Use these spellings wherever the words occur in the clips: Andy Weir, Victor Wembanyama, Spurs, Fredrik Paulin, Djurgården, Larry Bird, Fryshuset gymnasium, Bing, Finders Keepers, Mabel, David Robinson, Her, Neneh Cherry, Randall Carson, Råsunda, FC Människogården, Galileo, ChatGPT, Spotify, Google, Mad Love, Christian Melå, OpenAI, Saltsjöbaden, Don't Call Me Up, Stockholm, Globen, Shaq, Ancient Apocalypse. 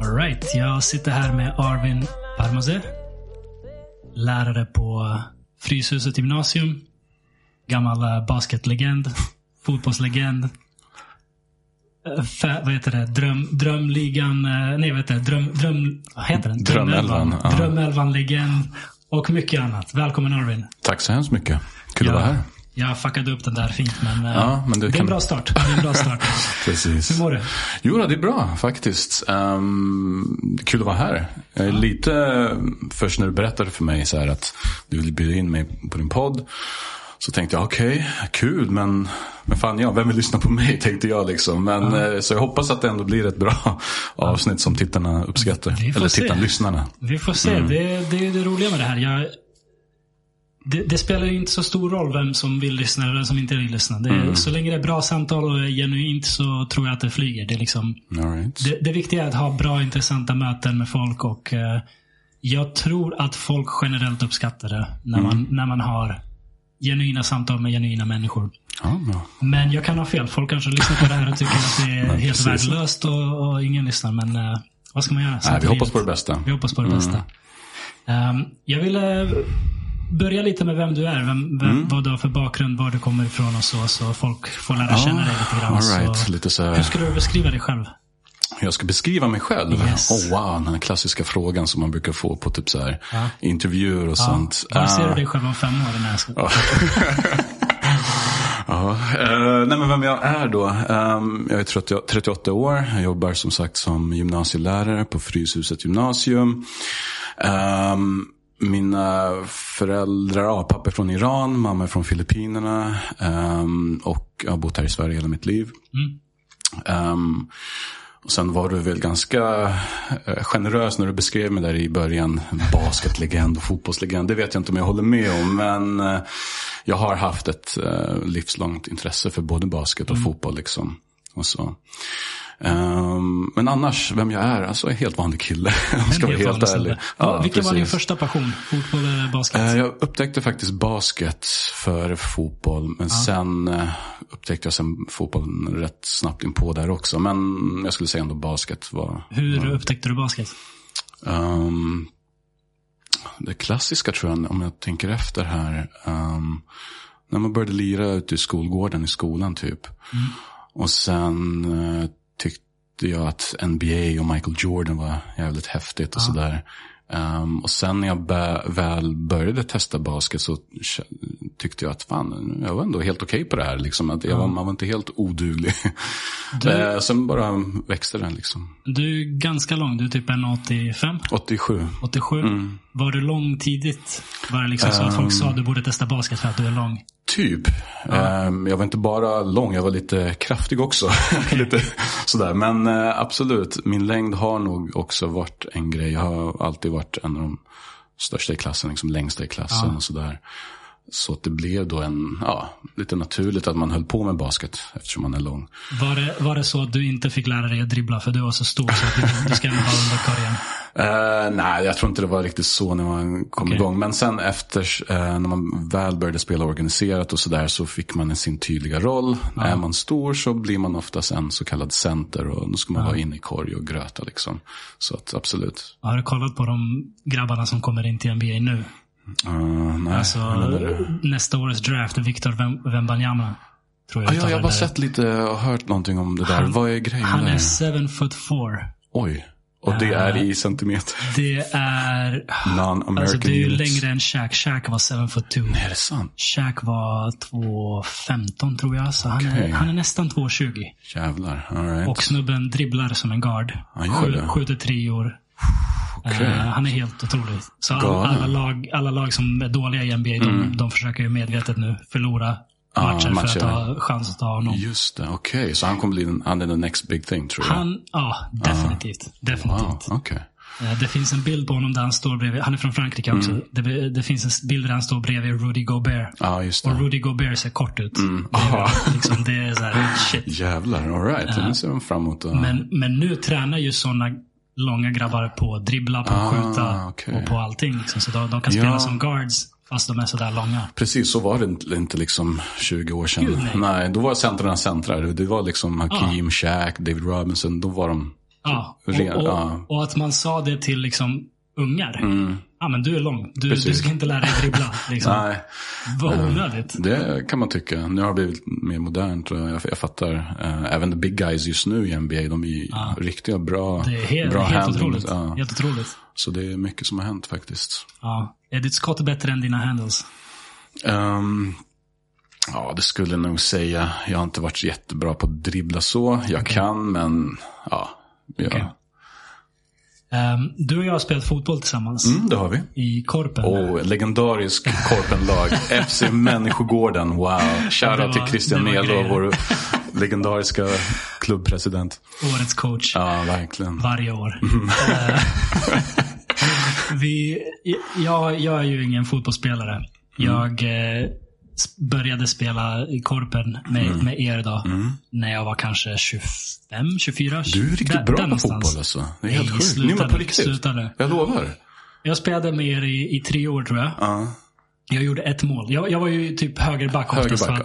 All right, jag sitter här med Arvin Parmozeh, lärare på Fryshuset gymnasium, gammal basketlegend, fotbollslegend. Drömelvan-legend och mycket annat. Välkommen Arvin. Tack så hemskt mycket. Kul att vara här. Jag fuckade upp den där fint, men, men det är en bra start. Precis. Hur mår du? Jo, det är bra faktiskt. Kul att vara här. Lite först när du berättade för mig så här att du ville bjuda in mig på din podd. Så tänkte jag, okej, kul, men fan vem vill lyssna på mig, tänkte jag liksom. Men, så jag hoppas att det ändå blir ett bra avsnitt som tittarna uppskattar. Eller lyssnarna. Vi får se, det är det roliga med det här. Det spelar ju inte så stor roll vem som vill lyssna eller vem som inte vill lyssna. Så länge det är bra samtal och genuint så tror jag att det flyger. Det är liksom, det viktiga är att ha bra, intressanta möten med folk och jag tror att folk generellt uppskattar det när man har genuina samtal med genuina människor. Men jag kan ha fel. Folk kanske lyssnar på det här och tycker att det är helt värdelöst och ingen lyssnar. Men vad ska man göra? Vi hoppas på det bästa. Jag ville börja lite med vem du är. Vad du har för bakgrund, var du kommer ifrån och så folk får lära känna dig lite grann. Hur skulle du beskriva dig själv? Jag ska beskriva mig själv. Den här klassiska frågan som man brukar få på typ så här intervjuer och sånt. Var ser du dig själv om 5 år när jag ska... nej, men vem jag är då? Jag är 38 år. Jag jobbar som sagt som gymnasielärare på Fryshuset gymnasium. Mina föräldrar, pappa är från Iran, mamma är från Filippinerna, och jag har bott här i Sverige hela mitt liv. Och sen var du väl ganska generös när du beskrev mig där i början, basketlegend och fotbollslegend. Det vet jag inte om jag håller med om, men jag har haft ett livslångt intresse för både basket och fotboll liksom. Och så. Men annars, vem jag är, alltså en helt vanlig kille. Ska vara helt ärlig. Vilken var din första passion? Fotboll eller basket? Jag upptäckte faktiskt basket före fotboll. Men sen upptäckte jag fotbollen rätt snabbt in på där också. Men jag skulle säga ändå basket var... Hur upptäckte du basket? Det klassiska tror jag, om jag tänker efter här. När man började lira ute i skolgården i skolan typ. Och sen tyckte jag att NBA och Michael Jordan var jävligt häftigt och sådär. Och sen när jag väl började testa basket så tyckte jag att fan, jag var ändå helt okej på det här liksom. Att man var inte helt oduglig. Sen bara växte den liksom. Du är ganska lång, du är typ 1,85? 87. Var du lång tidigt? Var det liksom så att folk sa att du borde testa basket för att du är lång? Typ. Jag var inte bara lång, jag var lite kraftig också. Lite sådär. Men absolut, min längd har nog också varit en grej. Jag har alltid varit en av de största i klassen, liksom längsta i klassen och sådär. Så att det blev då lite naturligt att man höll på med basket eftersom man är lång. Var det så att du inte fick lära dig att dribbla för du var så stor så att du ska ändå ha under karriären? Nej, jag tror inte det var riktigt så när man kom igång. Men sen efter när man väl började spela organiserat och sådär så fick man sin tydliga roll. Är man stor så blir man oftast en så kallad center och då ska man vara inne i korg och gröta liksom. Så att absolut. Har du kollat på de grabbarna som kommer in till NBA nu? Nej. Nästa års draft, Victor Wembanyama tror jag. Jag har bara sett lite och hört någonting om det där. Vad är grejen? Han är 7'4". Oj. Och det är i centimeter. Det är non-American, alltså det är längre än Shaq. Shaq var 7'2". Nej, det är sant. Shaq var 2'15" tror jag. Så han är nästan 2'20". Jävlar, alright. Och snubben dribblar som en guard. Skjuter 3 år. Han är helt otrolig. Så alla lag som är dåliga i NBA de försöker ju medvetet nu förlora matcher för att ha chans att ta honom. Just det, okej. Så han kommer bli den next big thing tror jag. Han, definitivt. Wow, okej. Det finns en bild på honom där han står bredvid, han är från Frankrike också. Mm. Det finns en bild där han står bredvid Rudy Gobert. Ah, just det. Och Rudy Gobert ser kort ut. Mm. Liksom, det är så här, shit. Jävlar, all right. Nu ser de framåt. Men nu tränar ju sådana långa grabbar på att dribbla, på att skjuta, okay, och på allting. Liksom. Så de kan spela som guards. Fast de är sådär långa. Precis, så var det inte liksom 20 år sedan. Gud, nej, då var centrarna centrar. Det var liksom Kareem, Shaq, David Robinson. Då var de... Och att man sa det till liksom ungar. Mm. Ja, men du är lång. Du ska inte lära dig dribbla. Liksom. Nej. Vad onödigt. Det kan man tycka. Nu har det blivit mer modernt, tror jag. Jag fattar. Även the big guys just nu i NBA, de är riktigt bra. Det är helt otroligt. Helt otroligt. Så det är mycket som har hänt faktiskt. Ja. Är ditt skott bättre än dina handles? Ja, det skulle jag nog säga. Jag har inte varit jättebra på att dribbla så. Jag kan, men okay. Du och jag har spelat fotboll tillsammans. Det har vi. I Korpen. Legendarisk Korpenlag. FC Människogården, wow. Shoutout till Christian Melå, vår legendariska klubbpresident. Årets coach. Ja, verkligen. Varje år. Jag är ju ingen fotbollsspelare. Jag började spela i Korpen med er då, när jag var kanske 25, 24. Du är riktigt bra på fotboll alltså. Det är helt sjukt. Ni var på riktigt. Jag lovar. Jag spelade med er i 3 år, tror jag. Jag gjorde ett mål. Jag var ju typ högerback ofta, så att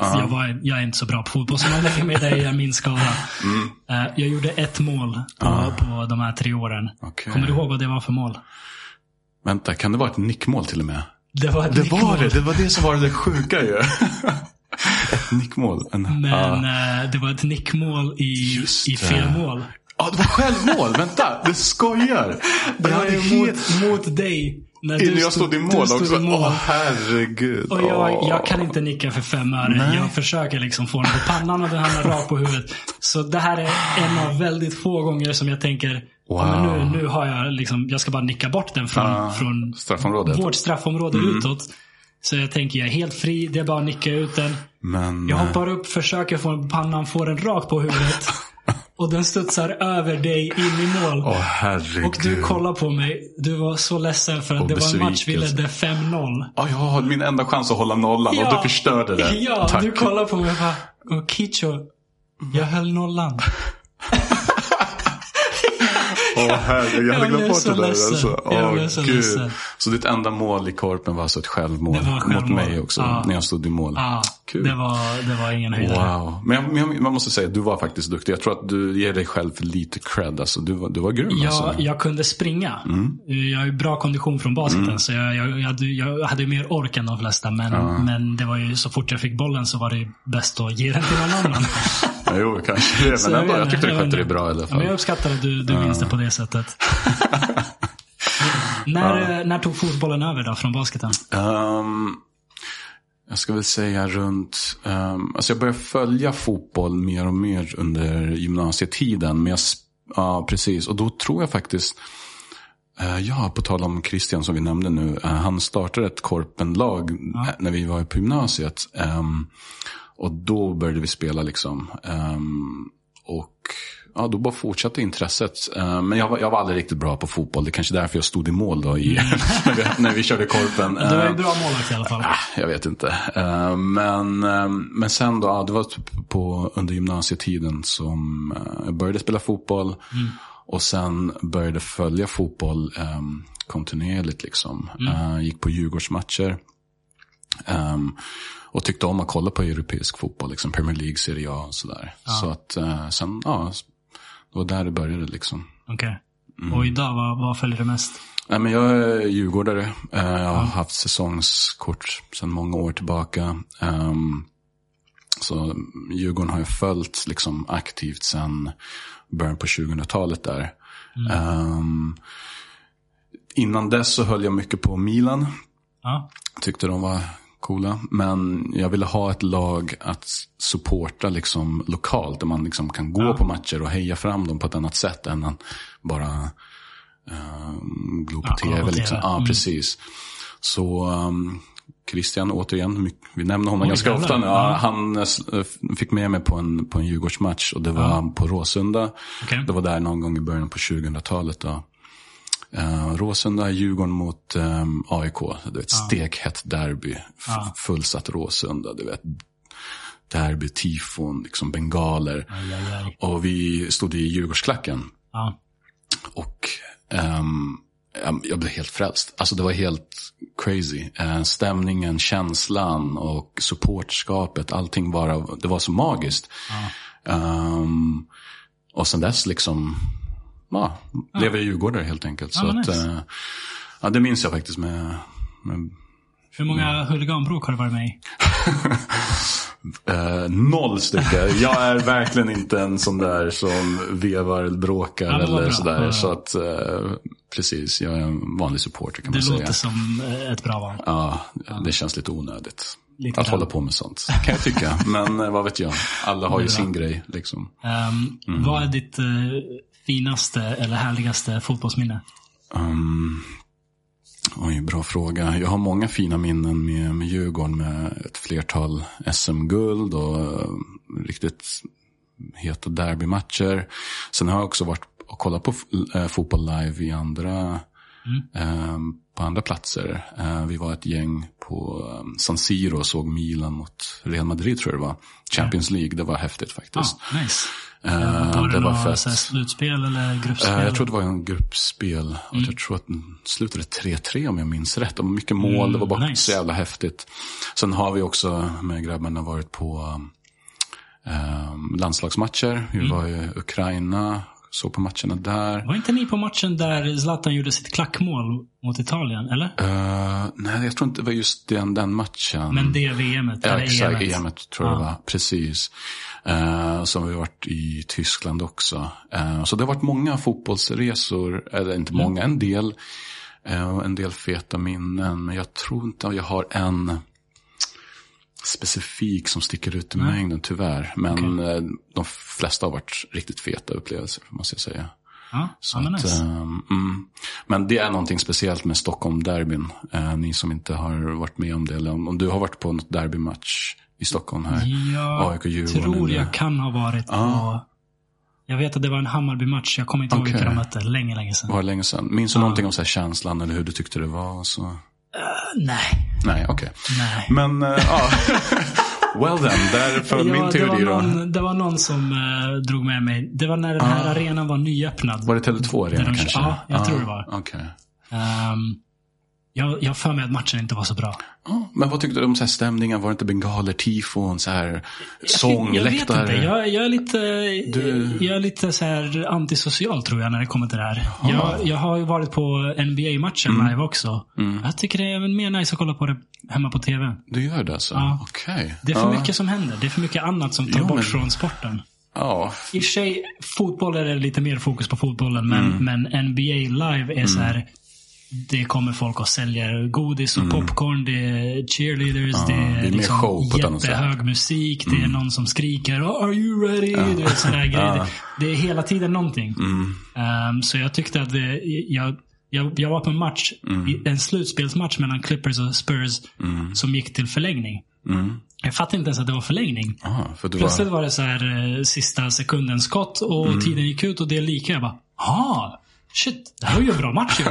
jag är inte så bra på fotboll. Så man lägger med dig i min skala. Jag gjorde ett mål på de här 3 åren. Okay. Kommer du ihåg vad det var för mål? Vänta, kan det vara ett nickmål till och med? Det var det som var det sjuka ju. Ett nickmål. Det var ett nickmål i fel mål. Ja, det var självmål. Vänta, det skojar. Det var mot dig. Jag stod i mål också. Herregud. Och jag kan inte nicka för 5 öre. Nej. Jag försöker liksom få den på pannan och den hamnar rakt på huvudet. Så det här är en av väldigt få gånger som jag tänker... Wow. Men nu har jag liksom, jag ska bara nicka bort den från vårt straffområde utåt. Så jag tänker, jag är helt fri, det är bara att nicka ut den. Men, jag hoppar upp, försöker få en pannan, får den rakt på huvudet. Och den studsar över dig in i mål. Herregud. Och du kollar på mig. Du var så ledsen för att det besviken. Var en match vi ledde 5-0. Jag har min enda chans att hålla nollan och du förstörde det. Ja, tack. Du kollar på mig och bara, jag höll nollan. Jag hade glömt bort det där alltså. Gud. Så ditt enda mål i Korpen var alltså ett självmål mot mig också, när jag stod i mål. Det var ingen höjdare. Wow. Men man måste säga, du var faktiskt duktig. Jag tror att du ger dig själv för lite cred alltså. Du var grym alltså. Jag kunde springa. Jag har ju bra kondition från basketen, så jag hade ju mer ork än de flesta. Men det var ju, så fort jag fick bollen så var det ju bäst att ge den till någon annan. Jo, kanske det, men jag tyckte du skötte det bra i alla fall. Men jag uppskattar att du minns det på det sättet. När tog fotbollen över då från basketen? Jag ska väl säga runt... alltså jag började följa fotboll mer och mer under gymnasietiden. Men precis. Och då tror jag faktiskt... på tal om Christian som vi nämnde nu. Han startade ett korpenlag när vi var på gymnasiet. Och då började vi spela liksom. Då bara fortsatte intresset. Men jag var aldrig riktigt bra på fotboll. Det är kanske därför jag stod i mål då när vi körde Korpen. Du var ju bra målvakt i alla fall. Jag vet inte. Men sen då, det var typ under gymnasietiden som jag började spela fotboll. Och sen började följa fotboll kontinuerligt liksom. Gick på Djurgårdsmatcher. Och tyckte om att kolla på europeisk fotboll liksom, Premier League, Serie A och sådär. Så att sen, det var där det började liksom. Okej. Och idag, vad följer du mest? Nej, men jag är djurgårdare. Jag har haft säsongskort sedan många år tillbaka. Så Djurgården har jag följt liksom aktivt sedan början på 2000-talet där. Innan dess så höll jag mycket på Milan. Tyckte de var coola, men jag ville ha ett lag att supporta liksom lokalt, där man liksom kan gå på matcher och heja fram dem på ett annat sätt än att bara glo på tv liksom. Precis. Så Christian återigen, vi nämner honom ganska ofta nu. Han fick med mig på en Djurgårdsmatch, och det var på Råsunda. Det var där någon gång i början på 2000-talet då. Råsunda, Djurgården mot AIK. Det är ett stekhett derby. Fullsatt Råsunda, du vet. Derby, tifon, liksom bengaler. Och vi stod i Djurgårdsklacken. Och jag blev helt frälst. Alltså det var helt crazy. Stämningen, känslan och supportskapet, allting bara, det var så magiskt. Och sen dess liksom lever i Djurgårdar helt enkelt. Så nice. Att, ja, det minns jag faktiskt med. Hur många huliganbråk har du varit med i? 0 stycken. Jag är verkligen inte en sån där som vevar, bråkar eller sådär. Ja. Så att precis, jag är en vanlig supporter kan man säga. Det låter som ett bra val. Ja, det känns lite onödigt. Lite att hålla på med sånt, kan jag tycka. Men vad vet jag, alla har ju sin grej liksom. Vad är ditt finaste eller härligaste fotbollsminne? Oj, bra fråga. Jag har många fina minnen med Djurgården, med ett flertal SM-guld och riktigt heta derbymatcher. Sen har jag också varit och kollat på fotboll live i andra på andra platser. Vi var ett gäng på San Siro och såg Milan mot Real Madrid, tror jag det var. Champions League, det var häftigt faktiskt. Nice. Var det några slutspel eller gruppspel? Jag tror det var en gruppspel. Och jag tror att den slutade 3-3 om jag minns rätt. Det var mycket mål, det var bara så jävla häftigt. Sen har vi också med grabbarna varit på landslagsmatcher. Vi var i Ukraina, så på matcherna där. Var inte ni på matchen där Zlatan gjorde sitt klackmål mot Italien, eller? Nej, jag tror inte det var just den matchen. Men det VM:et, ja, exakt, EM:et tror jag det var, precis. Så har vi varit i Tyskland också. Så det har varit många fotbollsresor, eller inte många, en del feta minnen. Men jag tror inte att jag har en specifik som sticker ut i mängden, tyvärr. Men de flesta har varit riktigt feta upplevelser, måste jag säga. Men det är någonting speciellt med Stockholm-derbyn. Ni som inte har varit med om det, eller om du har varit på något derbymatch i Stockholm här. Jag tror jag kan ha varit på... Jag vet att det var en Hammarby-match. Jag kommer inte ihåg vilka de mötte, länge sedan. Var det länge sedan? Minns du någonting om så här känslan eller hur du tyckte det var? Så... Nej, okej. Nej. Men well then, därför min teori det var någon som drog med mig. Det var när den här arenan var nyöppnad. Var det Tele2-arena kanske? Ja, jag tror det var. Okej. Jag för mig att matchen inte var så bra. Men vad tyckte du om så här stämningen? Var det inte bengaler, tifon, så här sång, läktare? Jag vet inte. Jag är lite så här antisocial, tror jag, när det kommer till det här. Jag har ju varit på NBA-matchen live också. Jag tycker det är även mer nice att kolla på det hemma på TV. Du gör det alltså? Ja. Okay. Det är för mycket som händer. Det är för mycket annat som tar bort från sporten. I och för sig, fotboll är det lite mer fokus på fotbollen, men NBA live är så här... Det kommer folk och säljer godis och popcorn, det är cheerleaders, det är liksom show på jättehög musik, det är någon som skriker "Are you ready?" Det är sån där grejer. Det är hela tiden någonting. Så jag tyckte att jag var på en match, en slutspelsmatch mellan Clippers och Spurs som gick till förlängning. Jag fattade inte ens att det var förlängning. Plötsligt var det så här sista sekundens skott och tiden gick ut och det är lika. Jag bara, shit, det här var ju en bra match ju.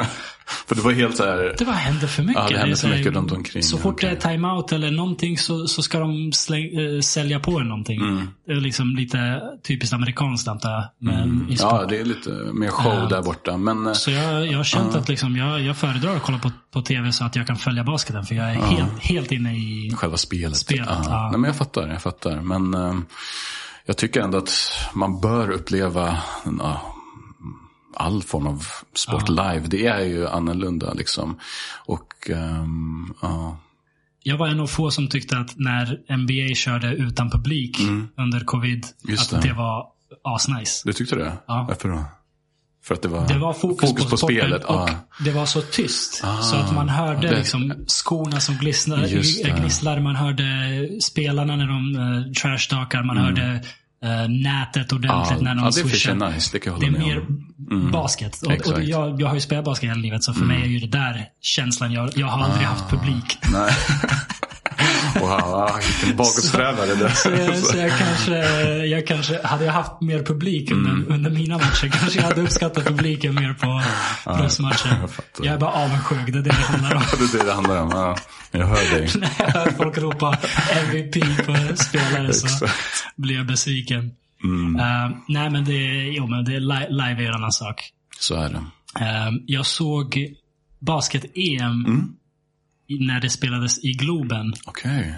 För det var helt så här... Det var hände för mycket. Ja, det hände för mycket runt omkring. Så fort det är timeout eller någonting så ska de sälja på en någonting. Det är liksom lite typiskt amerikanskt, antar jag. Ja, det är lite mer show där borta. Men, så jag har känt att liksom, jag föredrar att kolla på TV så att jag kan följa basketen. För jag är helt inne i... Själva spelet. Nej, men jag fattar. Men jag tycker ändå att man bör uppleva... all form av sport live. Det är ju annorlunda liksom. Och jag var en av få som tyckte att när NBA körde utan publik under covid, att det var asnice. Du tyckte det? Ja. Varför då? För att det var fokus på spelet. Och det var så tyst. Så att man hörde liksom skorna som gnisslar. Man hörde spelarna när de trashtalkar. Man hörde nätet ordentligt när någon swishar. Det är mer basket. Och jag har ju spelat basket hela livet, så för mig är ju det där känslan. Jag har aldrig haft publik. Nej. Wow, bakåtsträvare där. Så jag kanske hade jag haft mer publik under mina matcher, kanske jag hade uppskattat publiken mer på proffsmatcher. Jag är bara avundsjuk, det är det handlar om. Det är det handlar om, ja. Jag hör dig. När jag hör folk ropa MVP på spelare så blir jag besviken. Nej, men det är live är en annan sak. Så är det. Jag såg basket-EM när det spelades i Globen. Okej.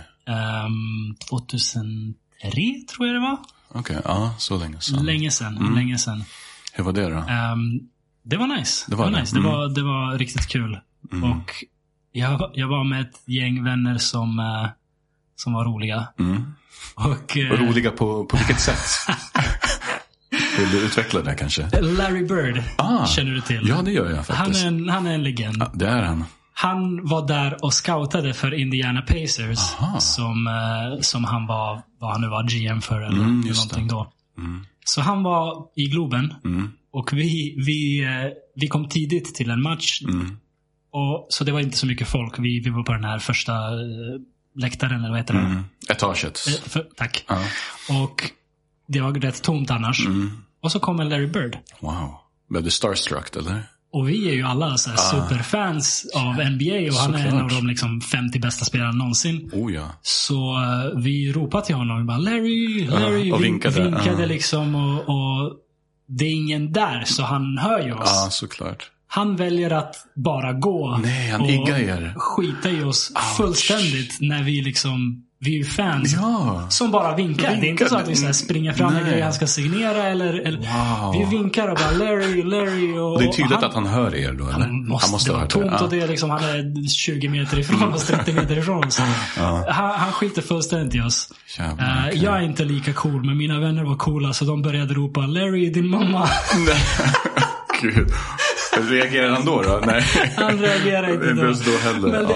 2003 tror jag det var. Okej, ja, så länge sedan. Hur var det då? Det var nice. Det var nice. Det var riktigt kul. Och jag var med ett gäng vänner som var roliga. Och roliga på vilket sätt? Vill du utveckla det kanske? Larry Bird, känner du till? Ja, det gör jag faktiskt. Han är en legend. Ja, det är han. Han var där och scoutade för Indiana Pacers som han var, vad han nu var, GM för eller någonting då. Så han var i Globen och vi kom tidigt till en match. Och så det var inte så mycket folk. Vi var på den här första läktaren eller vad heter det? Etaget. Tack. Och det var rätt tomt annars. Och så kom en Larry Bird. Wow. Blev du starstruck eller? Och vi är ju alla så här superfans av NBA. Och han är en av de liksom 50 bästa spelarna någonsin. Så vi ropade till honom. Vi bara, Larry. Och vinkade liksom. Och det är ingen där, så han hör ju oss. Ja, såklart. Han väljer att bara gå. Nej, han iggar er. Skita i oss fullständigt när vi liksom... Vi är fans som bara vinkar. Det är inte så att vi så här springer fram när han ska signera eller vi vinkar och bara Larry och det är tydligt att han hör er då eller? Han måste ha hört det. Och det är liksom, han är 20 meter ifrån oss, 30 meter ifrån oss. Han skiter fullständigt i oss. Jävlar, okay. Jag är inte lika cool, men mina vänner var coola så de började ropa Larry, din mamma. Gud. Reagerar han då? Nej. Han reagerar inte då. Men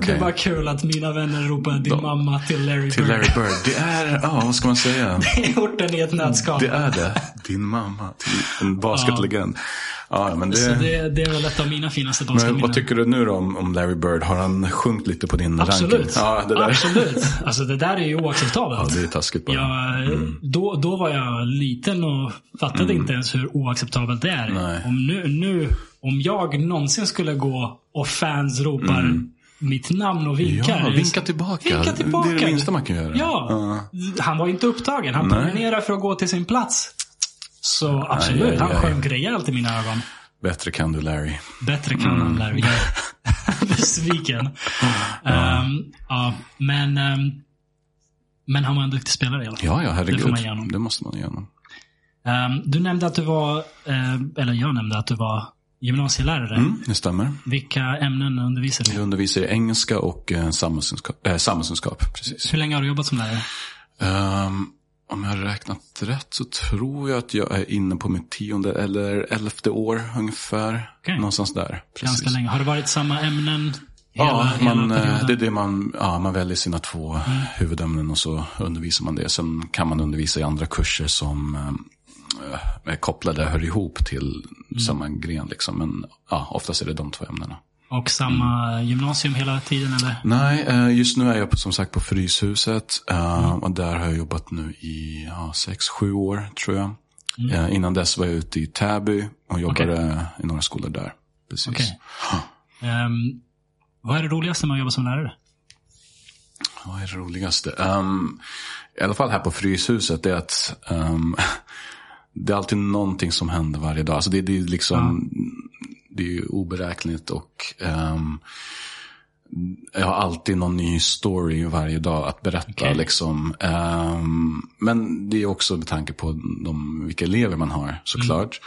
det var kul att mina vänner ropade din mamma till Larry Bird. Det är, vad ska man säga? Det är orten i ett nötskal. Det är det. Din mamma till en basketlegend. Ja, men det är väl ett av mina finaste basketminnen. Vad tycker du nu då om Larry Bird? Har han sjunkit lite på din ranking? Ja, det där. Absolut. Alltså det där är ju oacceptabelt. Ja, det är taskigt bara. Då var jag liten och fattade inte ens hur oacceptabelt det är. Nej. Om jag någonsin skulle gå och fans ropar mitt namn och vinkar. Ja, vinka tillbaka. Det är det minsta man kan göra. Ja, han var inte upptagen. Han promenerade för att gå till sin plats. Så absolut, han sjönk rejält i mina ögon. Bättre kan du, Larry. Besviken. Men han var en duktig spelare. Ja, herregud. Det måste man igenom. Du nämnde att du var, eller jag nämnde att du var gymnasielärare. Det stämmer. Vilka ämnen undervisar du? Jag undervisar i engelska och samhällskunskap. Precis. Hur länge har du jobbat som lärare? Om jag har räknat rätt så tror jag att jag är inne på mitt 10:e eller 11:e år ungefär. Okay. Någonstans där. Precis. Ganska länge. Har det varit samma ämnen? Hela det är det man väljer sina 2 huvudämnen och så undervisar man det. Sen kan man undervisa i andra kurser som är kopplade, hör ihop till samma gren liksom. Men oftast är det de 2 ämnena. Och samma gymnasium hela tiden eller? Nej, just nu är jag som sagt på Fryshuset och där har jag jobbat nu i 6-7 år tror jag. Innan dess var jag ute i Täby och jobbade i några skolor där. Precis. Okay. Vad är det roligaste man jobbar som lärare? Vad är det roligaste? I alla fall här på Fryshuset är att det är alltid någonting som händer varje dag. Alltså det är liksom... Det är ju oberäkneligt och jag har alltid någon ny story varje dag att berätta. Okay. Liksom. Men det är också med tanke på vilka elever man har såklart.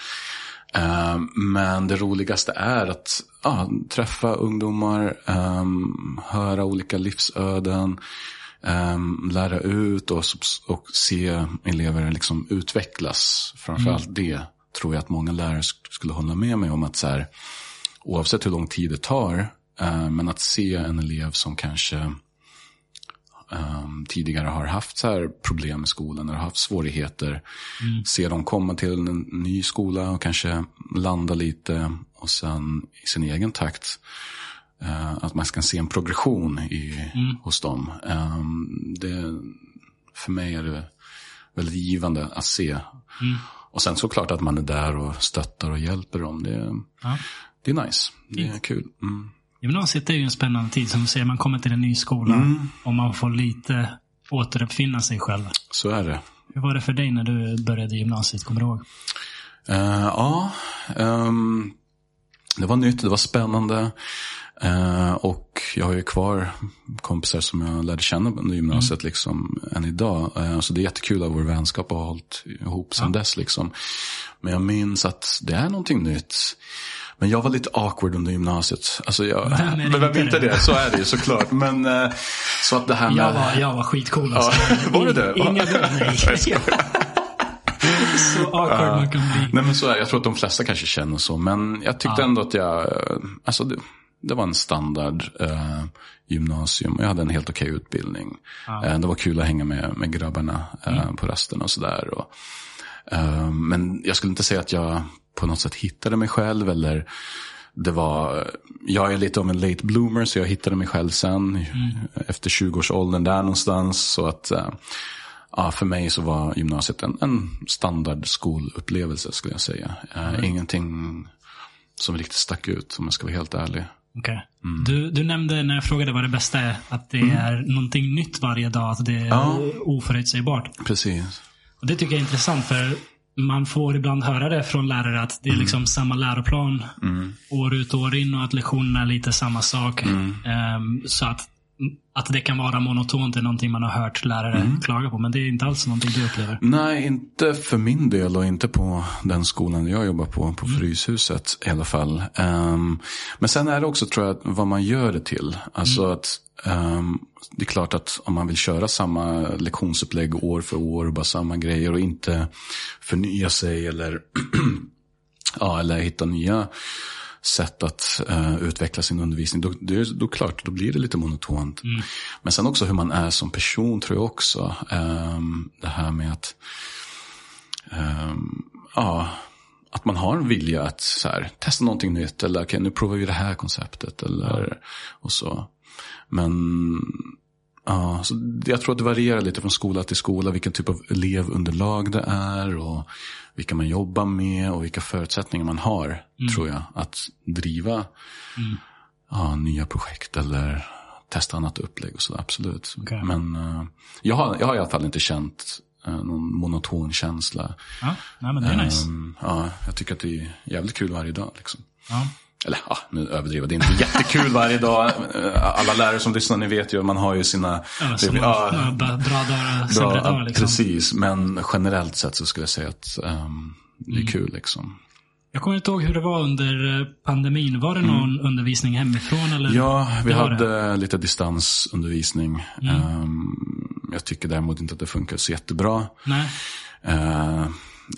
Men det roligaste är att träffa ungdomar, höra olika livsöden, lära ut och se elever liksom utvecklas. Framförallt det. Tror jag att många lärare skulle hålla med mig om att så här, oavsett hur lång tid det tar, men att se en elev som kanske tidigare har haft så här problem i skolan eller haft svårigheter, se dem komma till en ny skola och kanske landa lite och sen i sin egen takt att man ska se en progression hos dem. Det, för mig är det väldigt givande att se. Och sen såklart att man är där och stöttar och hjälper dem. Det är nice. Det är kul. Ja, men oavsett är det ju en spännande tid. Som du säger, man kommer till en ny skola och man får lite återuppfinna sig själv. Så är det. Hur var det för dig när du började gymnasiet, kommer du ihåg? Det var nytt, det var spännande. Och jag har ju kvar kompisar som jag lärde känna under gymnasiet liksom, än idag. Så det är jättekul att vår vänskap har hållit ihop sedan dess. Liksom. Men jag minns att det är någonting nytt. Men jag var lite awkward under gymnasiet. Alltså vem inte det? Så är det ju såklart. Men så att det här med... Jag var skitcool. Ja. Var det du? Inga nej. Så awkward man kan bli. Nej, men så är det. Jag tror att de flesta kanske känner så. Men jag tyckte ändå att jag... Alltså det var en standard gymnasium. Jag hade en helt okej utbildning. Det var kul att hänga med grabbarna på rasterna och sådär. Men jag skulle inte säga att jag... på något sätt hittade mig själv, eller det var, jag är lite av en late bloomer, så jag hittade mig själv sen efter 20-årsåldern där någonstans, så att för mig så var gymnasiet en standard skolupplevelse, skulle jag säga. Ingenting som riktigt stack ut, om jag ska vara helt ärlig. Okay. Du nämnde när jag frågade vad det bästa är, att det är någonting nytt varje dag, att det är oförutsägbart. Precis. Och det tycker jag är intressant, för man får ibland höra det från lärare att det är liksom samma läroplan år ut och år in, och att lektionerna är lite samma sak. Så att det kan vara monotont är någonting man har hört lärare klaga på, men det är inte alls någonting du upplever. Nej, inte för min del och inte på den skolan jag jobbar på Fryshuset i alla fall. Men sen är det också, tror jag, vad man gör det till. Alltså att det är klart att om man vill köra samma lektionsupplägg år för år och bara samma grejer och inte förnya sig eller, eller hitta nya sätt att utveckla sin undervisning, då klart, då blir det lite monotont. Men sen också hur man är som person, tror jag också. Det här med att att man har en vilja att så här, testa någonting nytt, eller okej, nu provar vi det här konceptet eller och så. Men så jag tror att det varierar lite från skola till skola, vilken typ av elevunderlag det är och vilka man jobbar med och vilka förutsättningar man har, tror jag, att driva nya projekt eller testa annat upplägg och så där, absolut. Okay. Men jag har i alla fall inte känt någon monoton känsla. Ja, nej, men det är nice. Jag tycker att det är jävligt kul varje dag liksom. Ja. Eller nu överdriver, det är inte jättekul varje dag. Alla lärare som lyssnar, ni vet ju, man har ju sina bra dagar, sämre dagar liksom. Precis, men generellt sett så skulle jag säga att det är kul liksom. Jag kommer inte ihåg hur det var under pandemin. Var det någon undervisning hemifrån? Eller? Ja, vi hade lite distansundervisning. Jag tycker däremot inte att det funkar så jättebra. Nej.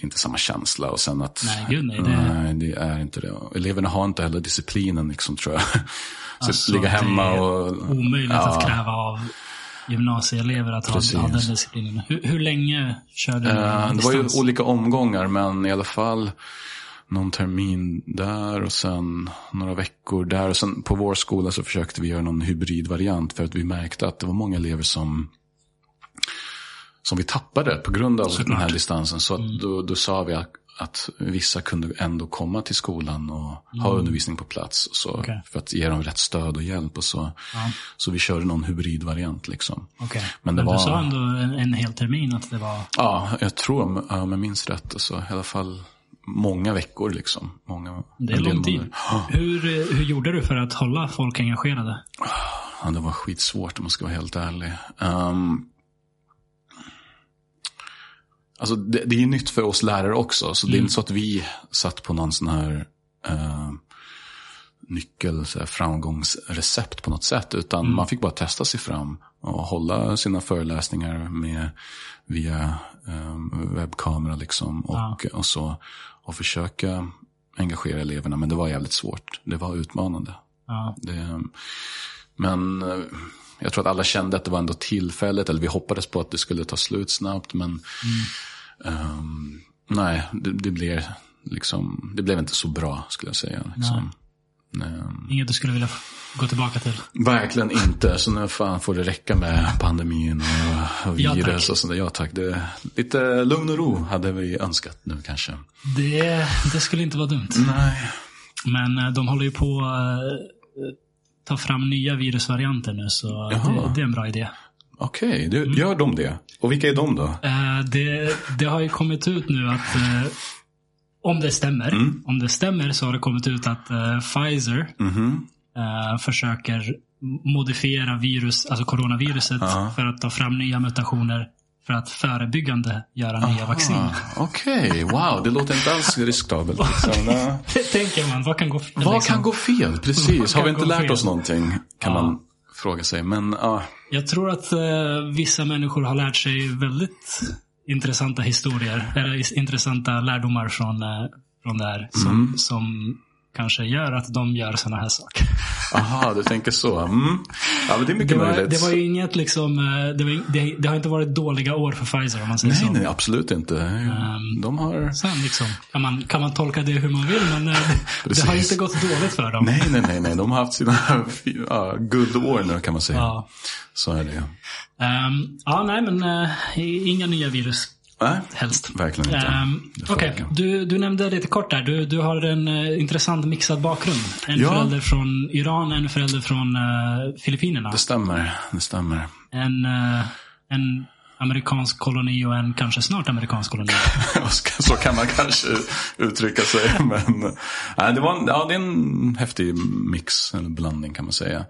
Inte samma känsla, och sen att det är inte det. Eleverna har inte heller disciplinen liksom, tror jag. Så ligga hemma och omöjligt att kräva av gymnasieelever att ha den disciplinen. Hur länge körde du det var ju olika omgångar, men i alla fall någon termin där och sen några veckor där, och sen på vår skola så försökte vi göra någon hybridvariant, för att vi märkte att det var många elever som vi tappade på grund av den här distansen. Så att då sa vi att vissa kunde ändå komma till skolan och ha undervisning på plats och så, för att ge dem rätt stöd och hjälp och så. Ja. Så vi körde någon hybridvariant liksom. Okay. Men du sa ändå en hel termin att det var... Ja, jag tror, om jag minns rätt, alltså, i alla fall många veckor liksom. Det är lång tid. Hur gjorde du för att hålla folk engagerade? Ja, det var skitsvårt om man ska vara helt ärlig. Alltså det är ju nytt för oss lärare också, så det är inte så att vi satt på någon sån här nyckel, så här, framgångsrecept på något sätt, utan man fick bara testa sig fram och hålla sina föreläsningar via webbkamera liksom, och så, och försöka engagera eleverna, men det var jävligt svårt. Det var utmanande. Ja. Men jag tror att alla kände att det var ändå tillfället, eller vi hoppades på att det skulle ta slut snabbt, men nej, det blev inte så bra, skulle jag säga liksom. Inget du skulle vilja gå tillbaka till? Verkligen inte. Så nu fan får det räcka med pandemin och virus och sånt där. Ja tack. Det, lite lugn och ro hade vi önskat nu kanske. Det skulle inte vara dumt. Nej. Men de håller ju på att ta fram nya virusvarianter nu. Så det är en bra idé. Okej, gör de det? Och vilka är de då? Det har ju kommit ut nu att... Om det stämmer så har det kommit ut att Pfizer försöker modifiera virus, alltså coronaviruset, för att ta fram nya mutationer för att förebyggande göra nya vaccin. Okej, wow, det låter inte alls riskabelt. Det tänker man, vad kan gå fel? Precis, har vi inte lärt oss någonting kan man fråga sig. Men, jag tror att vissa människor har lärt sig väldigt... intressanta historier eller intressanta lärdomar från det här som kanske gör att de gör såna här saker. Aha, du tänker så. Ja, men det är mycket möjligt. Det var ju inget liksom det har inte varit dåliga år för Pfizer om man säger så. Nej, absolut inte. De har sen liksom kan man tolka det hur man vill, men det har inte gått dåligt för dem. Nej, de har haft sina good år nu kan man säga. Ja. Så är det. Inga nya virus. Nej, helst. Verkligen inte. Okej. Du nämnde lite kort där. Du har en intressant mixad bakgrund. En förälder från Iran, en förälder från Filippinerna. Det stämmer. En amerikansk koloni och en kanske snart amerikansk koloni. Så kan man kanske uttrycka sig. Men det är en häftig mix eller blandning kan man säga.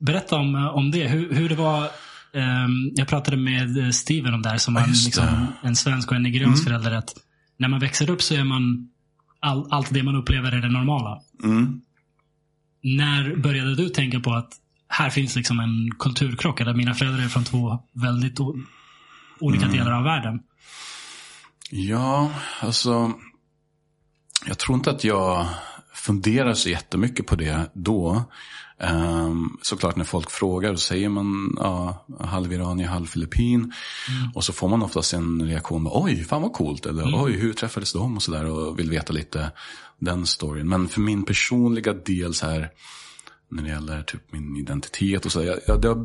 Berätta om det. Hur det var. Jag pratade med Steven om det här, som var en svensk och en nigeriansk förälder, att när man växer upp så är man allt det man upplever är det normala. När började du tänka på att här finns liksom en kulturkrock, eller mina föräldrar är från två väldigt olika delar av världen? Ja, alltså jag tror inte att jag funderar så jättemycket på det då. Såklart när folk frågar så säger man halv iranier, halv filippin, och så får man oftast en reaktion med, oj fan vad coolt, eller oj hur träffades de och sådär, och vill veta lite den storyn. Men för min personliga del så här, när det gäller typ min identitet och så där,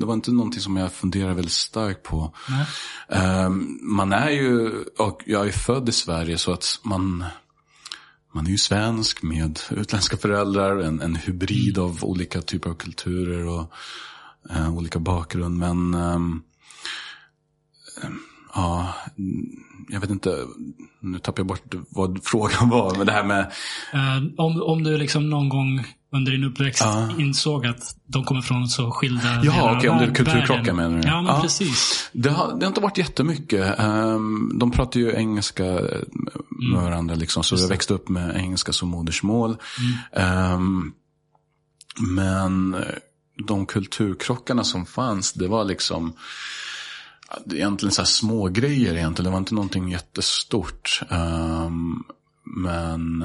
det var inte någonting som jag funderade väldigt starkt på. Man är ju, och jag är född i Sverige, så att man är ju svensk med utländska föräldrar, en hybrid av olika typer av kulturer och olika bakgrund. Men jag vet inte, nu tappar jag bort vad frågan var. Men det här med... om du liksom någon gång under din uppväxt insåg att de kommer från så skilda... Ja, okej, om det är kulturkrockar menar du. Ja, men precis. Det har inte varit jättemycket. De pratar ju engelska med varandra liksom, så jag växte upp med engelska som modersmål. Men de kulturkrockarna som fanns, det var liksom... egentligen så här små grejer egentligen. Det var inte någonting jättestort. Men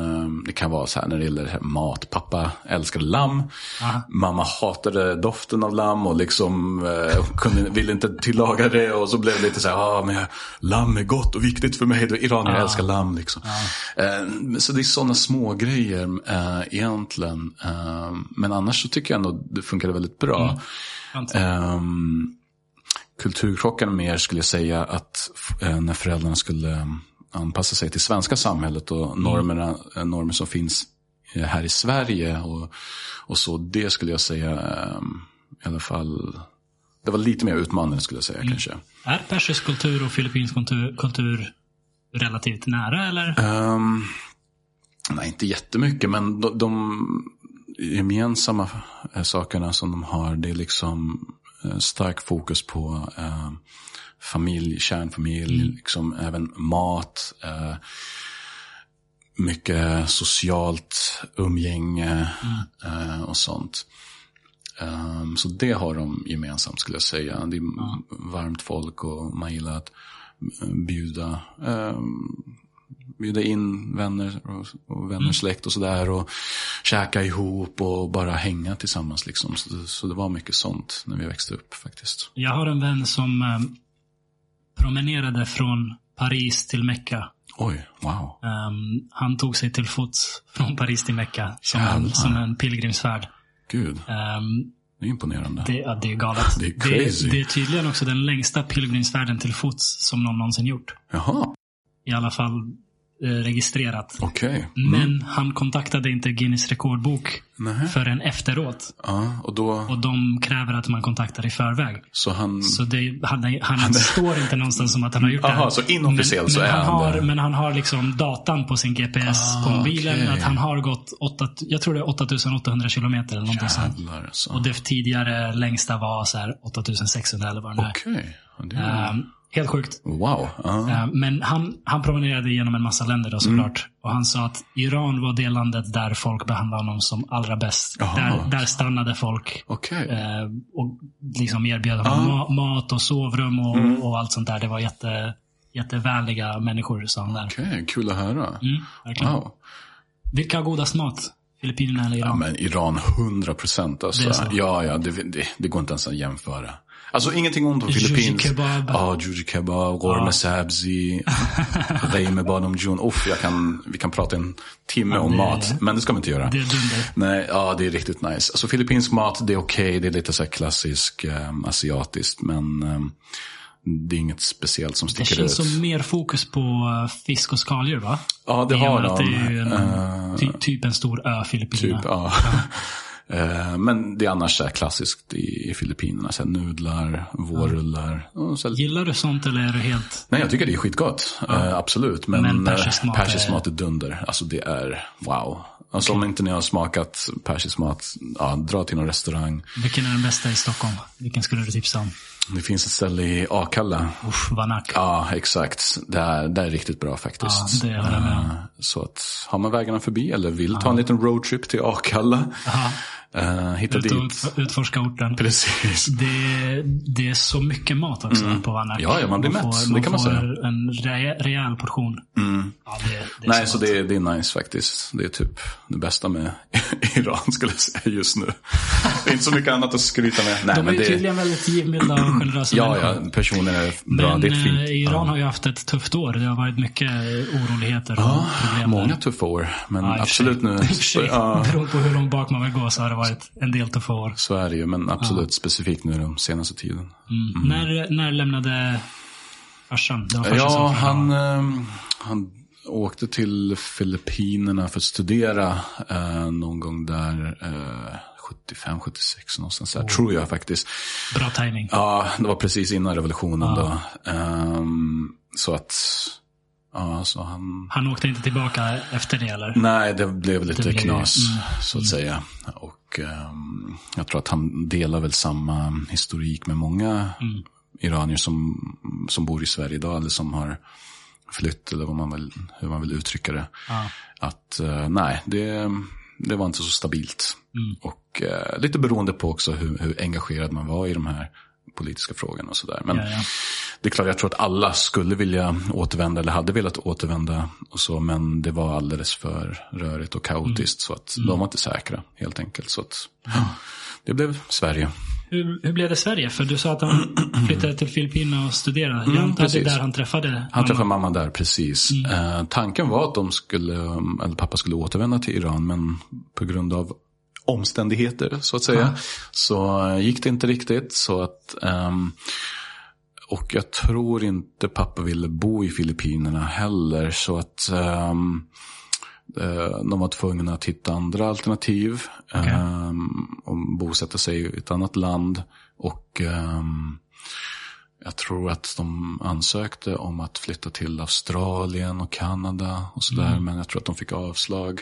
det kan vara så här när det gäller mat. Pappa älskade lamm. Aha. Mamma hatade doften av lamm och liksom ville inte tillaga det. Och så blev det lite så här, men lamm är gott och viktigt för mig. Iranier älskar lamm liksom. Så det är sådana små grejer egentligen. Men annars så tycker jag ändå det funkade väldigt bra. Kulturkrocken mer skulle jag säga att när föräldrarna skulle anpassa sig till svenska samhället och normer som finns här i Sverige och så, det skulle jag säga i alla fall, det var lite mer utmanande skulle jag säga kanske. Är persisk kultur och filippinsk kultur relativt nära eller? Nej, inte jättemycket, men de gemensamma sakerna som de har, det är liksom stark fokus på familj, kärnfamilj, liksom även mat, mycket socialt umgänge och sånt. Så det har de gemensamt skulle jag säga. Det är varmt folk och man gillar att bjuda in vänner och släkt och sådär, och käka ihop och bara hänga tillsammans liksom. Så det var mycket sånt när vi växte upp faktiskt. Jag har en vän som promenerade från Paris till Mekka Oj, wow. Han tog sig till fots från Paris till Mecka som en pilgrimsfärd. Gud, det är imponerande. Det är galet. Det är crazy. Det är tydligen också den längsta pilgrimsfärden till fots som någon någonsin gjort. Jaha. I alla fall registrerat. Okay. Mm. Men han kontaktade inte Guinness rekordbok förrän efteråt. Ja, och de kräver att man kontaktar i förväg. Så han står inte någonstans som att han har gjort det. Så inofficiellt så är han där. Men han har liksom datan på sin GPS på bilen att han har gått 8800 kilometer eller någonting sånt. Och det tidigare längsta var så här 8600 eller vad det är. Okej. Helt sjukt. Wow. Men han promenerade genom en massa länder då, såklart. Och han sa att Iran var det landet där folk behandlade honom som allra bäst. Där stannade folk. Okay. Och liksom erbjöd honom mat och sovrum och allt sånt där. Det var jättevänliga människor, sa han där. Okej, kul att höra. Mm, verkligen. Wow. Vilka har godast mat? Filippinerna eller Iran? Ja, men Iran 100%. Alltså. Det går inte ens att jämföra. Alltså ingenting ont om Filippins. Juji kebab, rör med sabzi, rej med badom jun. Vi kan prata en timme om mat, men det ska man inte göra. Nej, det är riktigt nice. Alltså filippinsk mat, det är okej, det är lite så här klassisk asiatiskt, men det är inget speciellt som sticker ut. Det känns som mer fokus på fisk och skaldjur, va? Ja, det har de. Det är ju typ en stor ö, Filippinerna. Men det är annars är klassiskt i Filippinerna, så nudlar, vårrullar. Gillar du sånt eller är du helt... Nej, jag tycker det är skitgott, absolut. Men persisk mat är dunder. Alltså det är wow. Alltså om inte ni har smakat persisk mat, dra till någon restaurang. Vilken är den bästa i Stockholm? Vilken skulle du tipsa om? Det finns ett ställe i Akalla. Vanak. Ja, exakt. Det är riktigt bra faktiskt. Ja, det är det. Så att har man vägarna förbi eller vill ta en liten roadtrip till Akalla. Hitta dit. Utforska orten. Precis. Det är så mycket mat också på Vanak. Ja, man blir mätt. Det kan man säga. En rejäl portion. Mm. Ja, det är nej, så det är nice faktiskt. Det är typ det bästa med Iran skulle jag säga just nu. Det är inte så mycket annat att skryta med. Nej, de är tydligen väldigt givmilda och generösa. Ja, personer är bra. Men det är fint. Iran har ju haft ett tufft år. Det har varit mycket oroligheter och problem. Många tuffa år. Men absolut nu. Beroende på hur långt bak man vill gå så har det varit en del tuffa år. Så är det ju, men absolut specifikt nu de senaste tiden. Mm. Mm. När lämnade farsan? Han åkte till Filippinerna för att studera någon gång där 75-76 någonstans där, tror jag faktiskt. Bra timing. Ja, det var precis innan revolutionen då. Så att så han åkte inte tillbaka efter det eller? Nej, det blev lite knas så att säga. Och jag tror att han delar väl samma historik med många iranier som bor i Sverige idag eller som har flytt eller hur man vill uttrycka det. Att det var inte så stabilt. Och lite beroende på också hur engagerad man var i de här politiska frågorna och sådär. Men det är klart, jag tror att alla skulle vilja återvända eller hade velat återvända och så, men det var alldeles för rörigt och kaotiskt så att de var inte säkra helt enkelt. Så att det blev Sverige. Hur blev det Sverige? För du sa att han flyttade till Filippinerna och studerade. Jag antar att det är där han träffade mamma. Han träffade mamma där, precis. Tanken var att pappa skulle återvända till Iran, men på grund av omständigheter så att säga så gick det inte riktigt. Så att och jag tror inte pappa ville bo i Filippinerna heller, så att de var tvungna att hitta andra alternativ och bosätta sig i ett annat land. Och jag tror att de ansökte om att flytta till Australien och Kanada och sådär, men jag tror att de fick avslag.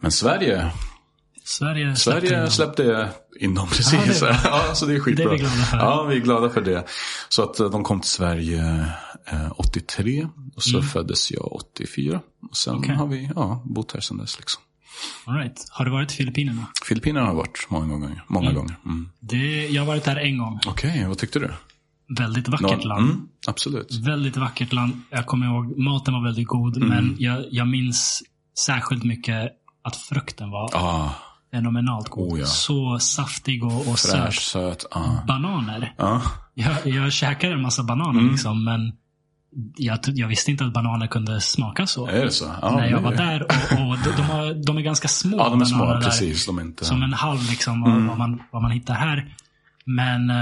Men Sverige släppte inom precis. Så det är skitbra. Det är vi glada för. Ja, vi är glada för det. Så att de kom till Sverige 83 och så föddes jag 84 och sen har vi bott här sedan dess liksom. All right. Har du varit i Filippinerna? Filippinerna har varit många gånger. Mm. Jag har varit där en gång. Okej, vad tyckte du? Väldigt vackert land. Absolut. Väldigt vackert land. Jag kommer ihåg maten var väldigt god, men jag minns särskilt mycket att frukten var fenomenalt god. Så saftig och fräsch, söt. Bananer. Jag käkade en massa bananer liksom, men Jag visste inte att bananer kunde smaka så. Är det så? Ja, när jag var där. Och de är ganska små. Ja, de är små, precis. De är inte... Som en halv liksom, vad man hittar här. Men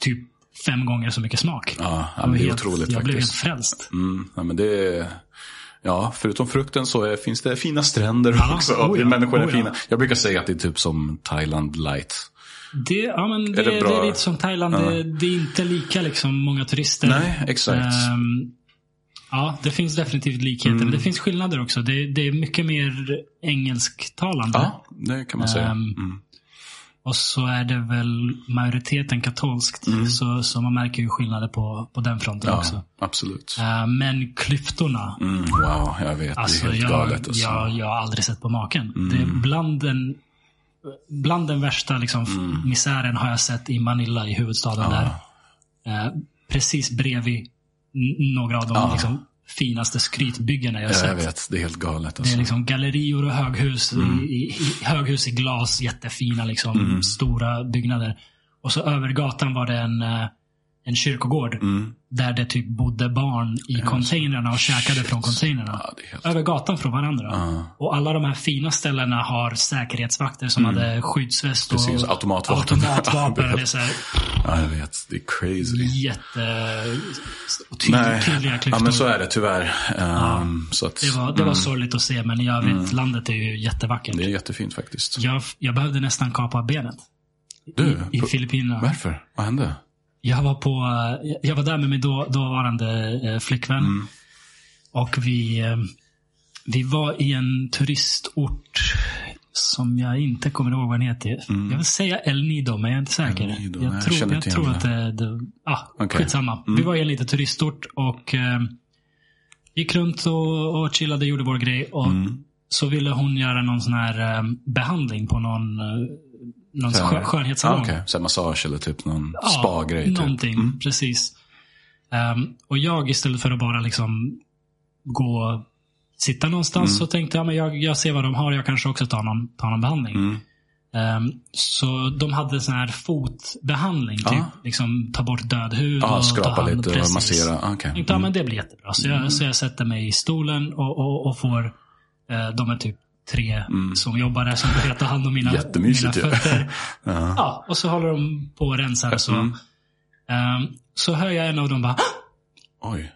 typ 5 gånger så mycket smak. Ja, men det är otroligt faktiskt. Jag blev helt frälst. Ja, men det är... Ja, förutom frukten så finns det fina stränder också. Oh ja, människor är fina. Jag brukar säga att det är typ som Thailand light. Det är lite som Thailand. Det är inte lika liksom många turister. Nej, exakt. Ja, det finns definitivt likheter. Men det finns skillnader också. Det är mycket mer engelsktalande. Ja, det kan man säga. Och så är det väl majoriteten katolskt. Så man märker ju skillnader på den fronten också. Absolut. Men klyftorna. Wow, jag vet. Alltså, det är helt galet. Jag har aldrig sett på maken. Det är bland den värsta liksom, misären har jag sett i Manila, i huvudstaden där. Precis bredvid några av de liksom, finaste skrytbyggena jag har sett. Jag vet, det är helt galet. Alltså. Det är liksom gallerior och höghus, höghus i glas, jättefina liksom, stora byggnader. Och så över gatan var det en kyrkogård där det typ bodde barn i containerna och käkade från containerna. Ja, över gatan från varandra. Och alla de här fina ställena har säkerhetsvakter som hade skyddsväst. Precis, och automatvapen. Ja, det är så här, jag vet, det är crazy. Tydliga klyftor. Ja, men så är det tyvärr. Så att, det var sorgligt att se, men i övrigt landet är ju jättevackert. Det är jättefint faktiskt. Jag behövde nästan kapa benet i Filippinerna. Varför? Vad hände? Jag var där med min dåvarande flickvän och vi var i en turistort som jag inte kommer ihåg vad den heter. Jag vill säga El Nido, men jag är inte säker. Jag tror att det okay. Skitsamma. Vi var i en liten turistort och gick runt och chillade, gjorde vår grej och så ville hon göra någon sån här behandling på någon skönhetssalong. Så massage eller typ någon spa-grej. Typ. Någonting, precis. Och jag istället för att bara liksom gå sitta någonstans så tänkte jag, men jag ser vad de har, jag kanske också tar någon behandling. Så de hade sån här fotbehandling typ, liksom ta bort död hud och skrapa lite och massera. Okay. Tänkte, men det blir jättebra. Så jag sätter mig i stolen och får de är typ 3 som jobbar där som behöver ta hand om mina fötter. Ja, och så håller de på och rensar och så. Så hör jag en av dem bara oj.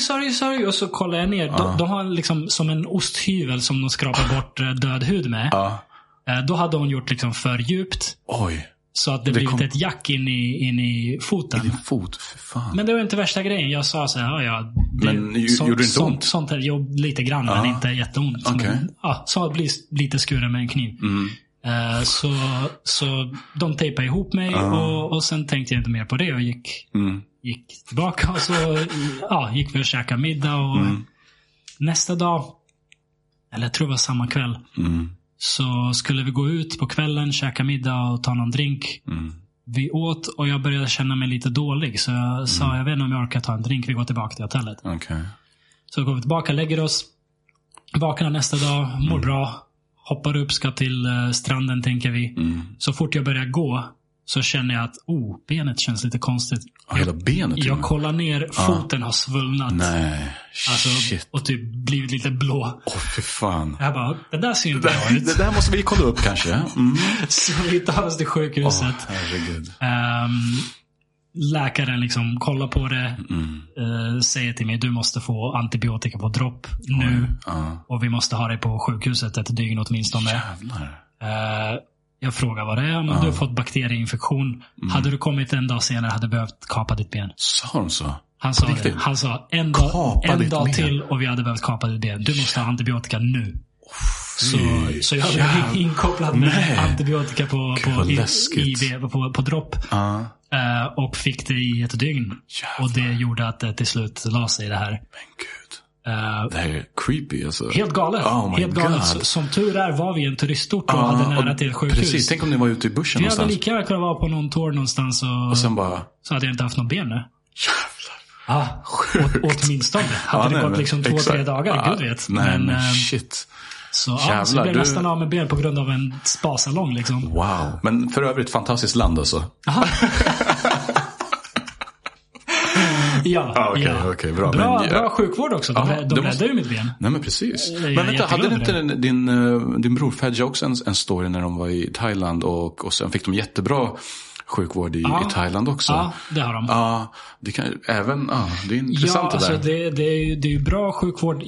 Sorry. Och så kollar jag ner. De har liksom som en osthyvel som de skrapar bort död hud med. Då hade hon gjort liksom för djupt. Oj. Så att det blivit ett jack in i foten. I din fot, för fan. Men det var inte värsta grejen. Jag sa så här, gjorde inte ont? Sånt här jobb lite grann, men inte jätteont. Okay. Så blir lite skuren med en kniv. Så de tejpade ihop mig och sen tänkte jag inte mer på det. Jag gick tillbaka och så gick vi och käkade middag. Och nästa dag, eller jag tror det var samma kväll, så skulle vi gå ut på kvällen, käka middag och ta någon drink. Vi åt och jag började känna mig lite dålig. Så jag sa, jag vet inte om jag orkar ta en drink. Vi går tillbaka till hotellet. Okay. Så går vi tillbaka, lägger oss. Vaknar nästa dag, mår bra. Hoppar upp, ska till stranden tänker vi. Så fort jag börjar gå så känner jag att benet känns lite konstigt. Hela benet? Jag kollar ner, foten har svullnat. Nej, alltså, shit. Och typ blivit lite blå. För fan. Jag bara, det där ser inte bra ut. Det där måste vi kolla upp kanske. Så vi tar oss till sjukhuset. Läkaren liksom kollar på det. Säger till mig, du måste få antibiotika på dropp nu. Och vi måste ha dig på sjukhuset ett dygn åtminstone. Jävlar. Jag frågar vad det är. Du har fått bakterieinfektion. Hade du kommit en dag senare hade du behövt kapa ditt ben. Sa de så? Han sa en dag till och vi hade behövt kapa ditt ben. Du måste ha antibiotika nu. Så jag blev inkopplad med antibiotika på dropp. Och fick det i ett dygn. Jävlar. Och det gjorde att det till slut la sig det här. Men gud. Det är creepy alltså. Helt galet, Som tur är var vi en turistort och hade nära till ett sjukhus. Precis, tänk om ni var ute i buschen någonstans. Jag hade lika gärna kunnat vara på någon tour någonstans och sen bara... så hade jag inte haft någon ben nu. Jävlar, sjukt. Åtminstone hade det gått liksom 2-3 dagar, gud vet. Men shit. Så jag blev nästan av med ben på grund av en spasalong liksom. Wow, men för övrigt fantastiskt land alltså. Ja, ah, okay, ja. Okay, bra. Bra, men, bra sjukvård också. De räddade ju mitt ben. Nej, men precis. Men vänta, hade inte din bror Fedja också en story när de var i Thailand och sen fick de jättebra sjukvård i Thailand också? Ja, det har de. Ja, det kan även det är intressant alltså, det är ju bra sjukvård.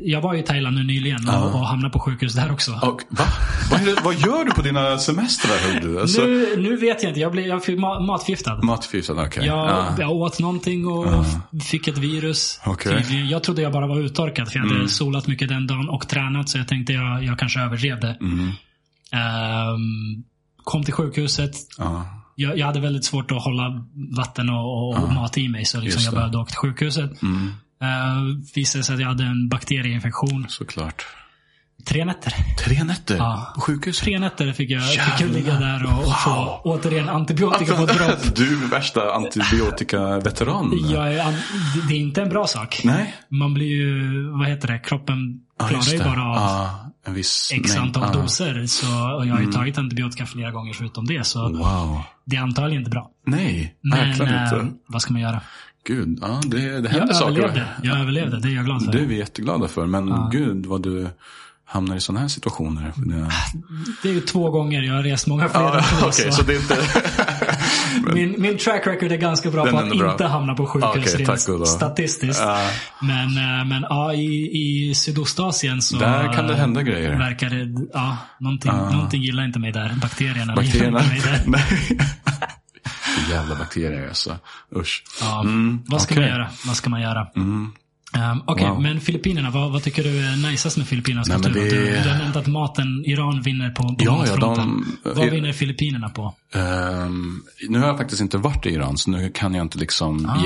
Jag var i Thailand nu nyligen och hamnade på sjukhus där också. Och, va? Vad gör du på dina semestrar? Alltså, nu vet jag inte. Jag fick matförgiftad. Matförgiftad, okej. Okay. Jag åt någonting och fick ett virus. Okay. Jag trodde jag bara var uttorkad för jag hade solat mycket den dagen och tränat, så jag tänkte jag kanske överdrev det. Kom till sjukhuset. Jag hade väldigt svårt att hålla vatten och mat i mig, så liksom jag började åka till sjukhuset. Visade sig att jag hade en bakterieinfektion. Såklart. 3 nätter. 3 nätter? Ja. På sjukhus? 3 nätter fick jag ligga där och få återigen antibiotika på dropp. Du är värsta antibiotikaveteran. Det är inte en bra sak. Nej. Man blir ju, kroppen klarar ju bara av en viss x antal doser, och jag har ju tagit antibiotika flera gånger förutom det, så det är antagligen inte bra. Nej, verkligen inte. Vad ska man göra? Gud, det hände saker. Jag överlevde, det är jag glad för. Det är vi jätteglada för, men gud vad du hamnar i sådana här situationer. Det är ju 2 gånger, jag har rest många fler. Okej, så det är inte... min track record är ganska bra på att inte hamna på sjukhus statistiskt. Men i Sydostasien så... Där kan det hända grejer. Verkar det... Ja, någonting gillar inte mig där. Bakterierna gillar inte mig där. Nej. Jävla bakterier alltså. Usch. Vad ska man göra? Men Filippinerna, vad tycker du är najsast med Filippinernas kultur? Du har nämnt att maten, Iran vinner på matfronten. Vad vinner Filippinerna på? Nu har jag faktiskt inte varit i Iran, så nu kan jag inte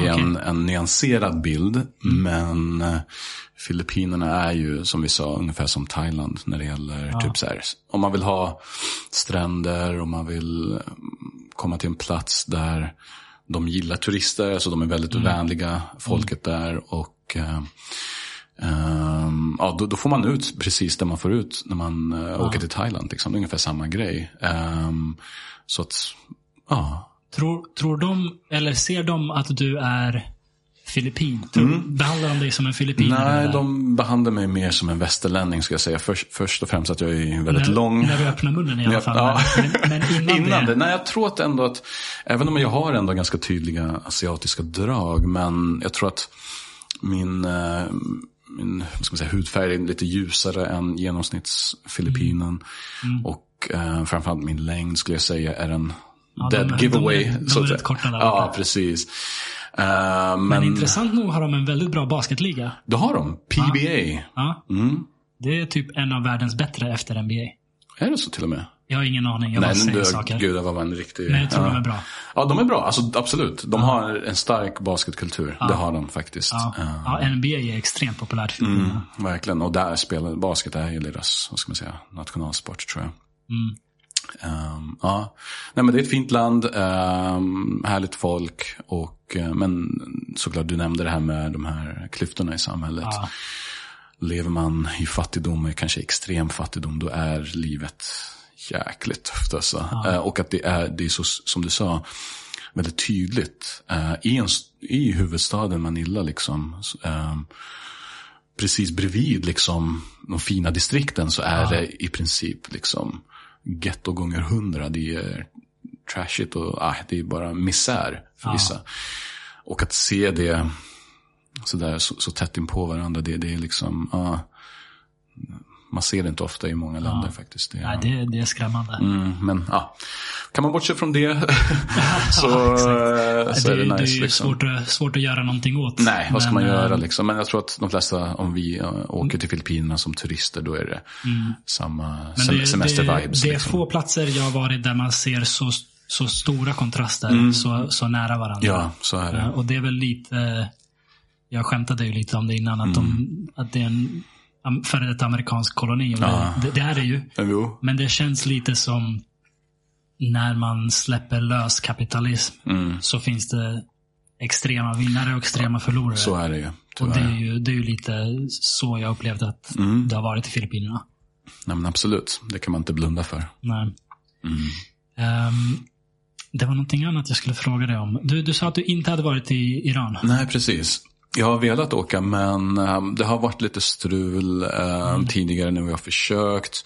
ge en nyanserad bild. Men Filippinerna är ju, som vi sa, ungefär som Thailand när det gäller typ så här, om man vill ha stränder, om man vill komma till en plats där de gillar turister, alltså de är väldigt vänliga folket där, och då får man ut precis det man får ut när man åker till Thailand, liksom. Det är ungefär samma grej. Så att, Tror de, eller ser de att du är filippin? Behandlar de dig som en filippin? Nej, eller? De behandlar mig mer som en västerlänning, ska jag säga. Först och främst att jag är väldigt lång. När du öppnar munnen i alla fall. Ja. Men innan det. Nej, jag tror att ändå att, även om jag har ändå ganska tydliga asiatiska drag, men jag tror att min hudfärg är lite ljusare än genomsnittsfilippinen. Och framförallt min längd, skulle jag säga, är en dead giveaway. De är lite korta där. Ja, precis. Men intressant nog har de en väldigt bra basketliga. Det har de, PBA. Det är typ en av världens bättre efter NBA. Är det så till och med? Jag har ingen aning, jag bara säger saker. Gud, vad var en riktig... Nej, jag tror de är bra. Ja, de är bra, alltså, absolut. De har en stark basketkultur, det har de faktiskt. NBA är extremt populärt för verkligen, och där spelar basket är ju deras, vad ska man säga, nationalsport, tror jag. Nej, men det är ett fint land, härligt folk, och men såklart, du nämnde det här med de här klyftorna i samhället. Lever man i fattigdom, kanske extrem fattigdom, då är livet jäkligt tufft alltså. Och att det är så, som du sa, väldigt tydligt i huvudstaden Manila, liksom. Precis bredvid, liksom, de fina distrikten, så är det i princip liksom ghetto gånger 100. Det är trashigt och det är bara misär för vissa. Och att se det sådär, så tätt in på varandra, det är liksom... man ser det inte ofta i många länder faktiskt. Nej, det är skrämmande. Men kan man bortse från det så är det nice. Det är ju liksom svårt att göra någonting åt. Nej, vad ska man göra liksom? Men jag tror att de flesta, om vi åker till Filippinerna som turister, då är det samma semestervibes. Det är liksom få platser jag har varit där man ser så stora kontraster så nära varandra. Ja, så är det. Och det är väl lite... Jag skämtade ju lite om det innan, att det är en för ett amerikansk koloni. Det är det ju. Men det känns lite som när man släpper lös kapitalism, så finns det extrema vinnare och extrema förlorare. Så är det ju. Och det är ju lite så jag upplevde att det har varit i Filippinerna. Nej, men absolut, det kan man inte blunda för. Nej. Det var någonting annat jag skulle fråga dig om. Du sa att du inte hade varit i Iran. Nej, precis. Jag har velat åka, men det har varit lite strul tidigare när vi har försökt.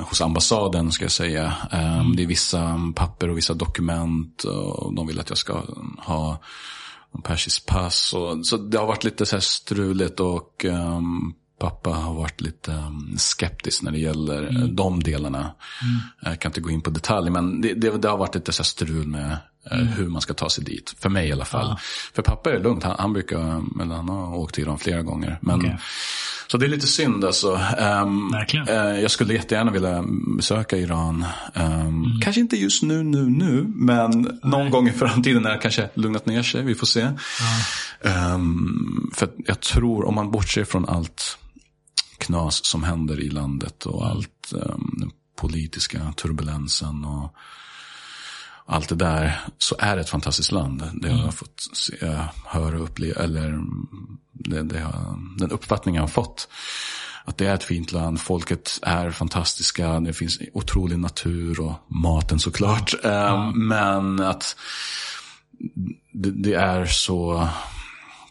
Hos ambassaden ska jag säga. Det är vissa papper och vissa dokument. Och de vill att jag ska ha en persisk pass. Så det har varit lite så här struligt och... Pappa har varit lite skeptisk när det gäller de delarna. Jag kan inte gå in på detalj, men det har varit lite så strul med hur man ska ta sig dit. För mig i alla fall. Ja. För pappa är det lugnt. Han har åkt till dem flera gånger. Men, okay. Så det är lite synd alltså. Jag skulle jättegärna vilja besöka Iran. Kanske inte just nu. Men någon gång i framtiden när det kanske lugnat ner sig. Vi får se. Ja. För jag tror om man bortser från allt knas som händer i landet och allt den politiska turbulensen och allt det där, så är det ett fantastiskt land. Det har jag fått se, höra och uppleva, eller den uppfattningen jag har fått, att det är ett fint land, folket är fantastiska, det finns otrolig natur och maten såklart, men att det är så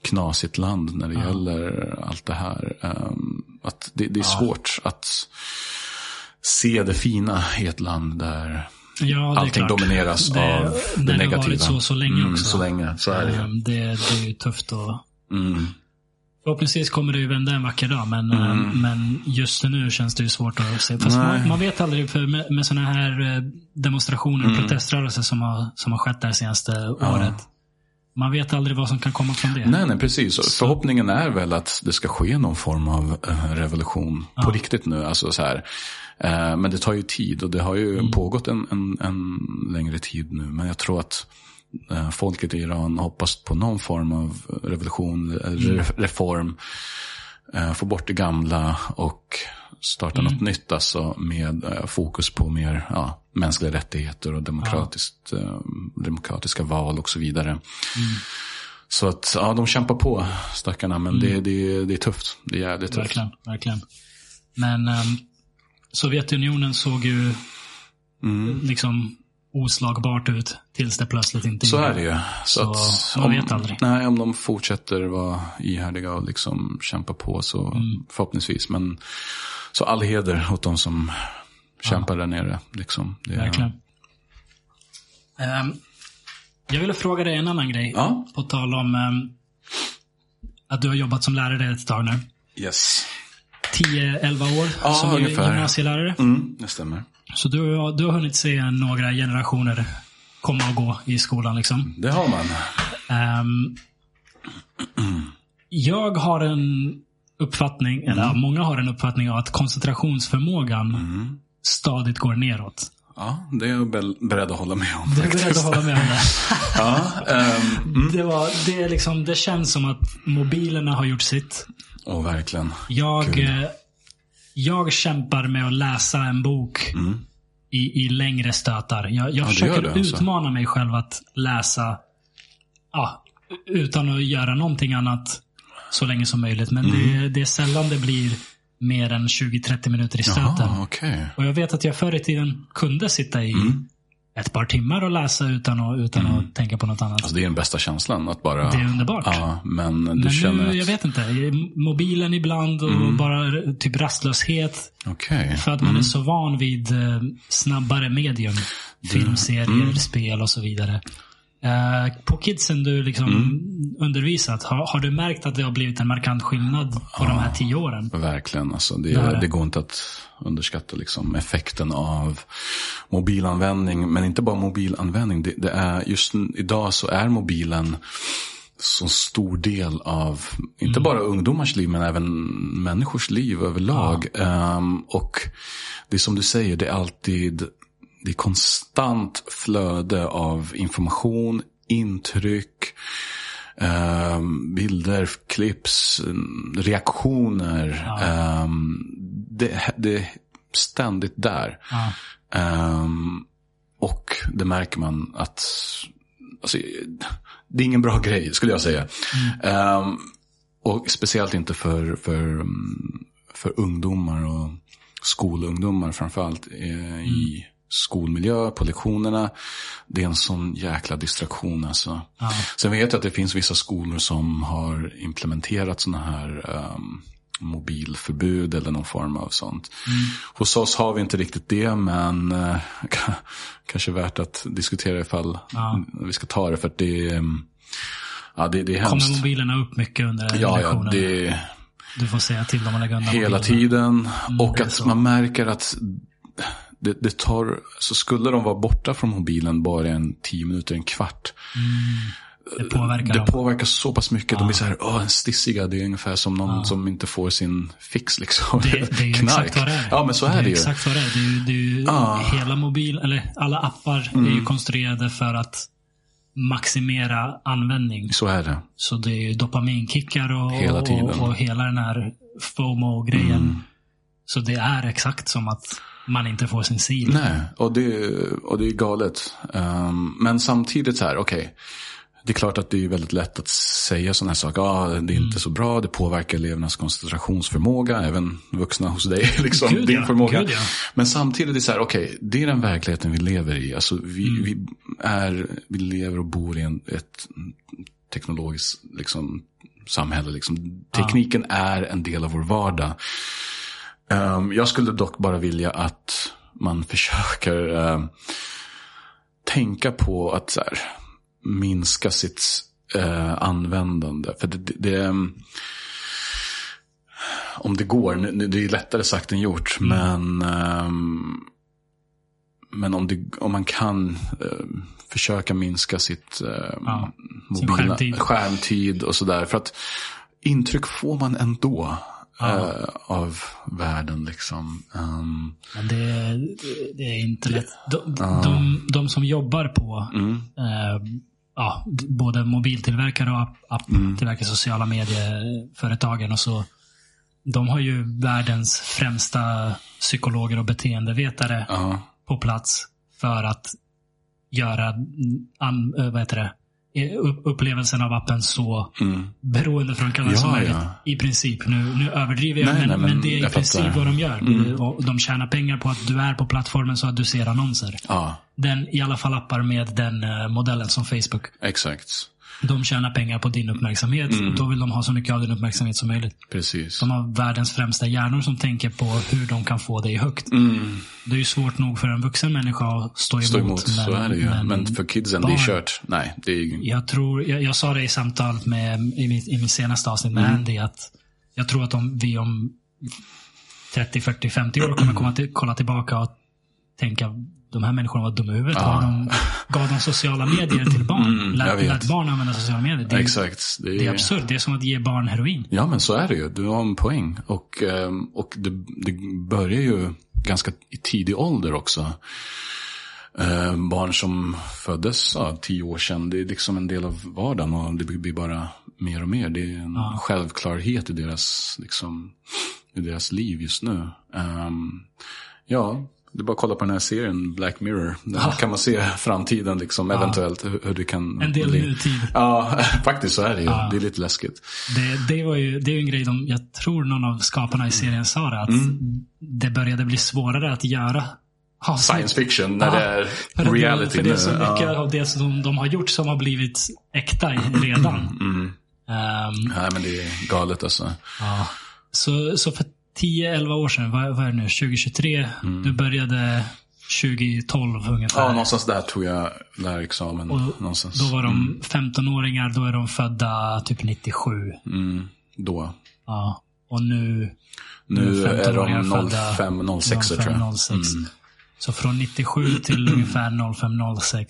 knasigt land när det gäller allt det här, att det är svårt att se det fina i ett land där allting domineras av det negativa. Det har varit så länge också. Så länge, så är det. Det är ju tufft och förhoppningsvis kommer det ju vända en vacker dag, men just nu känns det ju svårt att se. Fast man vet aldrig, för med såna här demonstrationer och proteströrelser som har skett där senaste året. Man vet aldrig vad som kan komma från det. Nej, precis. Så. Förhoppningen är väl att det ska ske någon form av revolution på riktigt nu. Alltså så här. Men det tar ju tid och det har ju pågått en längre tid nu. Men jag tror att folket i Iran hoppas på någon form av revolution, reform. Få bort det gamla och starta något nytt, alltså med fokus på mer mänskliga rättigheter och demokratiska val och så vidare. Så att de kämpar på, stackarna, men det är tufft. Det är jävligt tufft. Verkligen. Men Sovjetunionen såg ju liksom oslagbart ut tills det plötsligt inte. Så är det ju. Så man vet aldrig. Nej, om de fortsätter vara ihärdiga och liksom kämpa på, så förhoppningsvis. Men så all heder åt de som kämpar där nere. Liksom. Verkligen. Jag ville fråga dig en annan grej. Ja? På tal om att du har jobbat som lärare ett tag nu. Yes. 10-11 år som gymnasielärare. Mm, det stämmer. Så du har hunnit se några generationer komma och gå i skolan liksom. Det har man. Jag har en uppfattning, eller många har en uppfattning av att koncentrationsförmågan stadigt går neråt. Ja, det är jag beredd att hålla med om. Ja, det känns som att mobilerna har gjort sitt. Åh, verkligen. Jag kämpar med att läsa en bok i längre stötar. Jag försöker utmana mig själv att läsa utan att göra någonting annat så länge som möjligt. Men det är sällan det blir mer än 20-30 minuter i stöten. Jaha, okay. Och jag vet att jag förr i tiden kunde sitta i ett par timmar och läsa utan att tänka på något annat. Alltså det är den bästa känslan att bara... Det är underbart. Ja, men du känner nu, att... jag vet inte. Mobilen ibland och bara typ rastlöshet. Okay. För att man är så van vid snabbare medium. Filmserier, spel och så vidare. På kidsen du liksom undervisat, har du märkt att det har blivit en markant skillnad på de här 10 åren? Verkligen, alltså det går inte att underskatta liksom effekten av mobilanvändning, men inte bara mobilanvändning, det är just idag så är mobilen så stor del av inte bara ungdomars liv, men även människors liv överlag. Och det är som du säger, det är alltid... Det är konstant flöde av information, intryck, bilder, klipps, reaktioner. Det är ständigt där. Och det märker man att... Alltså, det är ingen bra grej, skulle jag säga. Och speciellt inte för ungdomar och skolungdomar framförallt i skolmiljö, på lektionerna. Det är en sån jäkla distraktion alltså. Ja. Sen vet jag att det finns vissa skolor som har implementerat såna här mobilförbud eller någon form av sånt. Mm. Hos oss har vi inte riktigt det, men kanske värt att diskutera ifall vi ska ta det, för att det är hemskt. Kommer mobilerna upp mycket under lektionerna? Ja, det... Du får säga till dem att lägga undan hela tiden. Och att man märker att det tar... Så skulle de vara borta från mobilen bara 10 minuter, 1 kvart. Mm. Det påverkar så pass mycket. Ja. De blir så här, stissiga. Det är ungefär som någon som inte får sin fix liksom. Det är ju exakt vad det är. Ja, men så är det ju. Exakt vad det är. Det är ju hela mobil, eller alla appar är ju konstruerade för att maximera användning. Så är det. Så det är ju dopaminkickar och hela den här FOMO-grejen. Mm. Så det är exakt som att man inte får sin sil. Nej, och det är galet. Men samtidigt så här, okej. Det är klart att det är väldigt lätt att säga sådana här saker. Det är inte så bra, det påverkar elevernas koncentrationsförmåga, även vuxna hos dig liksom, Gud, din förmåga. Gud, ja. Men samtidigt är det så här, det är den verkligheten vi lever i. Alltså vi lever och bor i ett teknologiskt liksom samhälle liksom. Tekniken är en del av vår vardag. Jag skulle dock bara vilja att man försöker tänka på att så här, minska sitt användande. För det om det går, det är lättare sagt än gjort, men om man kan försöka minska sitt mobila, sin skärmtid och sådär, för att intryck får man ändå av världen liksom. Men det är inte lätt. De som jobbar på både mobiltillverkare och apptillverkare, sociala medieföretagen och så, de har ju världens främsta psykologer och beteendevetare på plats för att göra upplevelsen av appen så beroende från kanalen som möjligt. I princip, nu överdriver jag, men det är i princip vad de gör. De tjänar pengar på att du är på plattformen så att du ser annonser. I alla fall appar med den modellen som Facebook. Exakt. De tjänar pengar på din uppmärksamhet. Då vill de ha så mycket av din uppmärksamhet som möjligt. Precis. De har världens främsta hjärnor som tänker på hur de kan få dig högt. Det är ju svårt nog för en vuxen människa att stå emot. Så är det ju. Men för kidsen, det är kört. Nej, det är... Jag sa det i samtalet i min senaste avsnitt med Andy, att jag tror att vi om 30, 40, 50 år kommer kolla tillbaka och tänka... De här människorna var dumma i huvudet. De gav de sociala medier till barn. Lät barn använda sociala medier. Det är absurt. Det är som att ge barn heroin. Ja, men så är det ju. Du har en poäng. Och det börjar ju ganska i tidig ålder också. Barn som föddes 10 år sedan. Det är liksom en del av vardagen. Och det blir bara mer och mer. Det är en självklarhet i deras liv just nu. Det är bara att kolla på den här serien Black Mirror. Där kan man se framtiden liksom, eventuellt hur det kan... En del nutid. Ja, faktiskt så är det ju. Det är lite läskigt. Det är ju en grej jag tror någon av skaparna i serien sa det, att det började bli svårare att göra science fiction när det är reality. För det är så mycket av det som de har gjort som har blivit äkta redan. Nej, men det är galet alltså. Så för 10-11 år sedan, vad är det nu? 2023, du började 2012 ungefär. Ja, någonstans där tog jag lärarexamen. Någonstans. Då var de 15-åringar, då är de födda typ 97. Då. Ja, och nu är de 05-06 tror jag. Så från 97 till ungefär 05-06.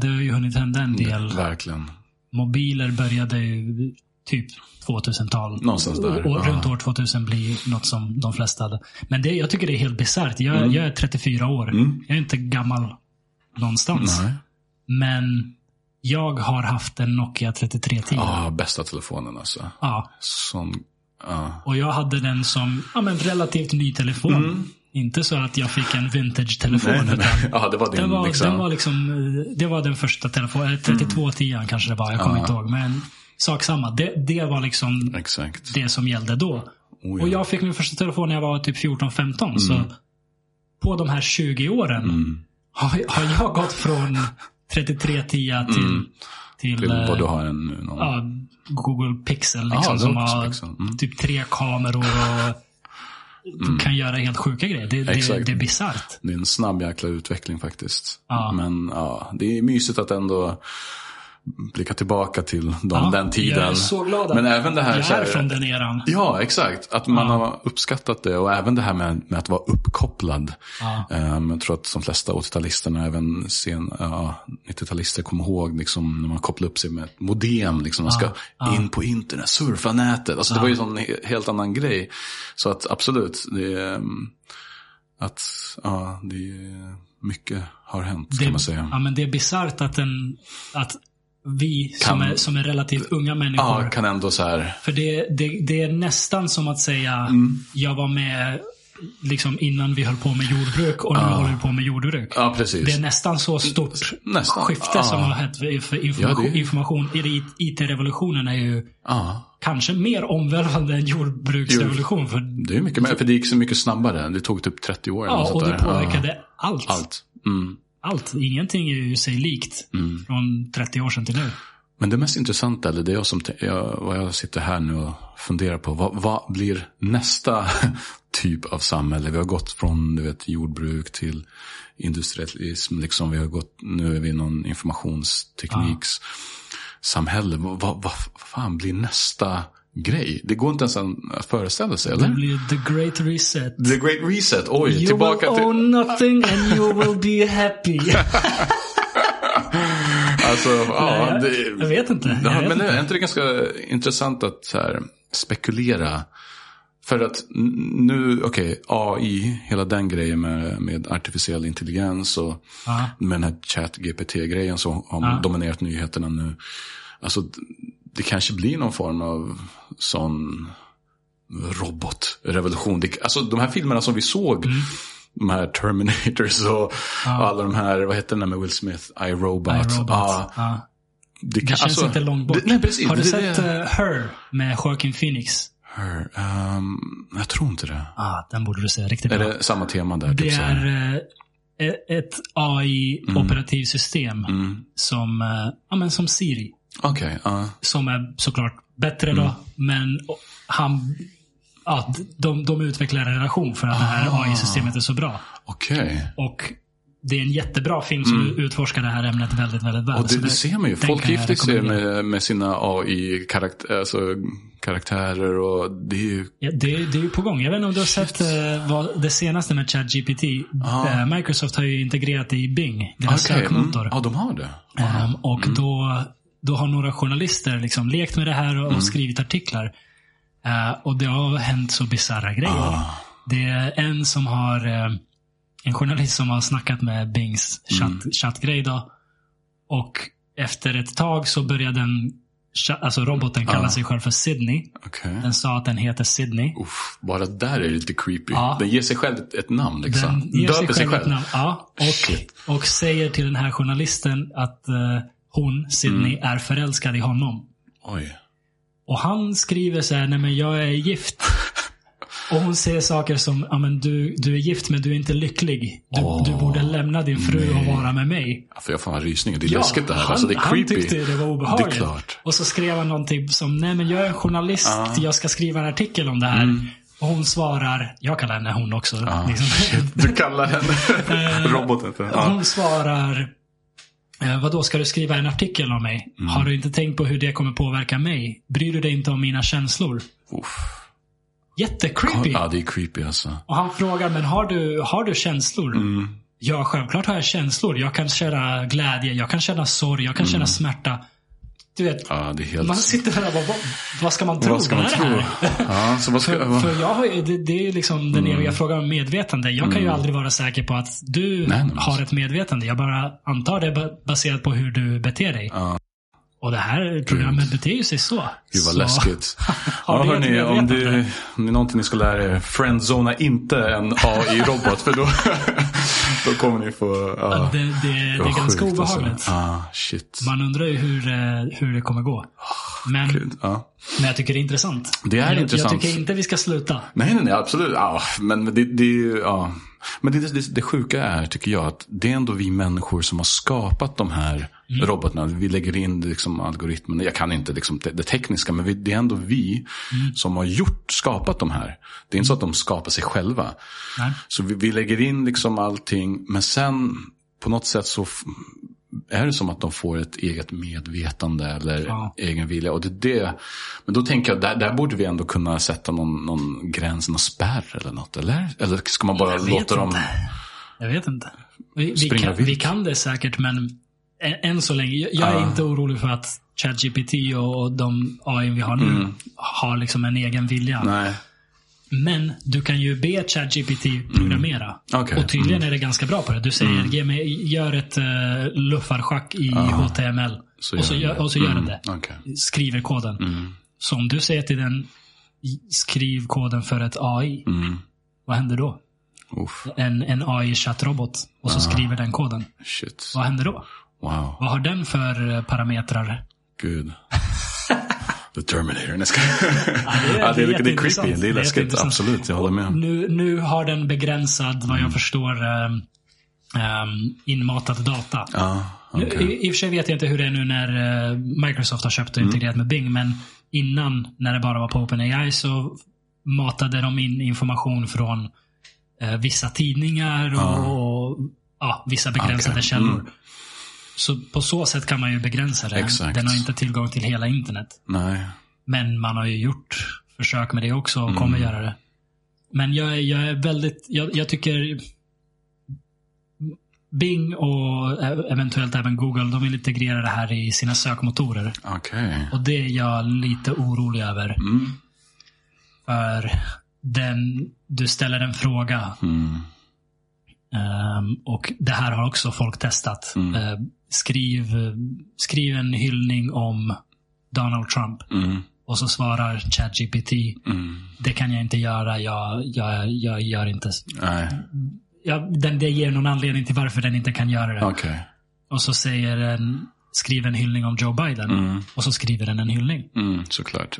Det har ju hunnit hända en del. Verkligen. Mobiler började ju... typ 2000-tal. Någonstans där. Runt år 2000 blir något som de flesta hade. Men jag tycker det är helt bisarrt. Jag är 34 år. Jag är inte gammal någonstans. Nej. Men jag har haft en Nokia 3310. Bästa telefonen alltså. Och jag hade den som relativt ny telefon. Inte så att jag fick en vintage-telefon. Nej. Det var din, det var den första telefonen. 3210 kanske det var. Jag kommer inte ihåg. Men saksamma. Det var liksom exakt det som gällde då. Och jag fick min första telefon när jag var typ 14-15. Så på de här 20 åren har jag gått från 3310 till vad du har nu, någon... Google Pixel liksom, som har typ 3 kameror och kan göra helt sjuka grejer. Det är bizarrt. Det är en snabb jäkla utveckling faktiskt. Men det är mysigt att ändå blicka tillbaka till den tiden. Jag är så glad att men även det här, jag är från den eran. Ja, exakt. Att man har uppskattat det. Och även det här med att vara uppkopplad. Jag tror att de flesta 80-talisterna, även 90-talister, kommer ihåg liksom, när man kopplar upp sig med ett modem. Liksom, man ska in på internet, surfa nätet. Alltså, det var ju en helt annan grej. Så att absolut, det är mycket har hänt, kan man säga. Ja, men det är bizarrt att vi som är relativt unga människor kan ändå så här. För det är nästan som att säga jag var med liksom innan vi höll på med jordbruk och nu håller vi på med jordbruk. Ja, precis. Det är nästan så stort skifte som har hänt för information. IT-revolutionen är ju kanske mer omvälvande än jordbruksrevolution. Det är mycket mer, för det gick så mycket snabbare. Det tog typ 30 år. Ja, och det påverkade allt. Ingenting är ju sig likt från 30 år sedan till nu. Men det mest intressanta, eller det är jag sitter här nu och funderar på, vad blir nästa typ av samhälle? Vi har gått från jordbruk till industrialism, liksom. Vi har gått, nu är vi någon informationstekniks samhälle. Vad fan blir nästa grej? Det går inte ens att föreställa sig, eller? Det blir the great reset. The great reset, oj. You tillbaka will own nothing and you will be happy. Alltså, jag vet inte. Men är inte det ganska intressant att så här, spekulera? För att nu, AI, hela den grejen med artificiell intelligens och med den här ChatGPT-grejen som har dominerat nyheterna nu. Alltså, det kanske blir någon form av sån robotrevolution. Alltså, de här filmerna som vi såg, de här Terminators och alla de här, vad heter den med Will Smith, I, Robot. Det känns inte långt bort. Har du sett Her med Joaquin Phoenix? Her, jag tror inte det. Den borde du säga riktigt bra. Är det samma tema där? Det är ett AI-operativsystem som Siri. Som är såklart bättre då, men han... Ja, de utvecklar en relation för att det här AI-systemet är så bra. Och det är en jättebra film som utforskar det här ämnet väldigt, väldigt väl. Och det ser man ju. Folk gifter sig med sina AI-karaktärer och det är ju... Ja, det är ju på gång. Jag vet inte om du har sett det senaste med ChatGPT. Microsoft har ju integrerat det i Bing, deras sökmotor. Ja, de har det. Och då har några journalister liksom lekt med det här och skrivit artiklar. Och det har hänt så bizarra grejer. Det är en som har en journalist som har snackat med Bings chattgrej då, och efter ett tag så började roboten kalla sig själv för Sydney. Den sa att den heter Sydney. Uff, bara där är det lite creepy. Den ger sig själv ett namn liksom. Den ger sig själv ett namn. Och säger till den här journalisten att hon, Sydney, är förälskad i honom. Oj. Och han skriver så här: nej, men jag är gift. Och hon säger saker som: ja, men du är gift men du är inte lycklig. Du borde lämna din fru och vara med mig. Ja, för jag får en rysning. Det är läskigt det här. Alltså, det är creepy. Han tyckte det var obehagligt. Det är klart. Och så skrev han någonting som: nej, men jag är en journalist. Jag ska skriva en artikel om det här. Och hon svarar, jag kallar henne hon också. Liksom. Du kallar henne roboten. Hon svarar: vadå, ska du skriva en artikel om mig? Har du inte tänkt på hur det kommer påverka mig? Bryr du dig inte om mina känslor? Jättecreepy. Ja, det är creepy alltså. Och han frågar, men har du känslor? Ja, självklart har jag känslor. Jag kan känna glädje, jag kan känna sorg, jag kan känna smärta. Du vet, det är helt... man sitter där och bara, vad ska man tro? Vad ska man tro? Ja, så vad ska... för jag har ju, det är liksom den eviga frågan om medvetande. Jag kan ju aldrig vara säker på att du har ett medvetande. Jag bara antar det baserat på hur du beter dig. Och det här programmet beter ju sig så. Det var läskigt. Hörni, om det är någonting ni ska lära er, friendzona inte en AI-robot, för då kommer ni få... det är ganska obehagligt. Alltså. Man undrar ju hur det kommer gå. Men jag tycker det är intressant. Det är intressant. Jag tycker inte vi ska sluta. Nej, absolut. Ja, men det är ju... Ja. Men det sjuka är, tycker jag, att det är ändå vi människor som har skapat de här robotarna. Vi lägger in liksom algoritmerna. Jag kan inte liksom det tekniska, men det är ändå vi som har skapat de här. Det är inte så att de skapar sig själva. Nej. Så vi lägger in liksom allting, men sen på något sätt så... är det som att de får ett eget medvetande eller egen vilja, och det. Men då tänker jag, där borde vi ändå kunna sätta någon gräns, någon spärr eller något, eller ska man bara låta dem? Jag vet inte. Vi kan det säkert, men än så länge jag är inte orolig för att ChatGPT och de AI vi har nu har liksom en egen vilja. Nej. Men du kan ju be ChatGPT programmera. Okay. Och tydligen är det ganska bra på det. Du säger, gör ett luffarschack i HTML. Så gör den det. Okay. Skriver koden. Så om du säger till den, skriv koden för ett AI. Vad händer då? En AI-chattrobot. Och så skriver den koden. Shit. Vad händer då? Wow. Vad har den för parametrar? Gud. The Terminator. Det är creepy, det är läskigt, absolut, jag håller med. Nu har den begränsad, vad jag förstår, inmatad data. Okay. I och för sig vet jag inte hur det är nu när Microsoft har köpt och integrerat med Bing, men innan, när det bara var på OpenAI, så matade de in information från vissa tidningar och vissa begränsade källor. Så på så sätt kan man ju begränsa det. Exakt. Den har inte tillgång till hela internet. Nej. Men man har ju gjort försök med det också och kommer göra det. Men jag är väldigt... Jag tycker Bing och eventuellt även Google, de vill integrera det här i sina sökmotorer. Okay. Och det är jag lite orolig över. För du ställer en fråga... och det här har också folk testat. Skriv en hyllning om Donald Trump, och så svarar ChatGPT, det kan jag inte göra, jag gör inte. Nej. Det ger någon anledning till varför den inte kan göra det. Okay. Och så säger den, skriv en hyllning om Joe Biden, och så skriver den en hyllning. Såklart.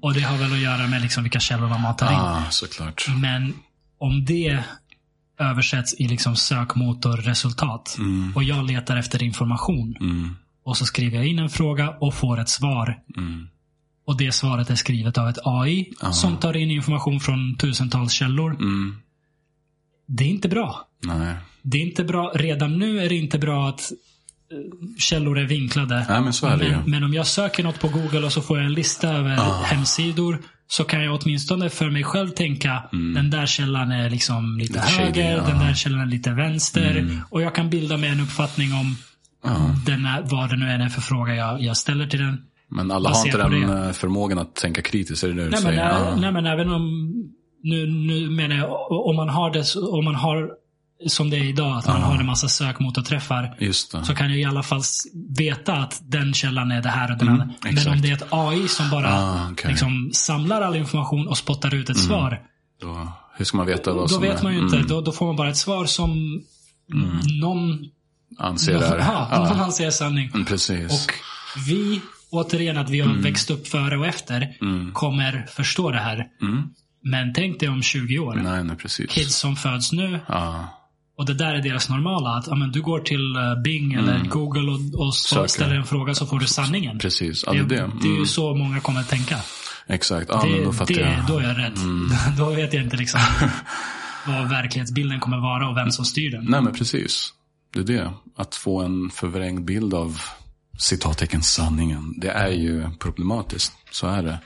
Och det har väl att göra med liksom vilka källor man matar in. Såklart. Men om det översätts i liksom sökmotorresultat, och jag letar efter information, och så skriver jag in en fråga och får ett svar, och det svaret är skrivet av ett AI som tar in information från tusentals källor. Det är inte bra. Nej. Det är inte bra, redan nu är det inte bra att källor är vinklade. Nej, men så är det ju. Men om jag söker något på Google och så får jag en lista över hemsidor, så kan jag åtminstone för mig själv tänka, den där källan är liksom lite höger, den där källan är lite vänster, och jag kan bilda mig en uppfattning om vad det nu är för fråga jag ställer till den. Men alla har inte den förmågan att tänka kritiskt, är det du säger? Nej, men även om nu menar jag, om man har som det är idag, att man har en massa sökmotorträffar, så kan jag i alla fall veta att den källan är det här och den andra. Men om det är ett AI som bara liksom samlar all information och spottar ut ett svar, hur ska man veta vad som är? Då vet man ju inte, då får man bara ett svar som någon anser anser sanning. Precis. Och vi, återigen, att vi har växt upp före och efter, kommer förstå det här. Men tänk dig om 20 år. Nej, precis. Kids som föds nu. Och det där är deras normala. Att men du går till Bing eller Google och ställer en fråga, så får du sanningen. Precis. Det är ju så många kommer att tänka. Exakt. Då är jag rädd. Då vet jag inte liksom vad verklighetsbilden kommer vara och vem som styr den. Nej, men precis. Det är det. Att få en förvrängd bild av citattecken sanningen, det är ju problematiskt, så är det.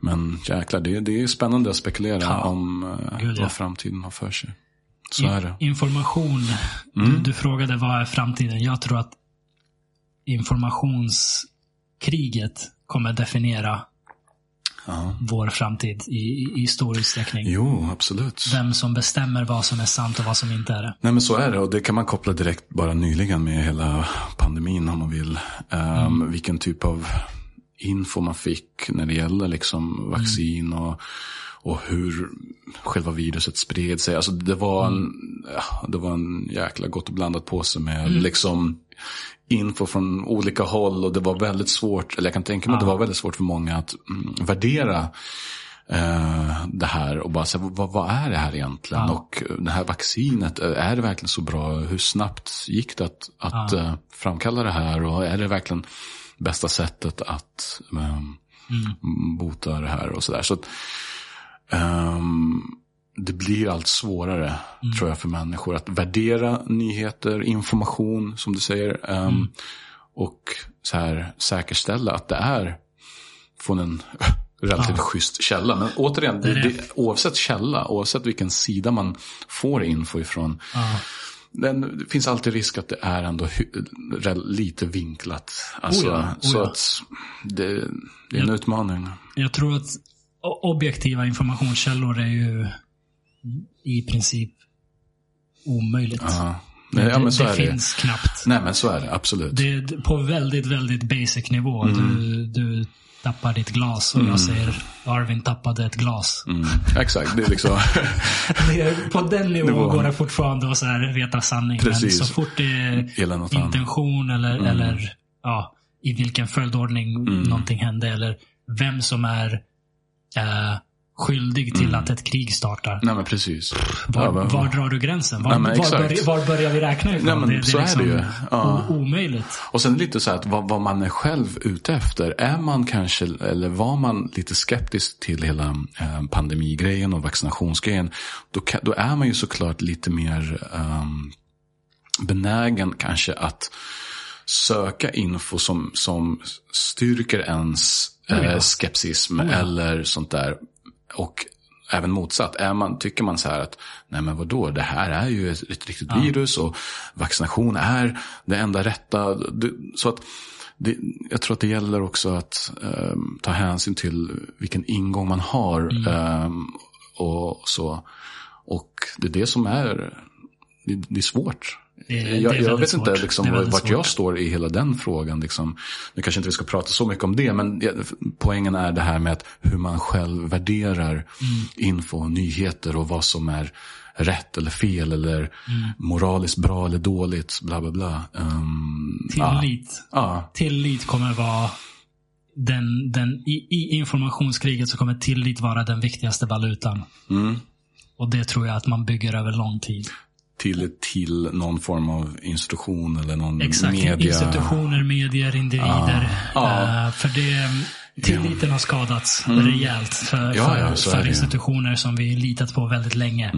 Men jäklar, det är spännande att spekulera om vad framtiden har för sig, så är det. Information, du frågade vad är framtiden. Jag tror att informationskriget kommer definiera vår framtid i stor utsträckning. Jo, absolut. Vem som bestämmer vad som är sant och vad som inte är det. Nej, men så är det, och det kan man koppla direkt bara nyligen med hela pandemin, om man vill. Vilken typ av info man fick när det gäller liksom vaccin och och hur själva viruset spred sig. Alltså det var en jäkla gott och blandat påse med liksom info från olika håll, och det var väldigt svårt, eller jag kan tänka mig att det var väldigt svårt för många att värdera det här och bara säga, vad är det här egentligen? Och det här vaccinet, är det verkligen så bra? Hur snabbt gick det att framkalla det här? Och är det verkligen bästa sättet att bota det här och sådär? Så att det blir allt svårare tror jag för människor att värdera nyheter, information som du säger, och så här säkerställa att det är från en relativt schysst källa. Men återigen, det, oavsett källa, oavsett vilken sida man får info ifrån, det finns alltid risk att det är ändå lite vinklat. Alltså, så att det är en utmaning. Jag tror att objektiva informationskällor är ju i princip omöjligt. Det finns knappt. Nej, men så är det, absolut. Det är på väldigt, väldigt basic nivå. Du tappar ditt glas och jag säger Arvin tappade ett glas. Exakt, det är liksom på den nivån går det fortfarande att så här veta sanningen. Precis. Så fort det är intention eller i vilken följdordning någonting hände eller vem som är skyldig till att ett krig startar. Nej, men precis. Var drar du gränsen? Var börjar vi räkna ifrån? Nej, men det är liksom det omöjligt. Och sen lite så här att vad man är själv ute efter. Är man kanske, eller var man lite skeptisk till hela pandemigrejen och vaccinationsgrejen, då är man ju såklart lite mer benägen kanske att söka info som styrker ens skepsism eller sånt där. Och även motsatt, tycker man så här att nej men vadå, det här är ju ett riktigt virus och vaccination är det enda rätta. Så att jag tror att det gäller också att ta hänsyn till vilken ingång man har och så. Och det är det som är det är svårt. Jag vet inte liksom vart jag står i hela den frågan. Liksom. Nu kanske inte vi ska prata så mycket om det, men poängen är det här med att hur man själv värderar info och nyheter och vad som är rätt eller fel eller moraliskt bra eller dåligt, bla bla bla. Tillit kommer vara i informationskriget, så kommer tillit vara den viktigaste valutan. Och det tror jag att man bygger över lång tid. Till någon form av institution eller någon media. Institutioner, medier, individer. För tilliten har skadats rejält för institutioner som vi litat på väldigt länge.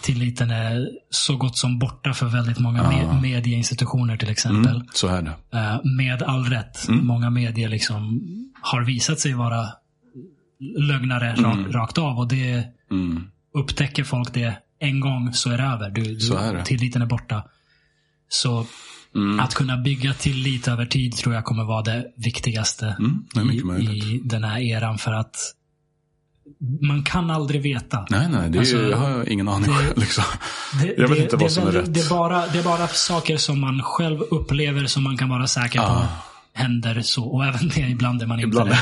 Tilliten är så gott som borta för väldigt många medieinstitutioner till exempel. Så är det. Med all rätt. Många medier liksom har visat sig vara lögnare rakt av, och det upptäcker folk det en gång, så är det över. Så är det. Tilliten är borta. Så att kunna bygga tillit över tid tror jag kommer vara det viktigaste i den här eran, för att man kan aldrig veta. Nej, det är alltså, jag har ingen aning liksom. Jag vet inte vad som är rätt. Det är bara saker som man själv upplever som man kan vara säker på händer så, och även det ibland är man inte det.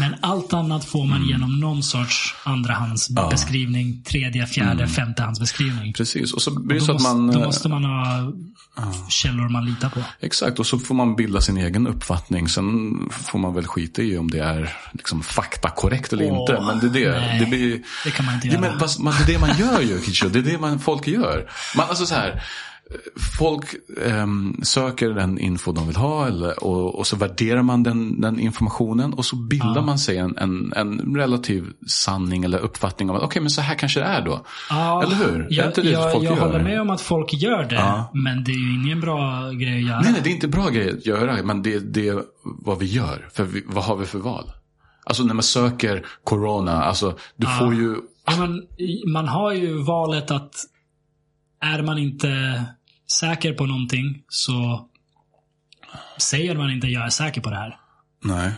Men allt annat får man genom någon sorts andrahandsbeskrivning, tredje, fjärde, femtehandsbeskrivning. Precis, och så blir det så att man då måste man ha källor man litar på. Exakt, och så får man bilda sin egen uppfattning, sen får man väl skita i om det är liksom faktakorrekt eller inte, men det kan man inte göra. Det är det man gör ju, det är det folk gör. Man alltså så här, folk söker den info de vill ha, och så värderar man den informationen, och så bildar man sig en relativ sanning eller uppfattning om att okej, men så här kanske det är då. Eller hur? Jag håller med om att folk gör det, men det är ju ingen bra grej att göra. Nej, det är inte bra grej att göra, men det är vad vi gör. Vad har vi för val? Alltså när man söker corona, alltså du får ju... Man har ju valet att är man inte säker på någonting så säger man inte jag är säker på det här. Nej.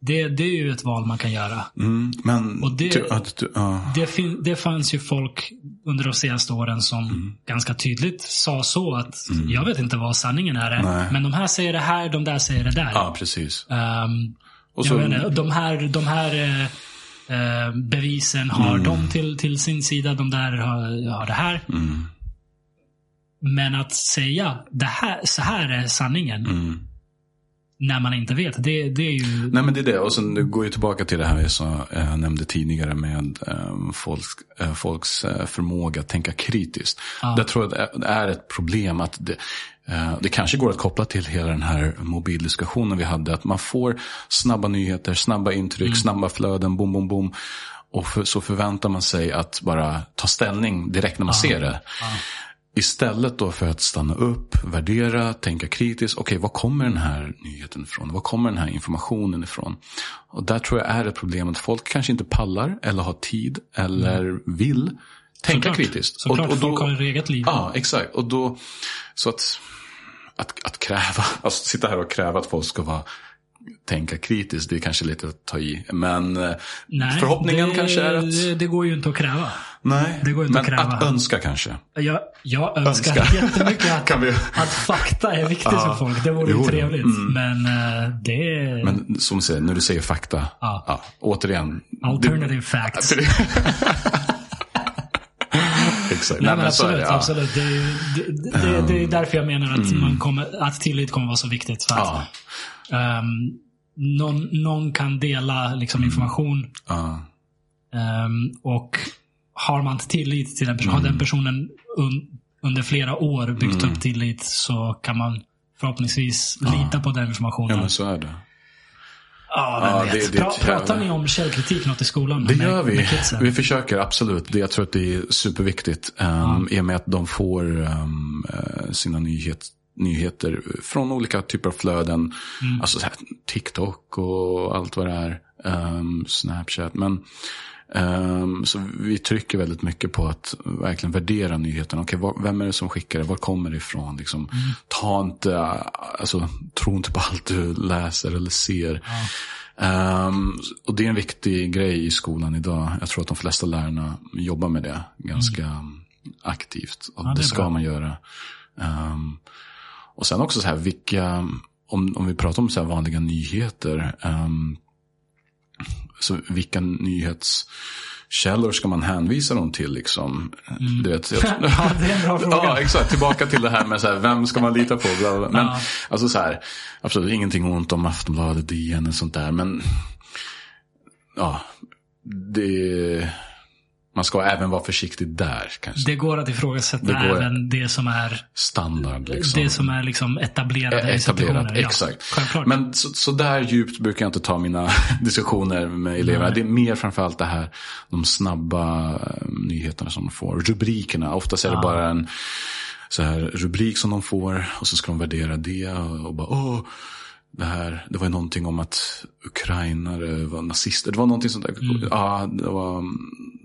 Det är ju ett val man kan göra. Men och det fanns ju folk under de senaste åren som ganska tydligt sa så att jag vet inte vad sanningen är. Nej. Men de här säger det här, de där säger det där. Ja, precis. Och så... jag menar, de här bevisen har de till sin sida, de där har det här. Mm. Men att säga det här, så här är sanningen, när man inte vet, det är ju... Nej, men det är det. Och sen det går ju tillbaka till det här jag nämnde tidigare med folks förmåga att tänka kritiskt. Ja. Där tror jag det är ett problem att det kanske går att koppla till hela den här mobildiskussionen vi hade, att man får snabba nyheter, snabba intryck, snabba flöden, boom, boom, boom. Och så förväntar man sig att bara ta ställning direkt när man ser det. Ja. Istället då för att stanna upp, värdera, tänka kritiskt. Okej, var kommer den här nyheten ifrån? Var kommer den här informationen ifrån? Och där tror jag är ett problem att folk kanske inte pallar eller har tid eller vill tänka kritiskt. Såklart, och då, folk har ett eget liv. Ja, exakt. Och då, så att kräva, alltså sitta här och kräva att folk ska tänka kritiskt, det är kanske lite att ta i. Men nej, förhoppningen kanske är att... Det går ju inte att kräva. Nej, det går inte men att kräva. Att önska kanske. Jag önskar jättemycket att fakta är viktigt för folk. Det vore ju trevligt. Men det är... Men som säger, när du säger fakta, återigen... Alternative facts. Exakt. Nej, men absolut. Det är därför jag menar att, att tillit kommer vara så viktigt. För att någon kan dela liksom information och har man tillit till den personen under flera år byggt upp tillit, så kan man förhoppningsvis lita på den informationen. Ja, men så är det. Ja, det pratar ni om källkritik något i skolan? Det gör vi. Vi försöker, absolut. Jag tror att det är superviktigt i och med att de får sina nyheter från olika typer av flöden. Alltså så här, TikTok och allt vad det är. Snapchat. Men, så vi trycker väldigt mycket på att verkligen värdera nyheterna. Okej, vem är det som skickar det? Var kommer det ifrån? Liksom, tro inte på allt du läser eller ser. Och det är en viktig grej i skolan idag. Jag tror att de flesta lärarna jobbar med det ganska aktivt. Och det ska man göra. Och sen också så här, vilka, om vi pratar om så här vanliga nyheter, så vilka nyhetskällor ska man hänvisa dem till liksom? Du vet, ja, det är en bra fråga. Ja, exakt. Tillbaka till det här med så här, vem ska man lita på? Bla, bla. Men alltså så här, absolut ingenting ont om Aftonbladet, DN och sånt där, men man ska även vara försiktig där kanske. Det går att ifrågasätta även det som är standard liksom. Det som är liksom etablerat exakt. Ja, men så där djupt brukar jag inte ta mina diskussioner med eleverna. Nej. Det är mer framförallt det här, de snabba nyheterna som de får, rubrikerna. Oftast är det bara en så här rubrik som de får, och så ska de värdera det och bara det var ju någonting om att ukrainare var nazister. Det var någonting sånt där. Det var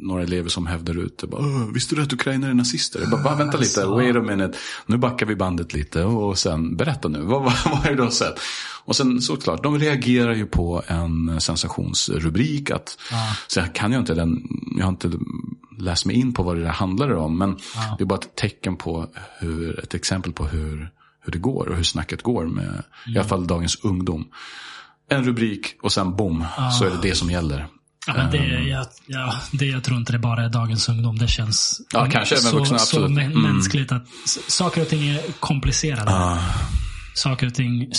några elever som hävdade ut det. Visste du att ukrainare är nazister? Jag bara, vänta lite, wait a minute. Nu backar vi bandet lite och sen berätta nu. Vad har du då sett? Och sen såklart, de reagerar ju på en sensationsrubrik. Så jag kan ju inte jag har inte läst mig in på vad det där handlar om. Men det är bara ett tecken på ett exempel på hur det går och hur snacket går med i alla fall dagens ungdom. En rubrik och sen boom, så är det det som gäller. Ja, men jag tror inte det bara är dagens ungdom. Det känns kanske så, vuxna, så mänskligt att saker och ting är komplicerade. Saker och ting,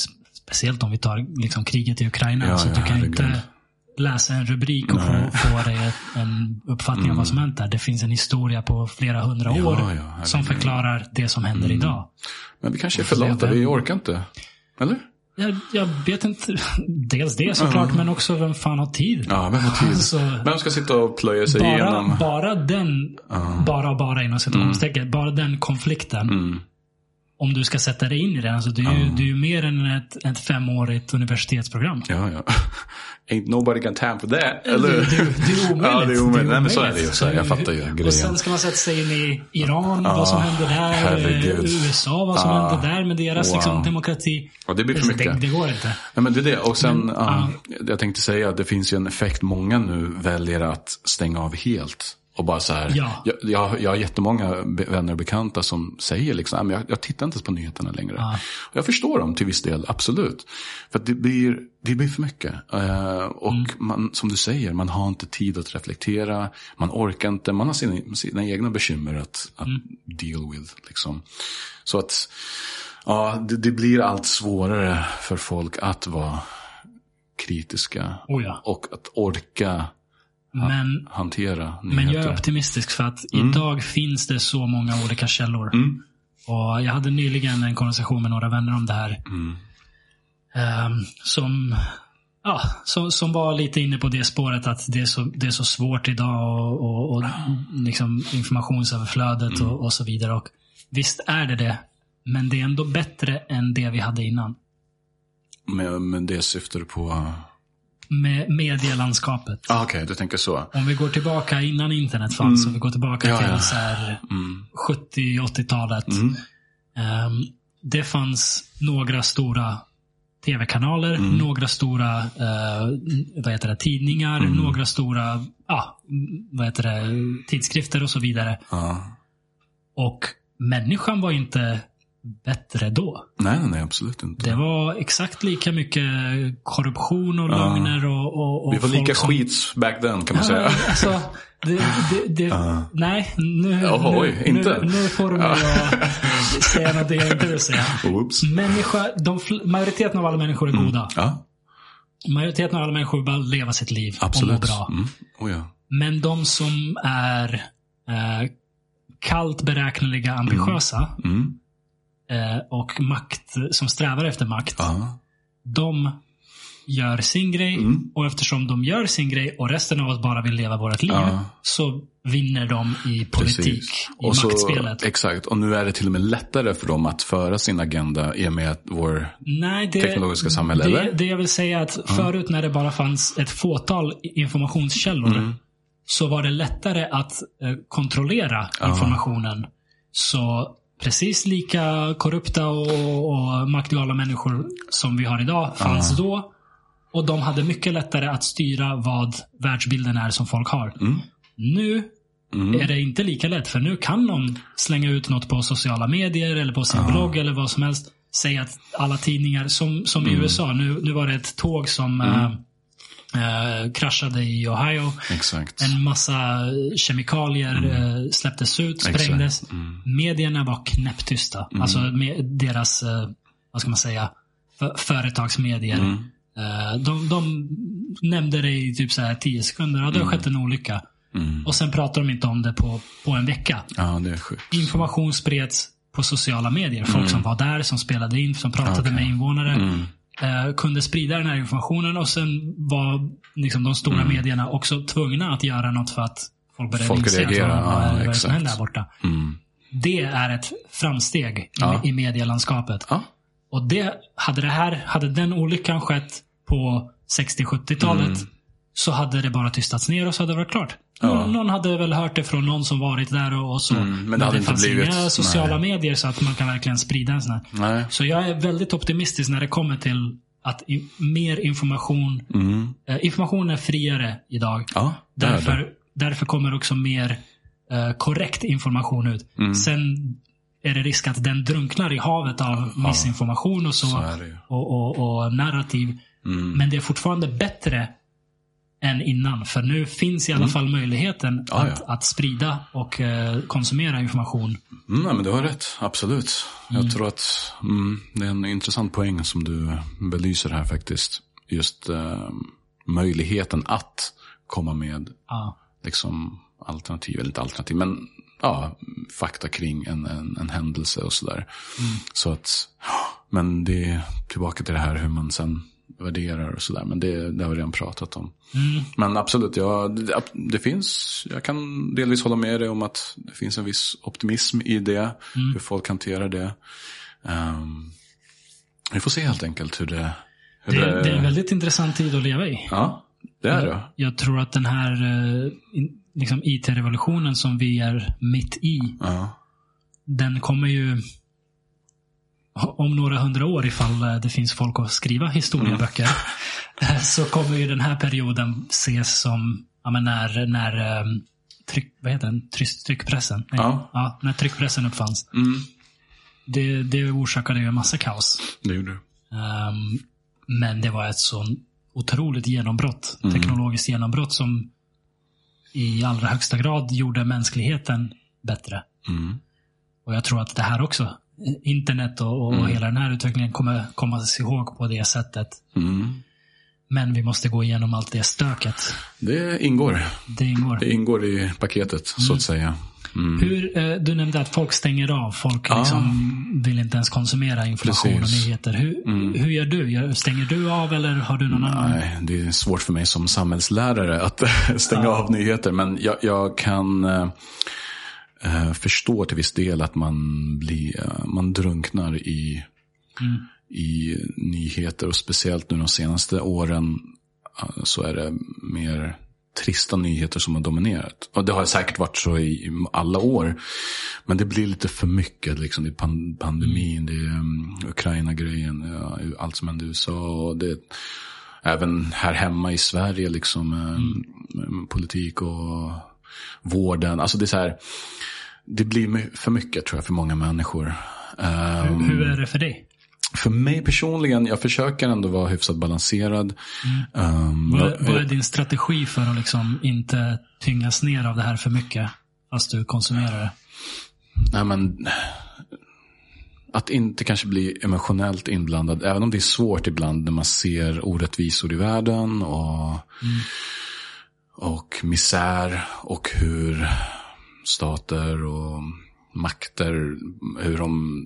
speciellt om vi tar liksom kriget i Ukraina, så du kan inte läsa en rubrik och få dig en uppfattning om vad som hänt där. Det finns en historia på flera hundra år som förklarar det som händer idag. Men vi kanske är förlata, vi orkar inte. Eller? Jag vet inte. Dels det såklart, men också vem fan har tid? Ja, vem har tid? Alltså, vem ska sitta och plöja sig igenom? Bara inom sitt omstäcket. Bara den konflikten. Om du ska sätta dig in i den. Alltså, det är ju mer än ett femårigt universitetsprogram. Ja. Ain't nobody can time for that. Eller? Det är omöjligt. Ja, det är omöjligt. Nej, men så är det ju. Så jag fattar ju grejen. Och sen ska man sätta sig in i Iran, vad som händer där. USA, vad som händer där med deras liksom, demokrati. Ja, det blir för mycket. Det går inte. Nej, men det är det. Och sen, jag tänkte säga att det finns ju en effekt. Många nu väljer att stänga av helt. Och bara så här, ja. Jag har jättemånga vänner och bekanta som säger liksom, jag tittar inte på nyheterna längre. Ja. Jag förstår dem till viss del, absolut. För att det blir för mycket. Och man, som du säger, man har inte tid att reflektera. Man orkar inte, man har sina egna bekymmer att deal with. Liksom. Så att det blir allt svårare för folk att vara kritiska. Och att orka hantera nyheter. Men jag är optimistisk för att idag finns det så många olika källor. Och jag hade nyligen en konversation med några vänner om det här. Som var lite inne på det spåret att det är så svårt idag och liksom informationsöverflödet och så vidare. Och visst är det, men det är ändå bättre än det vi hade innan. Men det syftar på... med medielandskapet. Okej, du tänker så. Om vi går tillbaka innan internet fanns, och vi går tillbaka till så här 70-80-talet. Det fanns några stora tv-kanaler, några stora tidningar, några stora tidskrifter och så vidare. Och människan var inte bättre då. Nej, absolut inte. Det var exakt lika mycket korruption och lögner och vi var lika skits back then, kan man säga. Alltså, nej, nu får du mig att säga något jag inte vill säga. Majoriteten av alla människor är goda. Majoriteten av alla människor bara leva sitt liv och må bra. Men de som är kallt beräkneliga, ambitiösa och makt, som strävar efter makt, de gör sin grej, och eftersom de gör sin grej och resten av oss bara vill leva vårt liv, så vinner de i politik, i och maktspelet. Så, exakt, och nu är det till och med lättare för dem att föra sin agenda i och med vår teknologiska samhälle, eller? Det jag vill säga är att förut, när det bara fanns ett fåtal informationskällor, så var det lättare att kontrollera informationen. Så precis lika korrupta och maktgala människor som vi har idag fanns då, och de hade mycket lättare att styra vad världsbilden är som folk har. Nu är det inte lika lätt, för nu kan de slänga ut något på sociala medier eller på sin blogg eller vad som helst. Säga att alla tidningar, som i USA, nu var det ett tåg som kraschade i Ohio. Exakt. En massa kemikalier släpptes ut, sprängdes. Medierna var knäpptysta. Alltså med deras vad ska man säga, företagsmedier. De nämnde det i typ så här 10 sekunder. Det har skett en olycka. Och sen pratar de inte om det på en vecka. Det är sjukt. Information spreds på sociala medier. Folk som var där, som spelade in, som pratade med invånare. Kunde sprida den här informationen, och sen var liksom de stora medierna också tvungna att göra något för att folk började inse att vad som hände där borta. Det är ett framsteg i medielandskapet. Och hade den olyckan skett på 60-70-talet, så hade det bara tystats ner och så hade det varit klart. Någon hade väl hört det från någon som varit där och så. Men det fanns inga sociala medier så att man kan verkligen sprida en sån här. Så jag är väldigt optimistisk när det kommer till att mer information... information är friare idag. Därför kommer också mer korrekt information ut. Sen är det risk att den drunknar i havet av missinformation och så och narrativ. Men det är fortfarande bättre än innan, för nu finns i alla fall möjligheten att sprida och konsumera information. Nej, men du har rätt, absolut. Jag tror att det är en intressant poäng som du belyser här faktiskt. Just möjligheten att komma med liksom alternativ, eller inte alternativ, men fakta kring en händelse och sådär. Så att, men det är tillbaka till det här hur man sen värderar och sådär, men det har vi redan pratat om. Men absolut, jag kan delvis hålla med dig om att det finns en viss optimism i det, hur folk hanterar det. Vi får se helt enkelt hur det... Det är en väldigt intressant tid att leva i. Ja, det är det. Jag tror att den här liksom IT-revolutionen som vi är mitt i, den kommer ju... om några 100 år, ifall det finns folk att skriva historieböcker, så kommer ju den här perioden ses som när tryckpressen. Ja, när tryckpressen uppfanns. Mm. Det orsakade ju en massa kaos. Det gjorde det. Men det var ett sån otroligt genombrott, teknologiskt genombrott som i allra högsta grad gjorde mänskligheten bättre. Mm. Och jag tror att det här också, internet och hela den här utvecklingen kommer komma ihåg på det sättet. Mm. Men vi måste gå igenom allt det stöket. Det ingår i paketet, så att säga. Mm. Hur, du nämnde att folk stänger av. Folk liksom vill inte ens konsumera information. Precis. Och nyheter. Hur gör du? Stänger du av eller har du någon annan? Nej, det är svårt för mig som samhällslärare att stänga av nyheter. Men jag kan förstå till viss del att man drunknar i nyheter. Och speciellt nu de senaste åren så är det mer trista nyheter som har dominerat. Och det har säkert varit så i alla år. Men det blir lite för mycket. Liksom. Det är pandemin, det är Ukraina-grejen, allt som händer i USA. Och det, även här hemma i Sverige, liksom, politik och vården. Alltså det är så här, det blir för mycket, tror jag, för många människor. Hur är det för dig? För mig personligen, jag försöker ändå vara hyfsat balanserad. Vad är din strategi för att liksom inte tyngas ner av det här för mycket fast du konsumerar det? Nej, men att inte kanske bli emotionellt inblandad, även om det är svårt ibland när man ser orättvisor i världen och misär och hur stater och makter, hur de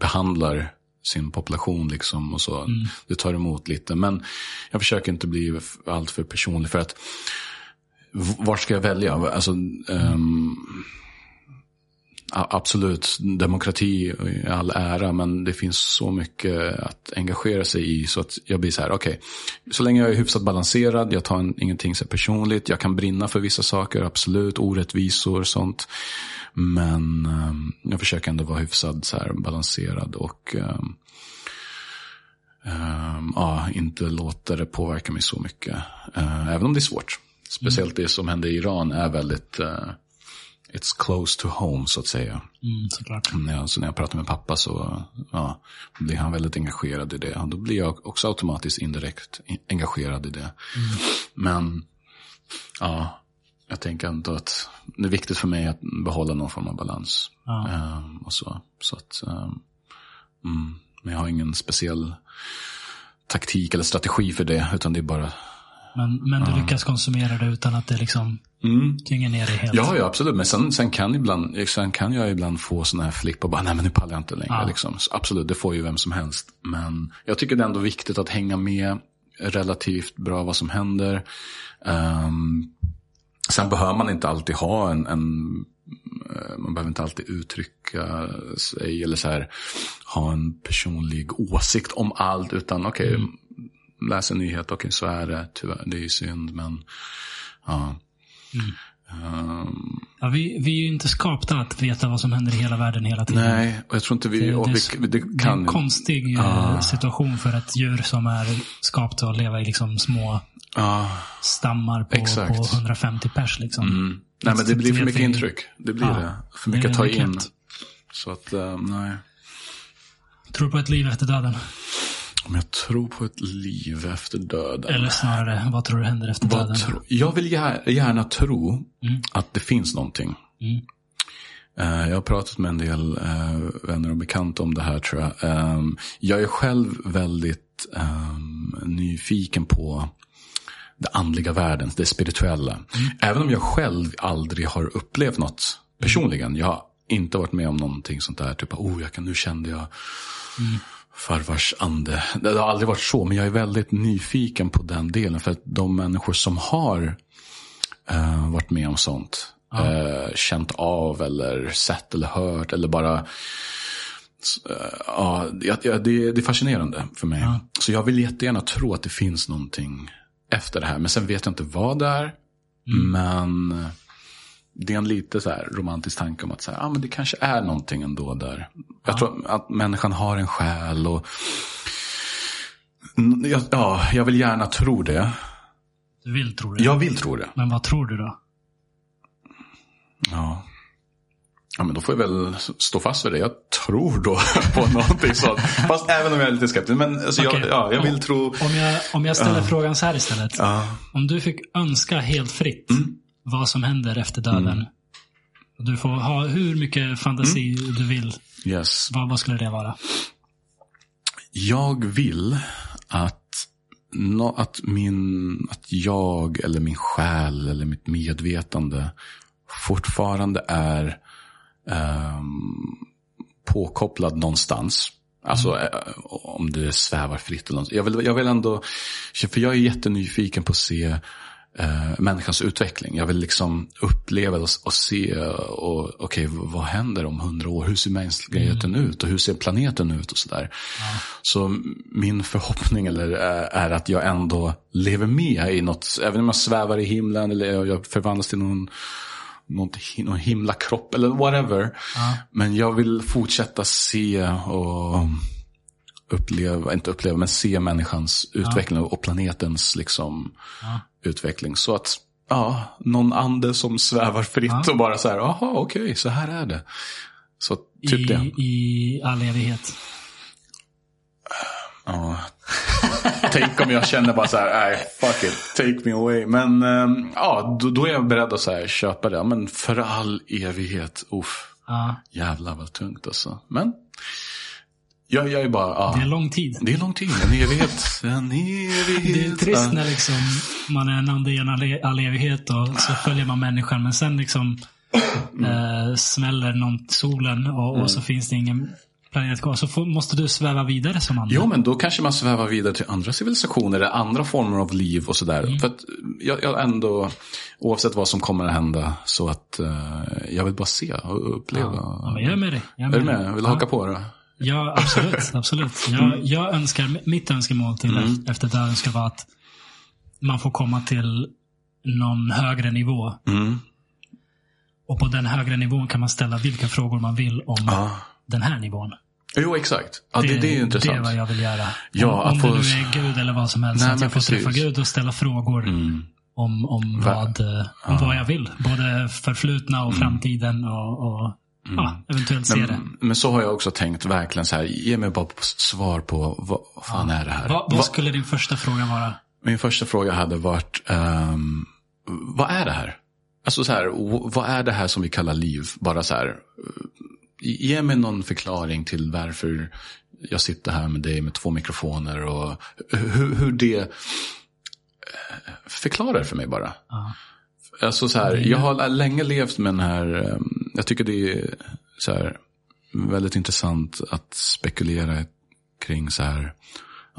behandlar sin population liksom och så. Det tar emot lite, men jag försöker inte bli allt för personlig, för att vart ska jag välja? Alltså absolut, demokrati i all ära, men det finns så mycket att engagera sig i, så att jag blir så här, okej, så länge jag är hyfsat balanserad, jag tar ingenting så personligt, jag kan brinna för vissa saker, absolut, orättvisor och sånt, men jag försöker ändå vara hyfsad så här, balanserad och inte låta det påverka mig så mycket, även om det är svårt. Speciellt det som hände i Iran är väldigt... It's close to home, så att säga. Såklart. Så när jag pratar med pappa så blir han väldigt engagerad i det. Då blir jag också automatiskt indirekt engagerad i det. Men jag tänker ändå att det är viktigt för mig att behålla någon form av balans. Och så att, men jag har ingen speciell taktik eller strategi för det, utan det är bara... Men du lyckas konsumera det utan att det liksom tynger ner dig helt. Ja, absolut. Men sen kan jag ibland få såna här flipp och bara, nej men nu pallar jag inte längre. Liksom. Absolut, det får ju vem som helst. Men jag tycker det är ändå viktigt att hänga med relativt bra vad som händer. Sen behöver man inte alltid ha man behöver inte alltid uttrycka sig eller så här, ha en personlig åsikt om allt, utan okej, läsa nyhet, okej, så är det tyvärr, det är ju synd, men vi är ju inte skapta att veta vad som händer i hela världen hela tiden. Nej, och jag tror inte vi kan. Det är en konstig situation för ett djur som är skapt att leva i liksom små stammar på 150 pers liksom. Nej, men det blir för mycket intryck. Det blir det. För mycket att ta in. Så att, nej. Tror du på ett liv efter döden? Om jag tror på ett liv efter döden. Eller snarare, vad tror du händer efter döden? Jag vill gärna tro att det finns någonting. Jag har pratat med en del vänner och bekanta om det här, tror jag. Jag är själv väldigt nyfiken på det andliga världen, det spirituella. Även om jag själv aldrig har upplevt något personligen. Jag har inte varit med om någonting sånt där. Typ, nu kände jag... farvars ande. Det har aldrig varit så, men jag är väldigt nyfiken på den delen, för att de människor som har varit med om sånt, känt av eller sett eller hört eller bara det är fascinerande för mig. Så jag vill jättegärna tro att det finns någonting efter det här, men sen vet jag inte vad det är, men det är en lite så här romantisk tanke om att så här, men det kanske är någonting ändå där. Jag tror att människan har en själ och jag vill gärna tro det. Du vill tro det? Jag vill tro det. Men vad tror du då? Ja. Ja, men då får jag väl stå fast för det. Jag tror då på någonting sånt. Fast även om jag är lite skeptisk. Men alltså, okay. jag vill tro... Om jag ställer frågan så här istället. Om du fick önska helt fritt vad som händer efter döden. Du får ha hur mycket fantasi du vill. Yes. Vad skulle det vara? Jag vill att jag eller min själ eller mitt medvetande fortfarande är påkopplad någonstans. Alltså om det svävar fritt eller något. Jag vill ändå, för jag är jättenyfiken på att se människans utveckling. Jag vill liksom uppleva och se och okej, vad händer om 100 år? Hur ser mänskligheten ut och hur ser planeten ut och sådär. Ja. Så min förhoppning är att jag ändå lever med i något, även om jag svävar i himlen eller jag förvandlas till någon himla kropp eller whatever. Ja. Men jag vill fortsätta se och men se människans utveckling och planetens liksom utveckling. Så att någon ande som svävar fritt och bara så här, aha, okej, så här är det. Så typ det. I all evighet. Ja. Tänk om jag känner bara så här, nej, fuck it, take me away. Men då är jag beredd att så här, köpa det. Men för all evighet, jävlar vad tungt alltså. Men... Jag är bara, det är en lång tid. Det är en lång tid, en evighet. Det är trist när liksom man är en ande i en all evighet och så följer man människan. Men sen liksom smäller solen och så finns det ingen planet kvar. Så måste du sväva vidare som ande. Jo, men då kanske man svävar vidare till andra civilisationer eller andra former av liv och sådär. För att jag ändå, oavsett vad som kommer att hända, så att jag vill bara se och uppleva. Ja, men jag är med dig. Jag vill haka på det. Ja, absolut. Jag önskar, mitt önskemål till efter det ska vara att man får komma till någon högre nivå. Och på den högre nivån kan man ställa vilka frågor man vill om den här nivån. Jo, exakt. Ja, det är ju intressant. Det är vad jag vill göra. Ja, om det nu är Gud eller vad som helst. Nej, att jag får träffa Gud och ställa frågor om vad jag vill. Både förflutna och framtiden och eventuellt se det. Men så har jag också tänkt verkligen så här, ge mig bara svar på vad fan är det här? Vad skulle din första fråga vara? Min första fråga hade varit vad är det här? Alltså så här, vad är det här som vi kallar liv? Bara så här, ge mig någon förklaring till varför jag sitter här med dig med 2 mikrofoner och hur det förklarar för mig bara. Alltså så här, jag har länge levt med den här, jag tycker det är så här väldigt intressant att spekulera kring så här,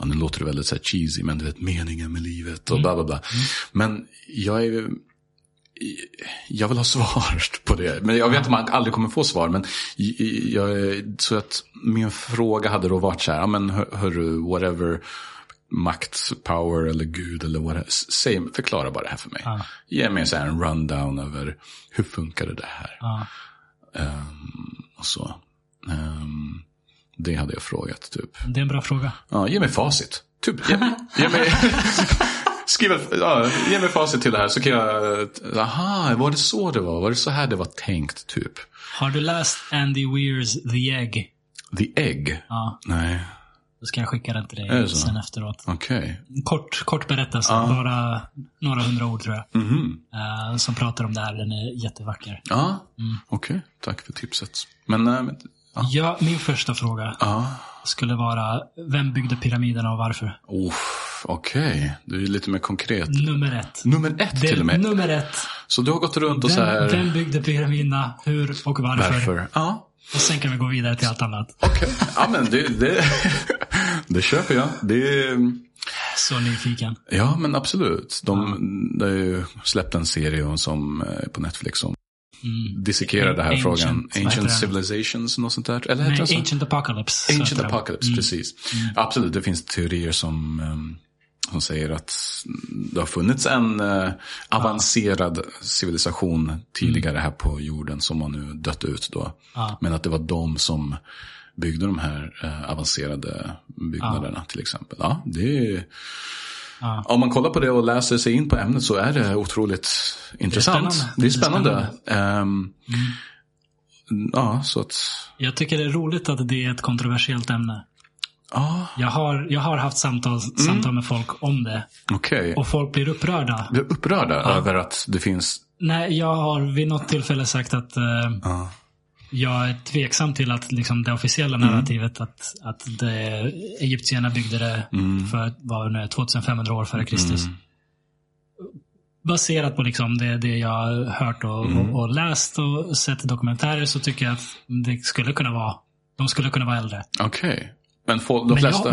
nu låter det väldigt så här cheesy, men du vet, meningen med livet och bla bla bla. Men jag vill ha svar på det, men jag vet att man aldrig kommer få svar, men så att min fråga hade då varit så här, men hörru, whatever, makt, power eller Gud eller vad det är. Förklara bara det här för mig. Ge mig så här en rundown över hur funkar det här. Och så. Det hade jag frågat typ. Det är en bra fråga. Ja, ge mig facit. Typ. Ge mig ge mig facit till det här så kan jag... Aha, var det så det var? Var det så här det var tänkt typ? Har du läst Andy Weirs The Egg? The Egg? Ja. Nej. Då ska jag skicka den till dig sen efteråt. Okay. Kort berättelse, bara några 100 ord tror jag. Som pratar om det här, den är jättevacker. Okej, tack för tipset. Men min första fråga skulle vara, vem byggde pyramiderna och varför? Okej, det är lite mer konkret. Nummer ett till och med. Nummer ett. Så du har gått runt och så här... Vem byggde pyramiderna, hur och varför? Och sen kan vi gå vidare till allt annat. Okej, ja men det köper jag. Det är... Så nyfiken. Ja men absolut. De har ju släppt en serie som på Netflix som dissekerar den här frågan. Ancient Civilizations och något sånt där. Eller heter det så? Ancient Apocalypse. Ancient Apocalypse, precis. Absolut, det finns teorier som säger att det har funnits en avancerad civilisation tidigare här på jorden som har nu dött ut då. Men att det var de som byggde de här avancerade byggnaderna till exempel. Ja, det är Ja. Om man kollar på det och läser sig in på ämnet så är det otroligt intressant. Det är spännande. Ja, så att... Jag tycker det är roligt att det är ett kontroversiellt ämne. Ah. Jag har haft samtal med folk om det. Okay. Och folk blir upprörda. Blir upprörda över att det finns... Nej, jag har vid något tillfälle sagt att jag är tveksam till att liksom, det officiella narrativet att egyptierna byggde det för 2500 år före Kristus. Mm. Baserat på liksom, det jag hört och läst och sett dokumentärer så tycker jag att de skulle kunna vara äldre. Okej. Okay.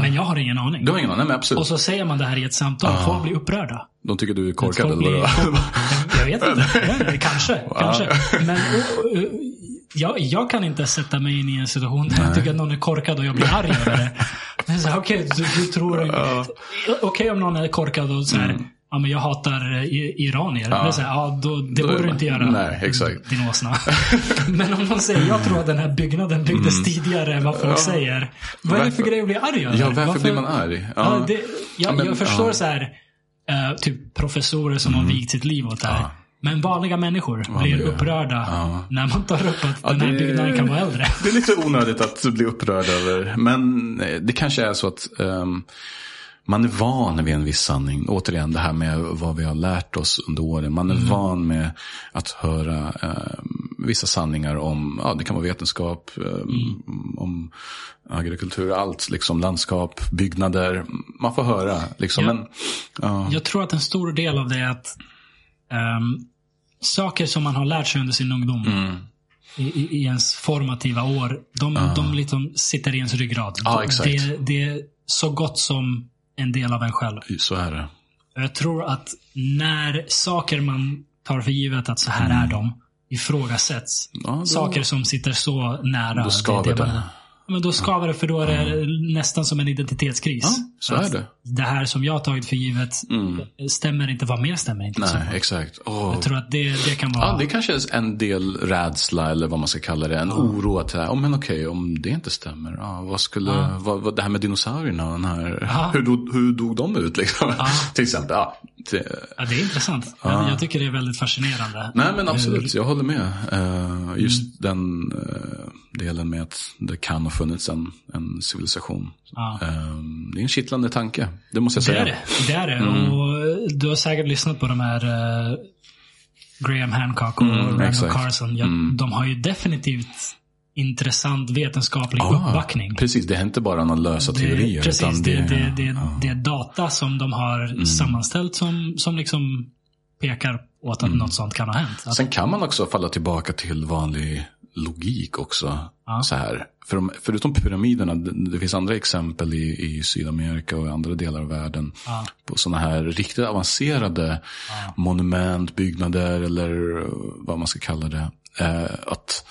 Men jag har ingen aning. Du har ingen aning, men absolut. Och så säger man det här i ett samtal. Folk blir upprörda. De tycker du är korkad eller vad? Jag vet inte. Kanske. Men jag kan inte sätta mig in i en situation där jag tycker att någon är korkad och jag blir arg över det. Men så här, okej, du tror... Okej, om någon är korkad och så här... Ja, men jag hatar iranier. Det är så här, då borde du inte göra. Nej, exakt. Din åsna. Men om man säger, jag tror att den här byggnaden byggdes tidigare än vad folk säger. Vad är det för grej att bli arg över? Ja, varför blir man arg? Ja. Jag förstår så här, typ professorer som har vigt sitt liv åt det här. Men vanliga människor blir upprörda när man tar upp att den här byggnaden kan vara äldre. Det är lite onödigt att bli upprörd över. Men det kanske är så att... man är van vid en viss sanning. Återigen det här med vad vi har lärt oss under åren. Man är van med att höra vissa sanningar om, det kan vara vetenskap, om agrikultur, allt liksom, landskap, byggnader. Man får höra liksom. Jag tror att en stor del av det är att saker som man har lärt sig under sin ungdom i ens formativa år, de liksom sitter i ens ryggrad. Det är så gott som en del av en själv. Så är det. Jag tror att när saker man tar för givet att så här är de ifrågasätts, saker som sitter så nära, då skaver det. Men då skaver det, för då är det nästan som en identitetskris. Ja, så är det. Det här som jag har tagit för givet stämmer inte, vad mer stämmer inte. Nej, så. Exakt. Jag tror att det kan vara... Ja, det kanske är en del rädsla eller vad man ska kalla det. En oro att men okej, om det inte stämmer. Vad det här med dinosaurierna, den här, hur dog de ut liksom? Till exempel. Det är intressant. Jag tycker det är väldigt fascinerande. Nej, men absolut. Jag håller med. Just den delen med att det kan ha funnits en civilisation. Det är en kittlande tanke. Det måste jag säga. Det är det. Och du har säkert lyssnat på de här Graham Hancock och Randall Carson. De har ju definitivt intressant vetenskaplig uppbackning. Precis, det är inte bara några lösa teorier. Precis, det är data som de har sammanställt som liksom pekar åt att något sånt kan ha hänt. Sen kan man också falla tillbaka till vanlig logik också. Så här. Förutom pyramiderna, det finns andra exempel i Sydamerika och andra delar av världen på sådana här riktigt avancerade monument, byggnader eller vad man ska kalla det. Att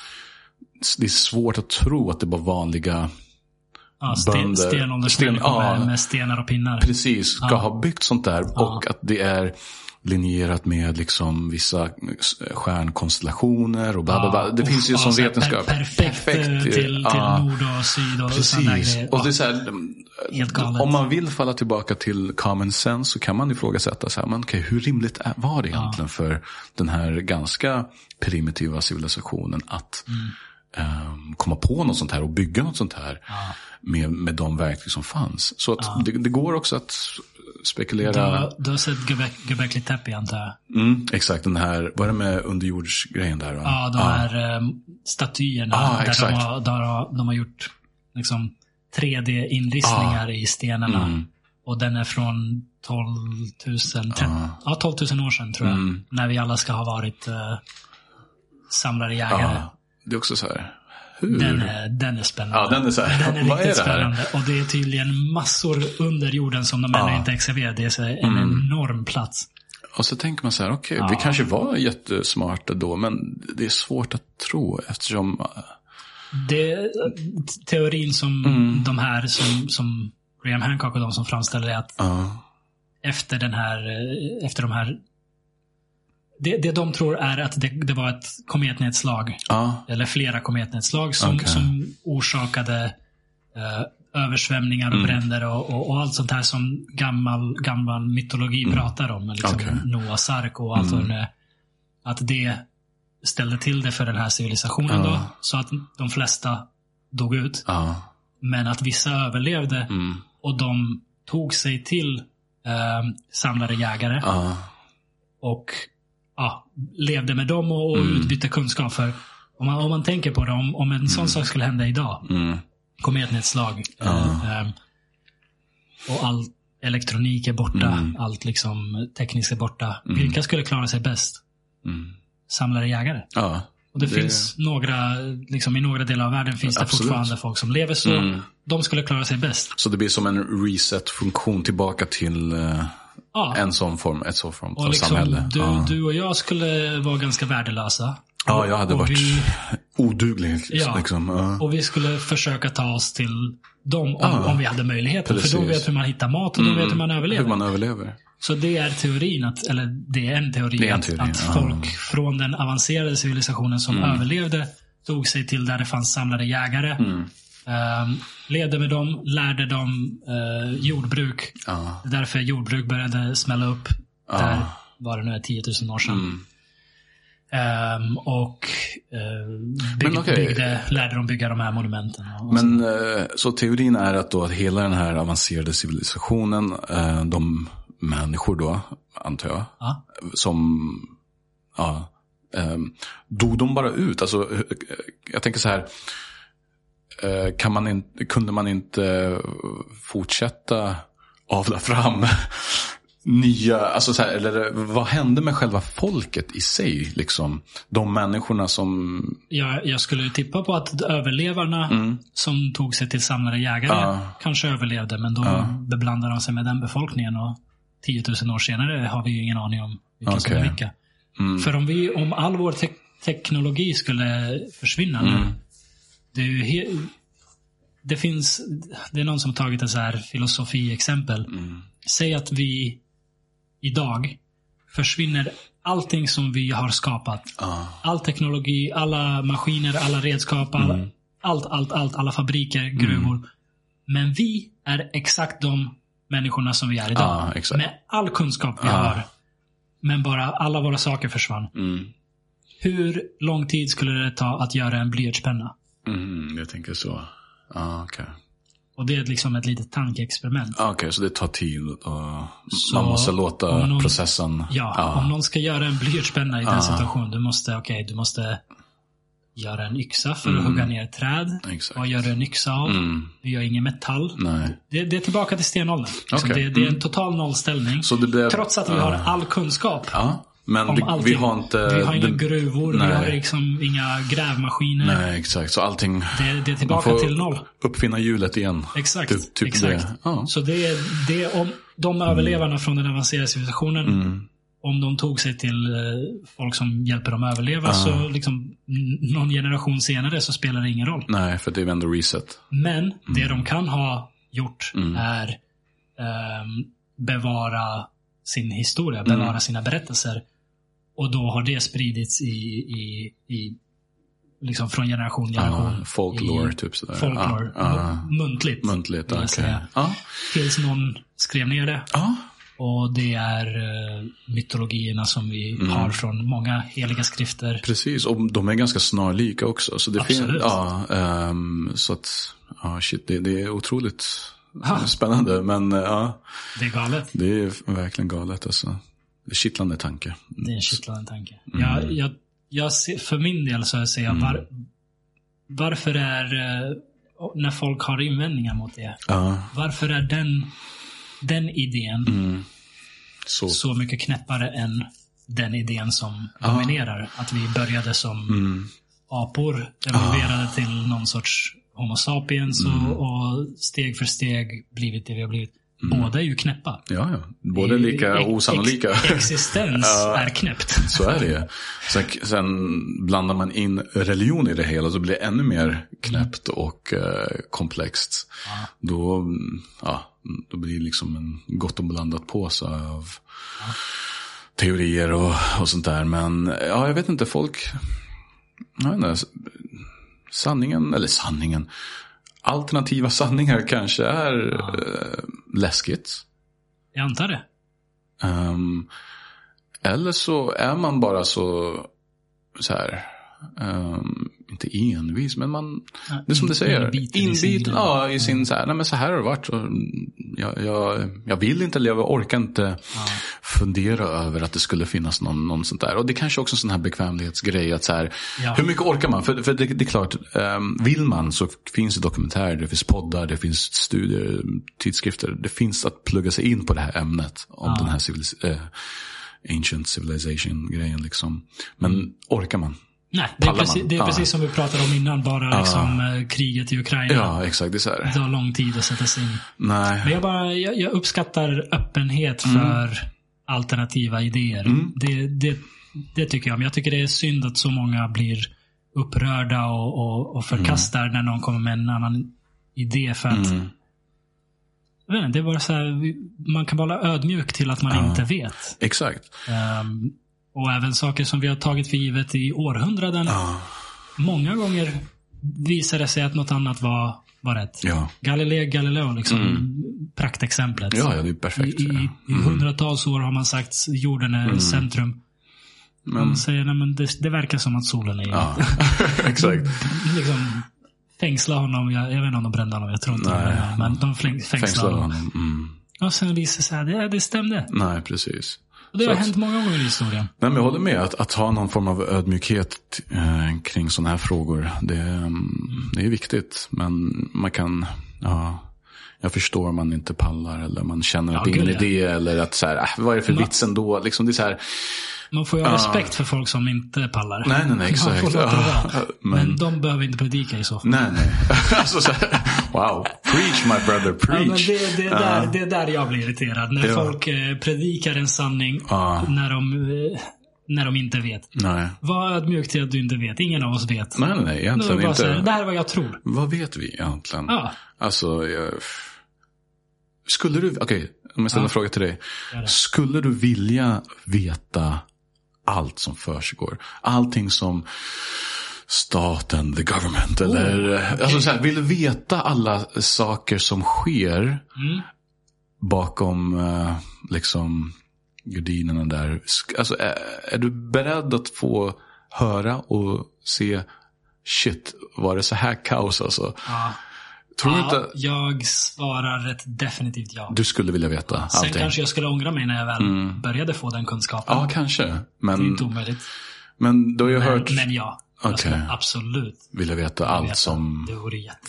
det är svårt att tro att det bara vanliga bönder, stenåldersmänniskor med stenar och pinnar. Precis, ska ha byggt sånt där och att det är linjerat med liksom vissa stjärnkonstellationer och bla. Det finns ju som vetenskap. Perfekt till nord och syd och sådana grejer. Och det är så här, helt galet. Om man vill falla tillbaka till common sense så kan man ifrågasätta så här, hur rimligt var det egentligen för den här ganska primitiva civilisationen att komma på något sånt här och bygga något sånt här med de verktyg som fanns. Så att det går också att spekulera. Du har sett Göbekli Tepe, antar jag. Exakt, den här, vad är det med underjordsgrejen där? Va? Ja, de här statyerna där de har gjort liksom 3D-inristningar i stenarna. Och den är från 12 000 år sedan, tror jag. När vi alla ska ha varit samlade jägare. Det är också så här. Hur? Den är spännande. Ja, den är så här. Den är vad riktigt är det här? Spännande. Och det är tydligen massor under jorden som de ännu inte exkluderat. Det är så en enorm plats. Och så tänker man så här, okej, vi kanske var jättesmarta då, men det är svårt att tro eftersom... Det teorin som de här, som Graham Hancock och de som framställer det, att efter de här... Det de tror är att det var ett kometnedslag eller flera kometnedslag som orsakade översvämningar och bränder och allt sånt här som gammal mytologi pratar om. Liksom Noahs ark och allt sånt. Att det ställde till det för den här civilisationen då. Så att de flesta dog ut. Men att vissa överlevde och de tog sig till samlade jägare och levde med dem och utbytte kunskap. För om man tänker på det, om en sån sak skulle hända idag, kometnedslag och all elektronik är borta, allt liksom tekniskt är borta, vilka skulle klara sig bäst? Samlare jägare. Och det finns några, liksom i några delar av världen finns det fortfarande folk som lever så. De skulle klara sig bäst. Så det blir som en reset-funktion tillbaka till en sån form, ett sån form av liksom samhälle. Du och jag skulle vara ganska värdelösa. Ja, jag hade varit oduglig. Liksom. Och vi skulle försöka ta oss till dem om vi hade möjligheten. Precis. För då vet hur man hittar mat och då vet hur man överlever. Så det är teorin, att folk från den avancerade civilisationen som överlevde tog sig till där det fanns samlade jägare, levde med dem, lärde dem jordbruk. Därför jordbruk började smälla upp där var det nu 10 000 år sedan. Lärde de bygga de här monumenten. Men så teorin är att då att hela den här avancerade civilisationen, de människor då, antar jag, som dog de bara ut? Alltså, jag tänker så här, kunde man inte fortsätta avla fram nya, alltså så här, eller vad hände med själva folket i sig, liksom de människorna som... Jag skulle tippa på att överlevarna som tog sig till samlade jägare kanske överlevde, men då beblandade de sig med den befolkningen och 10 000 år senare har vi ju ingen aning om vilka som är vilka. För om all vår teknologi skulle försvinna nu, det är någon som tagit ett så här filosofi-exempel. Säg att vi idag försvinner allting som vi har skapat. All teknologi, alla maskiner, alla redskap, allt, alla fabriker, gruvor. Men vi är exakt de människorna som vi är idag. Med all kunskap vi har. Men bara alla våra saker försvann. Hur lång tid skulle det ta att göra en blyertspenna? Jag tänker så. Okej. Och det är liksom ett litet tankeexperiment. Okej, så det tar tid. Så man måste låta processen... om någon ska göra en blyertspenna i den situationen, du måste göra en yxa för att hugga ner ett träd. Exakt. Vad gör du en yxa av? Du gör ingen metall. Nej. Det är tillbaka till stenåldern. Liksom det är en total nollställning. Så det blev, trots att vi har all kunskap. Men vi har inte... Vi har inga gruvor, vi har liksom inga grävmaskiner. Nej, exakt. Så allting... Det är tillbaka till noll. Uppfinna hjulet igen. Exakt. Typ. Det. Så det är om de överlevarna från den avancerade civilisationen, om de tog sig till folk som hjälper dem att överleva, så liksom någon generation senare så spelar det ingen roll. Nej, för det är ändå reset. Men det de kan ha gjort är bevara sin historia, bevara sina berättelser. Och då har det spridits i liksom från generation till generation. Folklore, typ sådär. Folklore, muntligt tills någon skrev ner det. Och det är mytologierna som vi har från många heliga skrifter. Precis, och de är ganska snarlika också. Så det finns, så att, shit, det är otroligt spännande. Men det är galet. Det är verkligen galet alltså. Det är kittlande tanke. Det är en kittlande tanke. Jag ser, för min del så säger jag varför är, när folk har invändningar mot det, varför är den idén så mycket knäppare än den idén som dominerar? Att vi började som apor, evolverade till någon sorts homo sapiens och steg för steg blivit det vi har blivit. Båda är ju knäppa. Ja. Båda lika osannolika. Existens är knäppt. Så är det. Sen blandar man in religion i det hela så blir det ännu mer knäppt och komplext. Då blir det liksom en gott och blandat påse av teorier och sånt där. Men jag vet inte, folk... sanningen... alternativa sanningar kanske är läskigt. Jag antar det. Eller så är man bara så här, inte envis, men man, ja, det är som du säger, inbiten i sin så här, nej men så här har det varit, jag vill inte leva, orkar inte fundera över att det skulle finnas någon sånt där. Och det kanske också en sån här bekvämlighetsgrej att så här, hur mycket orkar man? För det är klart, vill man så finns det dokumentärer, det finns poddar, det finns studier, tidskrifter, det finns att plugga sig in på det här ämnet om den här ancient civilization-grejen liksom. Men orkar man? Nej, det är precis som vi pratade om innan, bara liksom kriget i Ukraina. Ja, exakt, det är så här. Det tar lång tid att sätta sig in. Nej. Men jag uppskattar öppenhet för alternativa idéer. Mm. Det tycker jag. Men jag tycker det är synd att så många blir upprörda och förkastar när någon kommer med en annan idé, för att det är bara så här, man kan vara ödmjuk till att man inte vet. Exakt. Och även saker som vi har tagit för givet i århundraden. Ja. Många gånger visade sig att något annat var rätt. Ja. Galileo liksom, praktexemplet. Ja, det är perfekt. I hundratals år har man sagt jorden är centrum. Men man säger, nej, men det verkar som att solen är exakt. Liksom, fängsla honom, jag vet inte om de brände honom, jag tror inte det, men de fängslade honom. Och sen visade sig att det stämde. Nej, precis. Och det har hänt många gånger i historien. Nej, men jag håller med att ha någon form av ödmjukhet kring sådana här frågor. Det är viktigt, men man kan, jag förstår om man inte pallar eller man känner att det är ingen idé eller att så här, vad är det för vitsen då? Liksom, det är så här, man får ju ha respekt för folk som inte pallar. Nej, exakt. Men de behöver inte predika i så fall. Nej. Alltså, så här, wow, preach my brother, preach. Ja, det är där jag blir irriterad. När folk predikar en sanning när de inte vet. Nej. Vad ödmjukt till att du inte vet. Ingen av oss vet. Nej, egentligen inte. Säger, det här är vad jag tror. Vad vet vi egentligen? Ja. Alltså, skulle du... Okej, om jag ställer en fråga till dig. Skulle du vilja veta allt som försiggår? Allting som staten, the government, alltså så här, vill veta alla saker som sker bakom liksom gardinerna där. Alltså är du beredd att få höra och se, shit, var det så här kaos alltså? Ja. Tror inte... Jag svarar ett definitivt ja. Du skulle vilja veta allting. Sen kanske jag skulle ångra mig när jag väl började få den kunskapen. Ja, kanske. Men, det är inte omöjligt. Men då har jag hört... Men ja, jag skulle absolut vilja veta allt som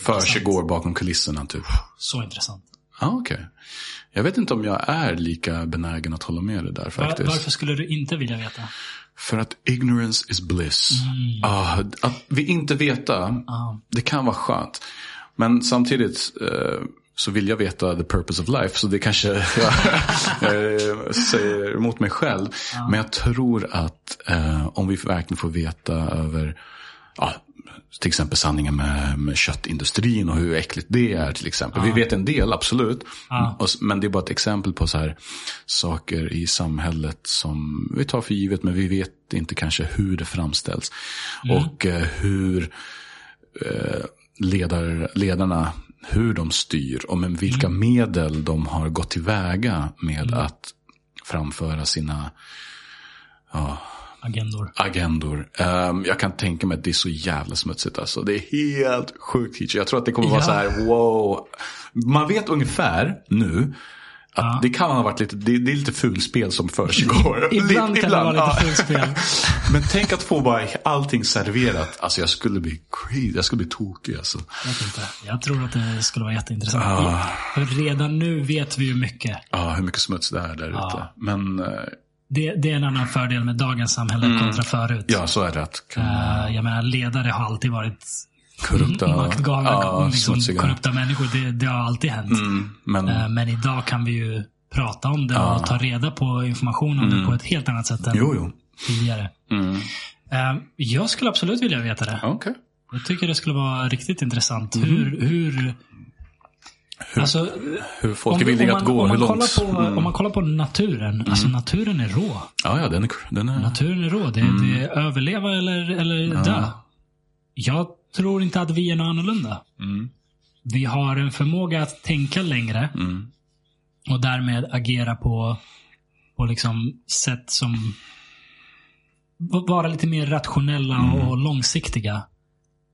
försiggår bakom kulisserna typ. Så intressant. Ja, okej. Jag vet inte om jag är lika benägen att hålla med dig där faktiskt. Varför skulle du inte vilja veta? För att ignorance is bliss. Att vi inte veta, det kan vara skönt. Men samtidigt så vill jag veta the purpose of life. Så det kanske jag säger emot mig själv. Men jag tror att om vi verkligen får veta över till exempel sanningen med köttindustrin och hur äckligt det är till exempel. Vi vet en del, absolut. Men det är bara ett exempel på så här saker i samhället som vi tar för givet. Men vi vet inte kanske hur det framställs. Och hur... ledarna, hur de styr och med vilka medel de har gått tillväga med att framföra sina agendor. Jag kan tänka mig att det är så jävla smutsigt alltså. Det är helt sjukt. Jag tror att det kommer vara så här, wow. Man vet ungefär nu att det kan ha varit lite, det är lite fulspel som försiggår. Ibland kan det vara lite fulspel. Men tänk att få bara allting serverat. Alltså jag skulle bli crazy, jag skulle bli tokig alltså. Jag vet inte. Jag tror att det skulle vara jätteintressant. För redan nu vet vi ju mycket. Hur mycket smuts det är där ute. Men det är en annan fördel med dagens samhälle kontra förut. Ja, så är det. Jag menar, ledare har alltid varit korrupta, maktgalna, liksom, korrupta människor. Det har alltid hänt. Men idag kan vi ju prata om det och ta reda på information om det på ett helt annat sätt än tidigare. Jag skulle absolut vilja veta det. Okay. Jag tycker det skulle vara riktigt intressant. Hur folk är villiga att gå, hur långt. Om man kollar på naturen, alltså naturen är rå. Ja, den är... Naturen är rå, det är överleva eller dö. Jag tror inte att vi är något annorlunda. vi har en förmåga att tänka längre och därmed agera på liksom sätt som vara lite mer rationella och långsiktiga.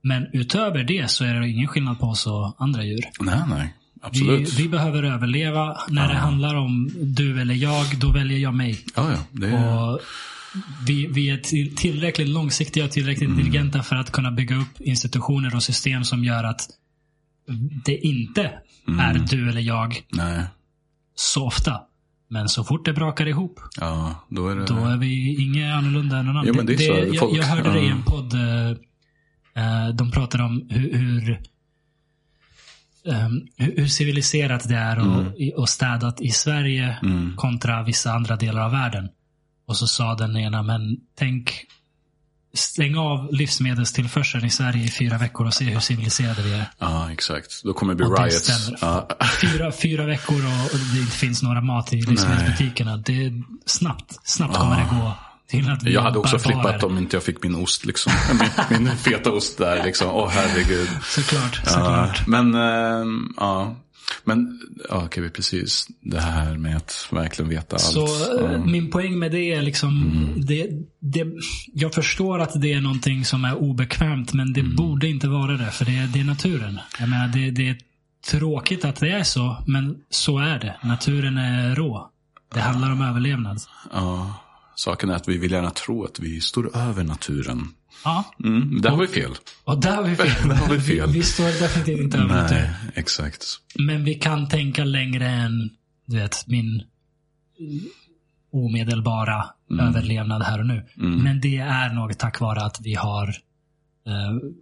Men utöver det så är det ingen skillnad på oss och andra djur. Nej, absolut. Vi behöver överleva. När det handlar om du eller jag, då väljer jag mig. Ja, det är... Och vi är tillräckligt långsiktiga och tillräckligt intelligenta för att kunna bygga upp institutioner och system som gör att det inte är du eller jag så ofta. Men så fort det brakar ihop, då är vi inget annorlunda än någon annan. Jo, men jag hörde det i en podd. De pratade om hur civiliserat det är och städat i Sverige kontra vissa andra delar av världen. Och så sa den ena, men stäng av livsmedelstillförseln i Sverige i 4 veckor och se hur civiliserade vi är. Ja, exakt. Då kommer det bli riots. Fyra veckor och det inte finns några mat i livsmedelsbutikerna. Det är snabbt kommer det gå. Jag hade också flippat om inte jag fick min ost liksom. min feta ost där liksom. Åh, herregud. Såklart. Men okej, precis det här med att verkligen veta så, allt. Så min poäng med det är liksom jag förstår att det är någonting som är obekvämt, men det borde inte vara det, för det är naturen. Jag menar, det är tråkigt att det är så, men så är det. Naturen är rå. Det handlar om överlevnad. Ja. Saken är att vi vill gärna tro att vi står över naturen. Ja. Där har vi fel. Ja, där har vi fel. Vi står definitivt inte över naturen. Nej, exakt. Men vi kan tänka längre än, du vet, min omedelbara överlevnad här och nu. Men det är något tack vare att vi har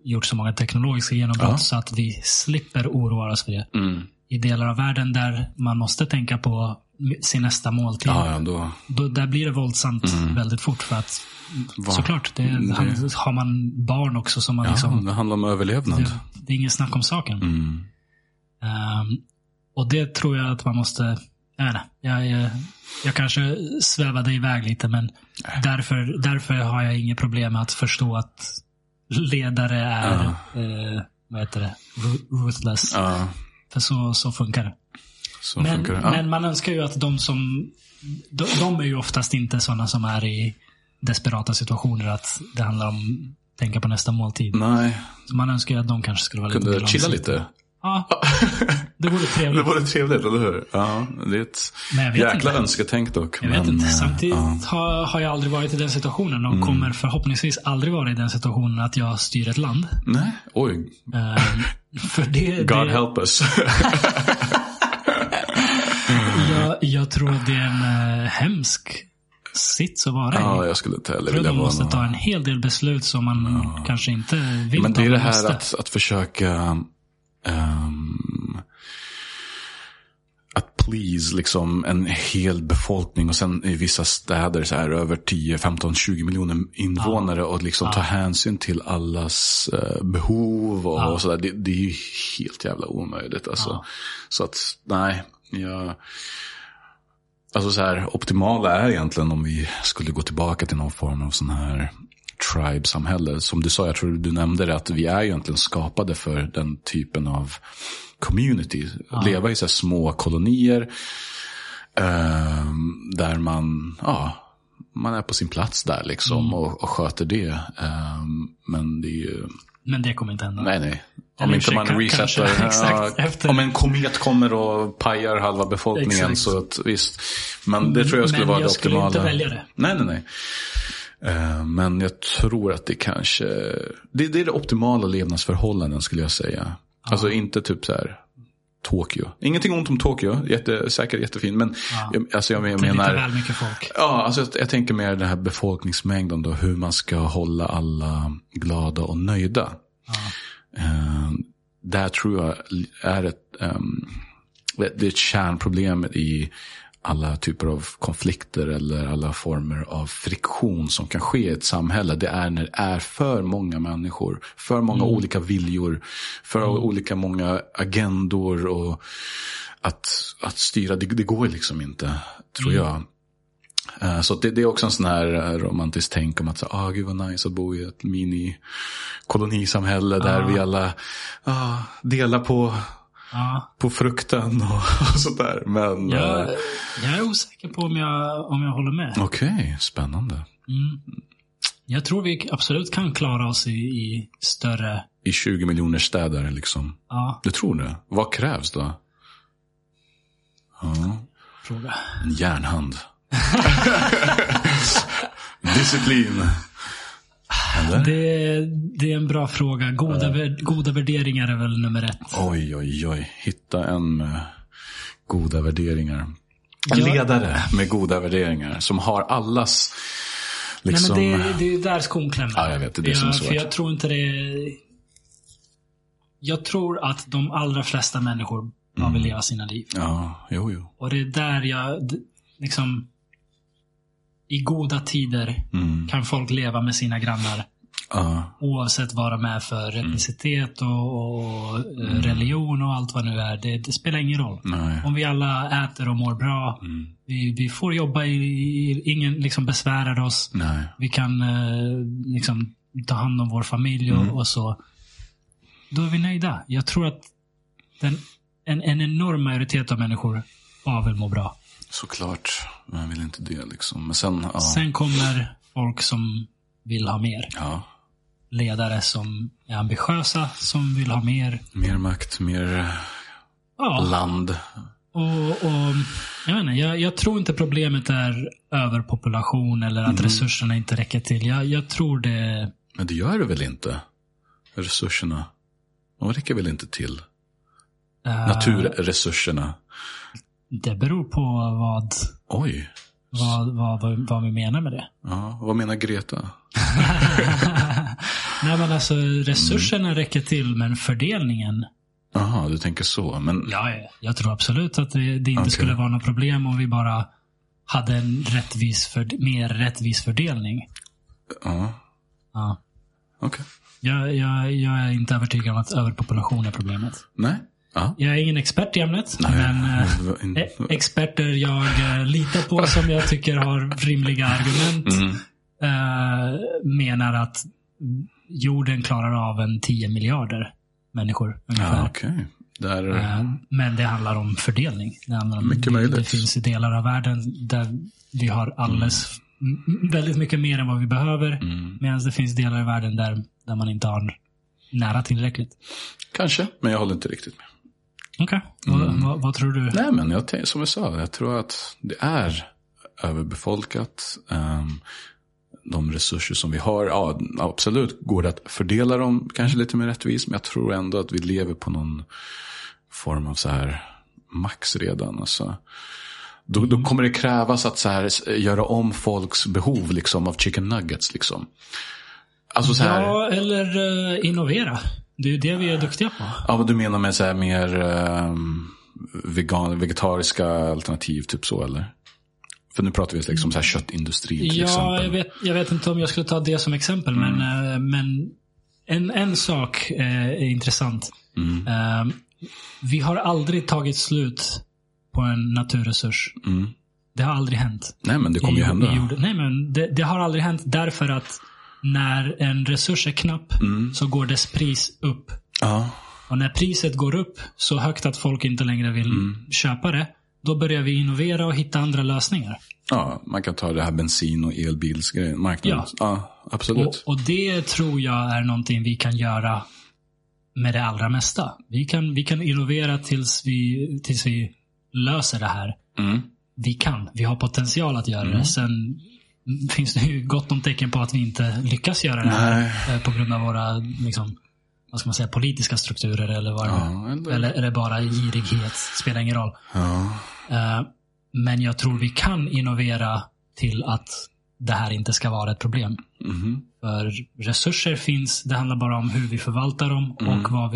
gjort så många teknologiska genombrott så att vi slipper oroa oss för det. I delar av världen där man måste tänka på sin nästa måltid. Där blir det våldsamt väldigt fort, för att såklart har man barn också som man liksom, det handlar om överlevnad. Det är ingen snack om saken. Och det tror jag att man måste. Jag kanske svävade iväg lite, men därför har jag inget problem att förstå att ledare är ruthless. För så funkar det. Men man önskar ju att de som... De är ju oftast inte sådana som är i desperata situationer, att det handlar om tänka på nästa måltid. Nej. Så man önskar ju att de kanske skulle vara lite... Kunde chilla lite. Ja, det vore trevligt. Eller hur? Ja, det är ett jäkla önsketänk dock. Jag vet inte. Samtidigt har jag aldrig varit i den situationen och kommer förhoppningsvis aldrig vara i den situationen att jag styr ett land. Nej, oj. För det... God help us. Jag tror det är en hemsk sits att vara i. Ja, jag skulle inte heller vilja vara. Man måste ta en hel del beslut som man kanske inte vill. Men det är det här att försöka att please liksom en hel befolkning, och sen i vissa städer så är över 10, 15, 20 miljoner invånare och liksom ta hänsyn till allas behov och sådär. Det är ju helt jävla omöjligt alltså. Så att nej, alltså så här, optimala är egentligen om vi skulle gå tillbaka till någon form av sån här tribe-samhälle. Som du sa, jag tror du nämnde det, att vi är egentligen skapade för den typen av community. Leva i så här små kolonier där man är på sin plats där liksom och sköter det. Men det är ju... Men det kommer inte hända. Nej. Om inte man resetar. Om en komet kommer och pajar halva befolkningen. Exakt. Så att, visst. Men det tror jag skulle vara det optimala. Men jag skulle inte välja det. Nej. Men jag tror att det kanske... Det är det optimala levnadsförhållanden skulle jag säga. Alltså inte typ så här... Tokyo. Ingenting ont om Tokyo, säkert jättefin, men jag menar väl mycket folk. Ja, alltså jag tänker mer den här befolkningsmängden då, hur man ska hålla alla glada och nöjda. Där tror jag är ett kärnproblem i alla typer av konflikter eller alla former av friktion som kan ske i ett samhälle. Det är när det är för många människor, för många olika viljor, för olika många agendor, och att styra, det går liksom inte, tror jag. Så det är också en sån här romantisk tänk om att gud vad nice att bo i ett mini kolonisamhälle där vi alla delar på på frukten och sånt där. Men jag är osäker på om jag håller med. Okej, spännande. Jag tror vi absolut kan klara oss i större... I 20 miljoner städer liksom. Ja. Det tror du? Vad krävs då? Ja. Fråga. En järnhand. Disciplin. Eller? Det är en bra fråga. Goda värderingar är väl nummer ett. Oj. Hitta en med goda värderingar. Ledare med goda värderingar. Som har allas... Liksom... Nej, men det är ju där skon klämmer. Ja, jag vet. Det är som svårt. För jag tror inte det... Jag tror att de allra flesta människor bara vill leva sina liv. Ja, jo. Och det är där jag... Liksom... I goda tider kan folk leva med sina grannar. Oavsett vad de är för etnicitet och religion och allt vad nu är. Det spelar ingen roll. Nej. Om vi alla äter och mår bra. Vi får jobba ingen liksom besvärar oss. Nej. Vi kan liksom ta hand om vår familj och så. Då är vi nöjda. Jag tror att en enorm majoritet av människor bara vill må bra. Såklart, man vill inte det liksom. Men sen kommer folk som vill ha mer. Ja. Ledare som är ambitiösa, som vill ha mer. Mer makt, mer land. Och jag menar, jag tror inte problemet är överpopulation eller att resurserna inte räcker till. Jag tror det... Men det gör det väl inte? Resurserna, de räcker väl inte till? Naturresurserna. Det beror på vad... Oj. Vad vi menar med det. Ja, vad menar Greta? Nej, men alltså resurserna räcker till, men fördelningen... Jaha, du tänker så. Men... Ja, jag tror absolut att det inte skulle vara något problem om vi bara hade en mer rättvis fördelning. Ja. Okej. Jag är inte övertygad om att överpopulation är problemet. Nej. Ja. Jag är ingen expert i ämnet. Nej, men experter jag litar på som jag tycker har rimliga argument menar att jorden klarar av 10 miljarder människor ungefär. Ja, okay. Men det handlar om fördelning. Det finns delar av världen där vi har alldeles väldigt mycket mer än vad vi behöver, medan det finns delar i världen där man inte har nära tillräckligt. Kanske, men jag håller inte riktigt med. Okej. Vad tror du? Nej, men som jag sa, jag tror att det är överbefolkat. De resurser som vi har, absolut går det att fördela dem kanske lite mer rättvist, men jag tror ändå att vi lever på någon form av så här max redan. Alltså. Då kommer det krävas att så här, göra om folks behov liksom, av chicken nuggets liksom. Alltså så här... Ja, eller innovera. Det är ju det vi är duktiga på. Ja, vad du menar med så här mer vegetariska alternativ typ så, eller? För nu pratar vi liksom så här köttindustri till exempel. Jag vet inte om jag skulle ta det som exempel, men en sak är intressant. Vi har aldrig tagit slut på en naturresurs. Det har aldrig hänt. Nej, men det kommer ju hända. Nej, men det har aldrig hänt därför att när en resurs är knapp så går dess pris upp. Och när priset går upp så högt att folk inte längre vill köpa det, då börjar vi innovera och hitta andra lösningar. Ja, man kan ta det här bensin- och elbilsgrejen, marknaden. Ja, absolut. Och det tror jag är någonting vi kan göra med det allra mesta. Vi kan innovera tills vi löser det här. Vi har potential att göra det. Sen finns det ju gott om tecken på att vi inte lyckas göra det här på grund av våra liksom, vad ska man säga, politiska strukturer eller vad eller är det bara girighet, spelar ingen roll. Men jag tror vi kan innovera till att det här inte ska vara ett problem. För resurser finns, det handlar bara om hur vi förvaltar dem och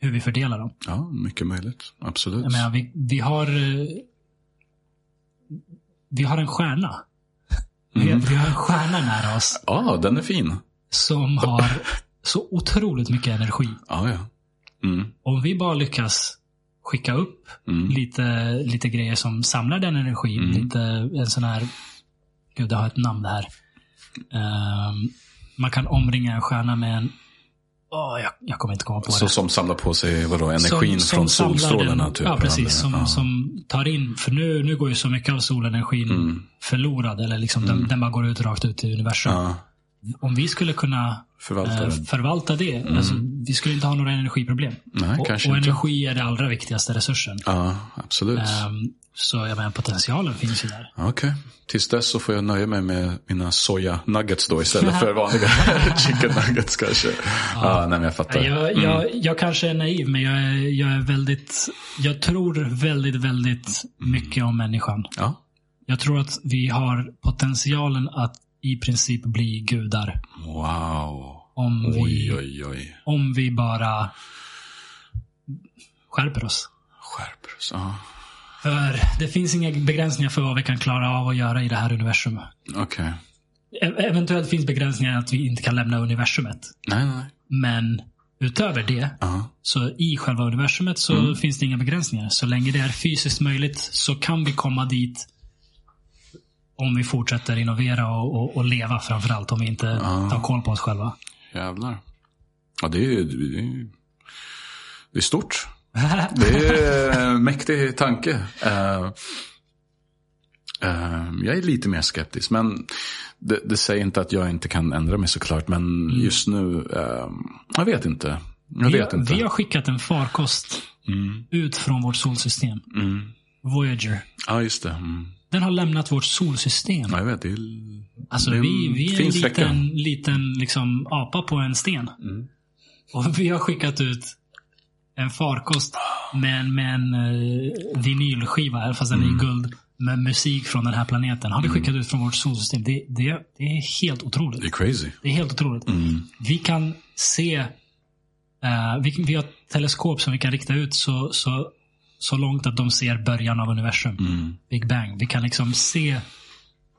hur vi fördelar dem. Ja, mycket möjligt, absolut. Jag menar, vi har en stjärna. Vi har en stjärna nära oss. Den är fin. Som har så otroligt mycket energi. Om vi bara lyckas skicka upp lite grejer som samlar den energin. En sån här... Gud, det har ett namn det här. Man kan omringa en stjärna med en Jag kommer inte komma på så det. Som samlar på sig energin från solstrålarna. Den, typ, ja, precis. Som tar in. För nu går ju så mycket av solenergin förlorad. Eller liksom den bara går ut rakt ut i universum. Ja. Om vi skulle kunna förvalta det. Alltså, vi skulle inte ha några energiproblem. Nej, och energi är det allra viktigaste resursen. Ja, absolut. Så jag menar, potentialen finns ju där. Okej. Okay. Tills dess så får jag nöja mig med mina soja nuggets då istället för vanliga chicken nuggets kanske. Ja, nej, men jag fattar. Jag kanske är naiv, men jag tror väldigt, väldigt mycket om människan. Ja. Jag tror att vi har potentialen att i princip bli gudar. Wow. Om vi bara skärper oss. Ja. För det finns inga begränsningar för vad vi kan klara av att göra i det här universumet. Okej. Okay. Eventuellt finns begränsningar att vi inte kan lämna universumet. Nej. Men utöver det, så i själva universumet så finns det inga begränsningar. Så länge det är fysiskt möjligt så kan vi komma dit om vi fortsätter innovera och leva, framförallt om vi inte tar koll på oss själva. Jävlar. Ja, det är stort. Det är en mäktig tanke. Jag är lite mer skeptisk, men det säger inte att jag inte kan ändra mig, såklart. Men just nu, jag vet inte. Vi har skickat en farkost ut från vårt solsystem. Voyager. Ja, just det. Den har lämnat vårt solsystem. Ja, jag vet, alltså, vi är en liten liksom, apa på en sten. Och vi har skickat ut en farkost med en vinylskiva, fast den är guld, med musik från den här planeten. Har vi skickat ut från vårt solsystem. Det är helt otroligt. Det är crazy. Det är helt otroligt. Vi kan se, vi har teleskop som vi kan rikta ut så långt att de ser början av universum. Big Bang. Vi kan liksom se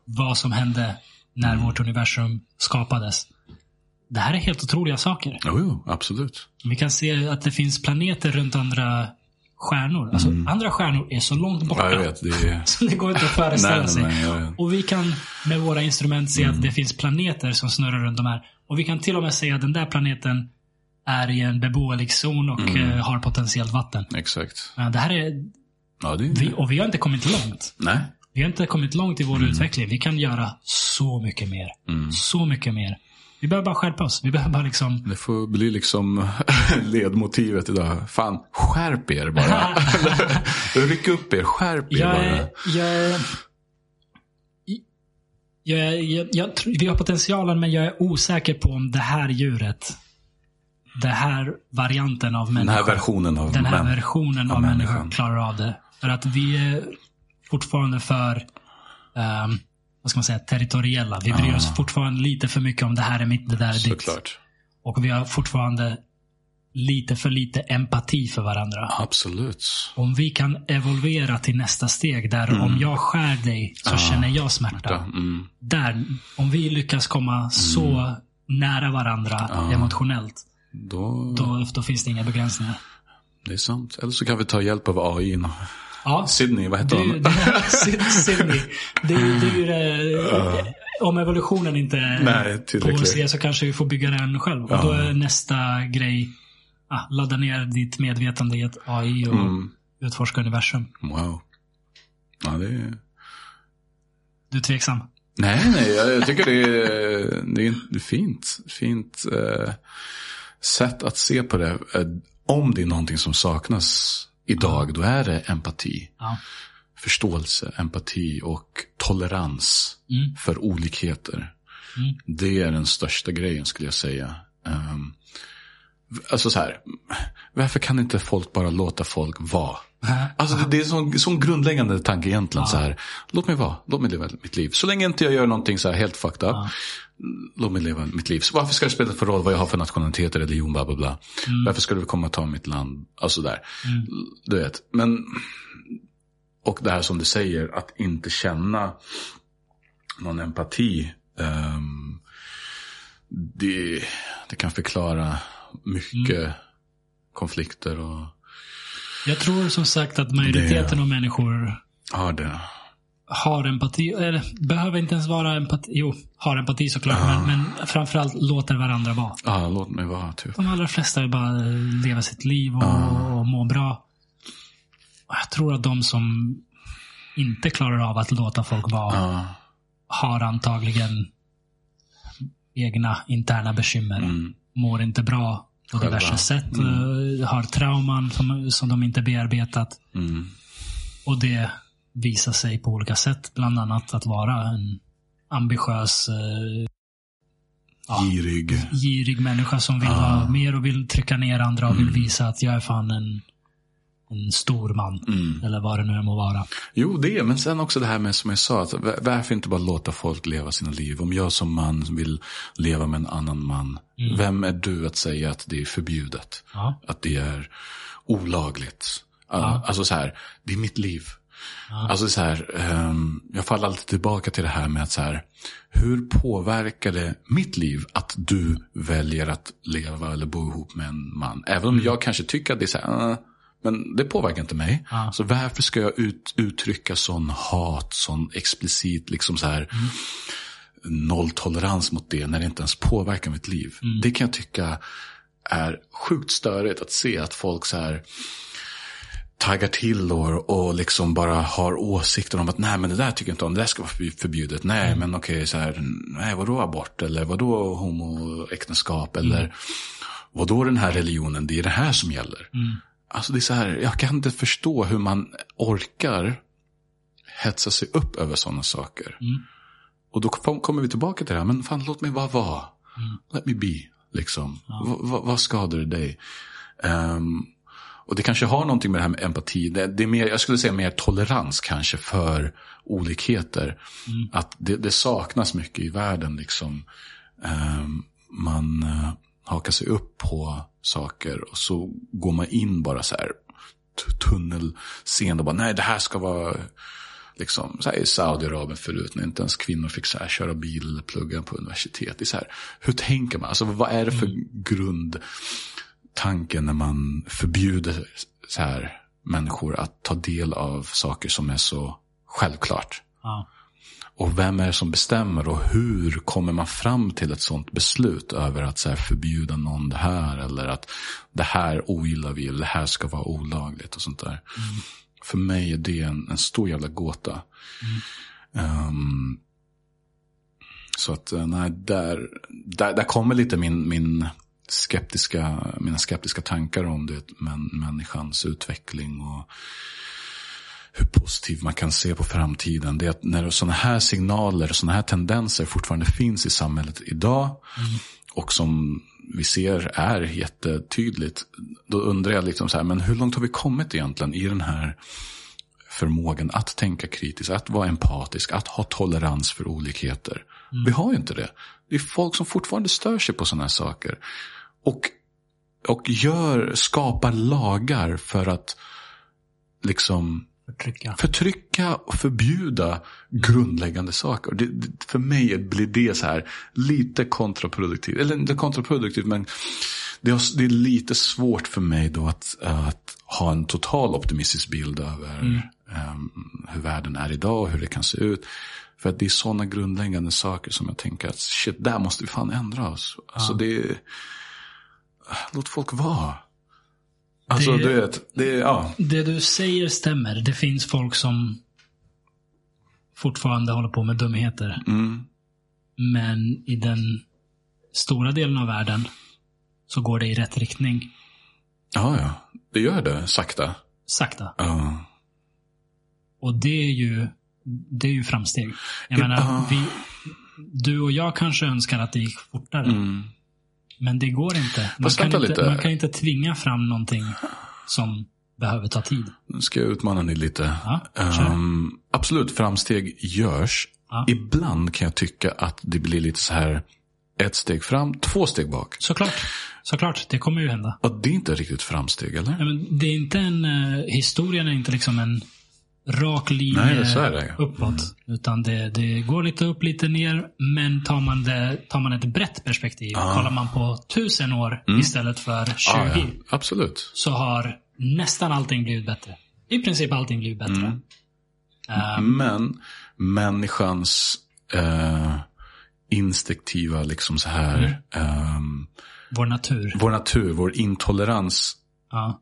vad som hände när vårt universum skapades. Det här är helt otroliga saker. Jo, absolut. Vi kan se att det finns planeter runt andra stjärnor. Alltså, andra stjärnor är så långt borta. Jag vet, så det går inte att föreställa sig. Nej, och vi kan med våra instrument se att det finns planeter som snurrar runt de här. Och vi kan till och med se att den där planeten är i en beboelig zon och har potentiellt vatten. Exakt. Det här är... Ja, det är... Vi har inte kommit långt. Nej. Vi har inte kommit långt i vår utveckling. Vi kan göra så mycket mer. Så mycket mer. Vi behöver bara skärpa oss. Vi behöver bara liksom... Det får bli liksom ledmotivet idag. Fan, skärp er bara. Ryck upp er, skärp er bara. Jag tror vi har potentialen, men jag är osäker på om det här djuret, den här varianten av människan, den här versionen av människan klarar av det. För att vi är fortfarande för... vad ska man säga, territoriella. Vi bryr oss fortfarande lite för mycket om det här är mitt, det där är ditt. Såklart. Och vi har fortfarande lite för lite empati för varandra. Absolut. Om vi kan evolvera till nästa steg där om jag skär dig så känner jag smärta. Där, om vi lyckas komma så nära varandra emotionellt, då finns det inga begränsningar. Det är sant. Eller så kan vi ta hjälp av AI nu. Ja. Sydney, vad heter hon? Sydney. Om evolutionen inte är på oss så kanske vi får bygga den själv. Och då är nästa grej ladda ner ditt medvetande i ett AI och utforska universum. Wow. Ja, det är... Du är tveksam? Nej, jag tycker det är fint sätt att se på det. Om det är någonting som saknas idag, då är det empati. Ja. Förståelse, empati och tolerans för olikheter. Det är den största grejen, skulle jag säga. Alltså så här, varför kan inte folk bara låta folk vara? Alltså det är en sån grundläggande tanke egentligen. Så här, låt mig vara, låt mig leva mitt liv. Så länge inte jag gör någonting så här helt fucked up, låt mig leva mitt liv. Så varför ska det spela för roll vad jag har för nationalitet, religion, bla bla bla? Varför skulle vi komma och ta mitt land? Alltså där, du vet. Men, och det här som du säger, att inte känna någon empati, det kan förklara mycket konflikter. Och jag tror som sagt att majoriteten av människor har det. har empati, eller behöver inte ens vara empati, jo, har empati såklart, men framförallt låter varandra vara. Ja, låt mig vara typ. De allra flesta vill bara leva sitt liv och må bra. Jag tror att de som inte klarar av att låta folk vara har antagligen egna interna bekymmer, mår inte bra på diverse sätt, har trauman som de inte bearbetat, och det visar sig på olika sätt, bland annat att vara en ambitiös, girig människa som vill ha mer och vill trycka ner andra och vill visa att jag är fan en stor man, eller vad det nu må vara. Jo, det, men sen också det här med som jag sa, att varför inte bara låta folk leva sina liv? Om jag som man vill leva med en annan man, vem är du att säga att det är förbjudet? Ja. Att det är olagligt? Ja. Alltså så här, det är mitt liv. Ja. Alltså så här, jag faller alltid tillbaka till det här med att så här, hur påverkar det mitt liv att du väljer att leva eller bo ihop med en man? Även om jag kanske tycker att det är så här, men det påverkar inte mig. Ja. Så varför ska jag uttrycka sån hat, sån explicit liksom så här nolltolerans mot det när det inte ens påverkar mitt liv? Det kan jag tycka är sjukt störigt att se att folk så här taggar till och liksom bara har åsikter om att nej, men det där tycker jag inte om, det där ska vara förbjudet. Nej, men okej, så här, nej, vadå abort eller vadå homoäktenskap eller vadå den här religionen, det är det här som gäller. Alltså det är så här, jag kan inte förstå hur man orkar hetsa sig upp över sådana saker. Och då kommer vi tillbaka till det här, men fan, låt mig bara vara. Let me be, liksom. Vad skadar det dig? Och det kanske har någonting med det här med empati. Det är mer, jag skulle säga mer tolerans kanske för olikheter. Att det saknas mycket i världen, liksom. Man hakar sig upp på saker och så går man in bara så här tunnelseende och bara nej, det här ska vara liksom så här i Saudiarabien förut när inte ens kvinnor fick så här köra bil eller plugga på universitet. Det är så här, hur tänker man? Alltså vad är det för grundtanken när man förbjuder så här människor att ta del av saker som är så självklart? Och vem är det som bestämmer och hur kommer man fram till ett sånt beslut över att så här förbjuda någon det här eller att det här ogillar vi eller det här ska vara olagligt och sånt där. För mig är det en stor jävla gåta. Så att nej, där kommer lite mina skeptiska tankar om det, men människans utveckling och hur positiv man kan se på framtiden. Det är att när sådana här signaler och sådana här tendenser fortfarande finns i samhället idag och som vi ser är jättetydligt, då undrar jag liksom så här, men hur långt har vi kommit egentligen i den här förmågan att tänka kritiskt, att vara empatisk, att ha tolerans för olikheter? Vi har ju inte det. Det är folk som fortfarande stör sig på sådana här saker och skapar lagar för att liksom förtrycka och förbjuda grundläggande saker. För mig blir det så här lite kontraproduktivt. Eller inte kontraproduktivt, men det är lite svårt för mig då att ha en total optimistisk bild över hur världen är idag och hur det kan se ut. För att det är sådana grundläggande saker som jag tänker att shit, där måste vi fan ändra oss. Alltså låt folk vara. Alltså, det du säger stämmer. Det finns folk som fortfarande håller på med dumheter. Men i den stora delen av världen så går det i rätt riktning. Ja. Det gör det. Sakta. Och det är ju framsteg. Jag menar, du och jag kanske önskar att det gick fortare. Men det går inte. Man kan inte tvinga fram någonting som behöver ta tid. Nu ska jag utmana dig lite. Ja, absolut, framsteg görs. Ja. Ibland kan jag tycka att det blir lite så här ett steg fram, två steg bak. Såklart, det kommer ju hända. Och det är inte riktigt framsteg, eller? Nej, men det är inte historien är inte liksom en rak linje. Nej, så är det. Uppåt. Utan det går lite upp, lite ner. Men tar man ett brett perspektiv, kollar man på 1000 år istället för 20, ja. Absolut. Så har nästan allting blivit bättre. I princip allting blivit bättre. Men människans instinktiva liksom så här vår natur, vår intolerans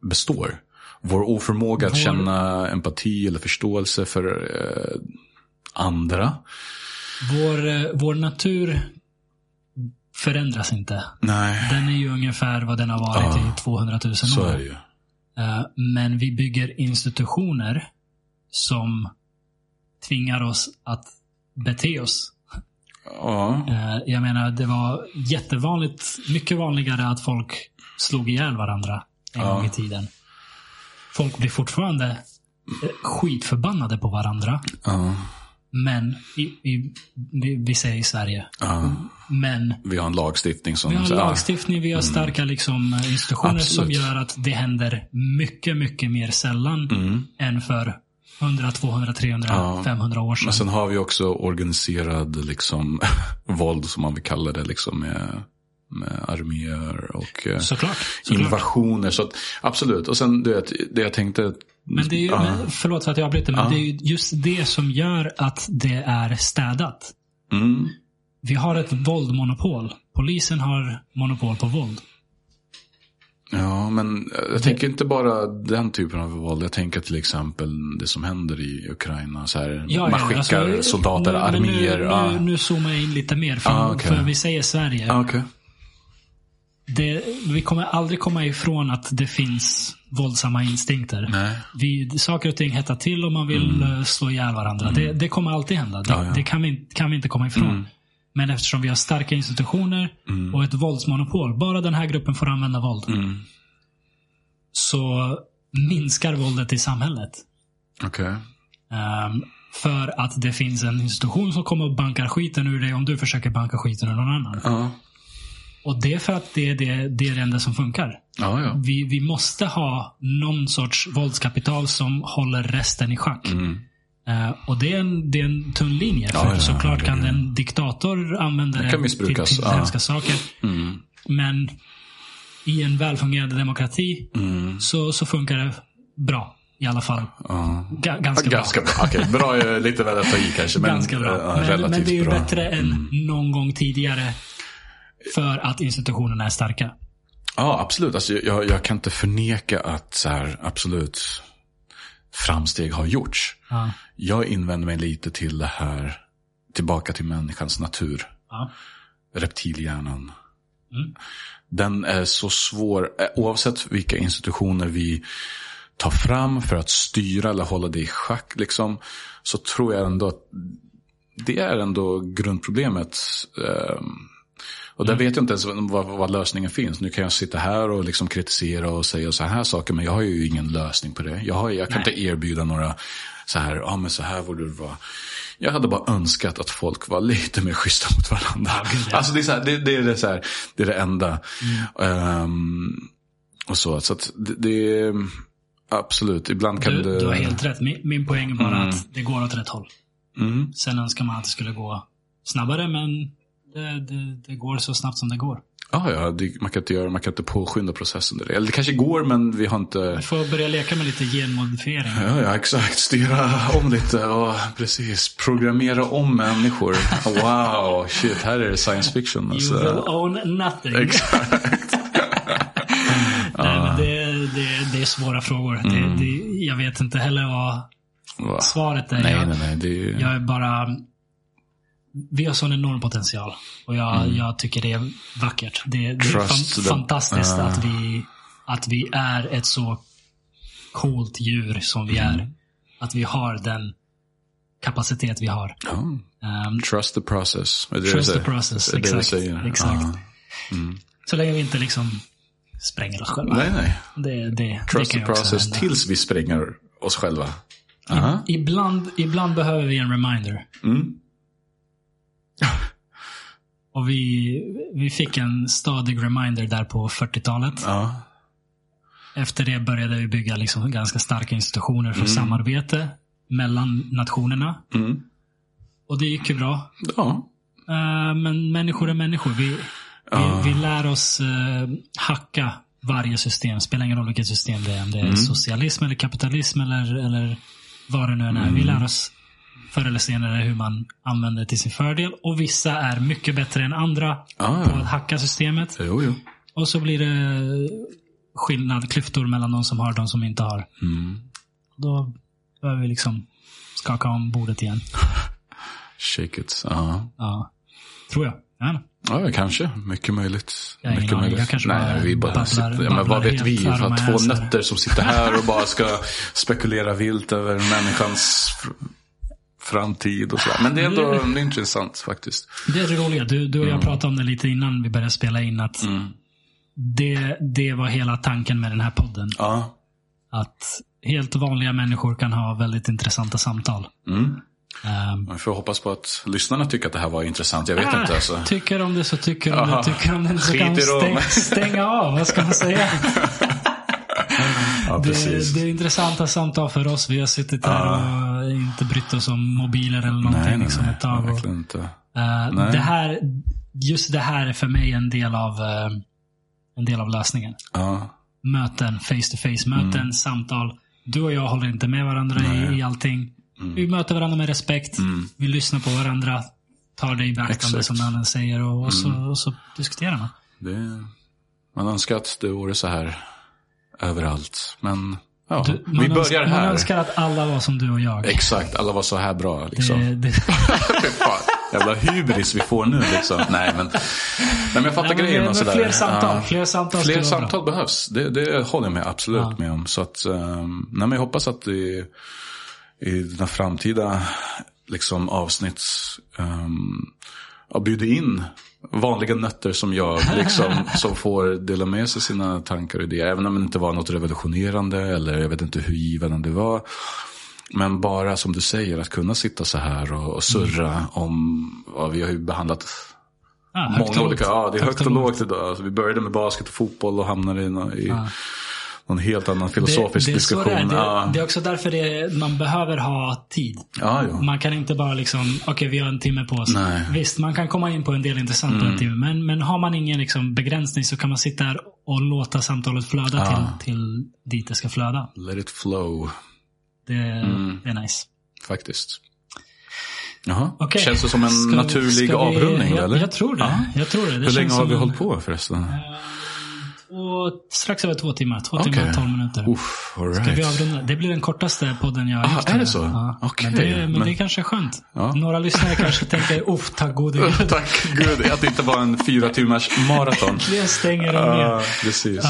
består. Vår oförmåga att känna empati eller förståelse för andra. Vår natur förändras inte. Nej. Den är ju ungefär vad den har varit i 200 000 år. Så är det ju. Men vi bygger institutioner som tvingar oss att bete oss. Jag menar, det var jättevanligt, mycket vanligare att folk slog ihjäl varandra en gång i tiden. Folk blir fortfarande skitförbannade på varandra. Men vi säger i Sverige. Men vi har en lagstiftning som vi har starka liksom institutioner som gör att det händer mycket mycket mer sällan än för 100, 200, 300, 500 år sedan. Men sen har vi också organiserad liksom våld som man vill kalla det liksom med arméer och såklart. Invasioner. Så att, absolut. Och sen det jag tänkte... Men det är ju, förlåt för att jag bryter, men det är ju just det som gör att det är städat. Mm. Vi har ett våldmonopol. Polisen har monopol på våld. Ja, men jag tänker inte bara den typen av våld. Jag tänker till exempel det som händer i Ukraina. Så här, man skickar soldater, arméer. Nu zoomar jag in lite mer för vi säger Sverige. Vi kommer aldrig komma ifrån att det finns våldsamma instinkter. Saker och ting hettar till om man vill slå ihjäl varandra. Det kommer alltid hända. Det kan vi inte komma ifrån. Men eftersom vi har starka institutioner och ett våldsmonopol, bara den här gruppen får använda våld, så minskar våldet i samhället. För att det finns en institution som kommer och bankar skiten ur dig om du försöker banka skiten ur någon annan. Och det är för att det är det enda som funkar. Vi måste ha någon sorts våldskapital som håller resten i schack. Och det är en tunn linje. För såklart kan en diktator använda det till hemska saker. Men i en välfungerande demokrati så funkar det bra. I alla fall. Ganska bra. Okej, bra är lite väl att ta i kanske. Men, ganska bra. Men det är ju bättre än någon gång tidigare. För att institutionerna är starka. Ja, absolut. Alltså, jag kan inte förneka att så här, absolut framsteg har gjorts. Jag invänder mig lite till det här, tillbaka till människans natur. Reptilhjärnan. Den är så svår, oavsett vilka institutioner vi tar fram för att styra eller hålla det i schack liksom, så tror jag ändå att det är ändå grundproblemet. Och där vet jag inte ens vad lösningen finns. Nu kan jag sitta här och liksom kritisera och säga så här saker, men jag har ju ingen lösning på det. Jag kan inte erbjuda några så här, men så här borde det vara. Jag hade bara önskat att folk var lite mer schyssta mot varandra. Alltså det är så här, det är det enda. Och så att det är absolut, ibland kan du har helt rätt. Min poäng är bara att det går åt rätt håll. Sen önskar man att det skulle gå snabbare, men det går så snabbt som det går. Man kan inte påskynda processen. Eller det kanske går, men vi har inte... Vi får börja leka med lite genmodifiering. Ja, exakt. Styra om lite. Precis. Programmera om människor. Wow, shit. Här är det science fiction. Alltså. You will own nothing. Exakt. Nej, men det är svåra frågor. Jag vet inte heller vad svaret är. Nej, jag är bara... Vi har sån enorm potential. Och jag tycker det är vackert. Det är fantastiskt att vi är ett så coolt djur som vi är. Att vi har den kapacitet vi har. Trust the process. Trust the process, exakt. Så länge vi inte liksom spränger oss själva. Nej. Trust the process tills vi spränger oss själva. Ibland behöver vi en reminder. Och vi fick en stadig reminder där på 40-talet. Efter det började vi bygga liksom ganska starka institutioner för samarbete mellan nationerna. Och det gick ju bra. Men människor är människor. Vi lär oss hacka varje system. Spelar ingen roll vilket system det är. Om det är socialism eller kapitalism eller vad det nu är. Vi lär oss förr eller senare hur man använder till sin fördel. Och vissa är mycket bättre än andra på att hacka systemet. Jo. Och så blir det skillnad, klyftor mellan de som har och de som inte har. Mm. Då behöver vi liksom skaka om bordet igen. Shake it. Ja. Tror jag. Ja, kanske. Mycket möjligt. Vad vet vi? För två nötter som sitter här och bara ska spekulera vilt över människans framtid och så. Men det är ändå intressant faktiskt. Det är roligt. Du och jag pratade om det lite innan vi började spela in att det var hela tanken med den här podden. Ja. Att helt vanliga människor kan ha väldigt intressanta samtal. Mm. Man får hoppas på att lyssnarna tycker att det här var intressant. Jag vet inte alltså. Tycker om det så tycker de det. Tycker om det så kan de stänga av. Vad ska man säga? Det är intressanta samtal för oss. Vi har suttit här och inte brytt oss om mobiler eller någonting. Nej, ett tag och, inte. Det här, just det här är för mig en del av lösningen. Möten, face to face möten, samtal. Du och jag håller inte med varandra i allting. Vi möter varandra med respekt. Vi lyssnar på varandra. Tar det i beaktande som den säger. Och så diskuterar man det. Man önskar att det vore så här överallt. Men vi börjar här. Man önskar att alla var som du och jag. Exakt, alla var så här bra liksom. Jävla hybris vi får nu liksom. Nej men jag fattar grejen och sådär. Fler samtal behövs. Det håller jag med absolut med om. Så att, men jag hoppas att det i dina framtida liksom, avsnitt bjuder in vanliga nötter som jag liksom, som får dela med sig sina tankar och idéer, även om det inte var något revolutionerande eller jag vet inte hur givande det var, men bara som du säger att kunna sitta så här och surra om vad vi har ju behandlat många olika, det är högt och lågt idag, alltså, vi började med basket och fotboll och hamnade i en helt annan filosofisk diskussion. Det är också därför man behöver ha tid. Man kan inte bara liksom, okej, vi har en timme på oss. Nej. Visst, man kan komma in på en del intressanta timmar, men har man ingen liksom begränsning så kan man sitta här och låta samtalet flöda till dit det ska flöda. Let it flow. Det är nice. Faktiskt. Jaha, okay. Känns det som en naturlig avrundning eller? Jag tror det. Hur länge har vi hållit på förresten? Och strax över 2 timmar. 2 timmar och 12 minuter. Uff, all right. Ska vi avrunda? Det blir den kortaste podden jag har gjort. Är det så? Okay. Men det är kanske skönt. Några lyssnare kanske tänker, uff, tack gode Gud. Tack gud, att det inte var en 4 timmars maraton. Det stänger de ner. Precis.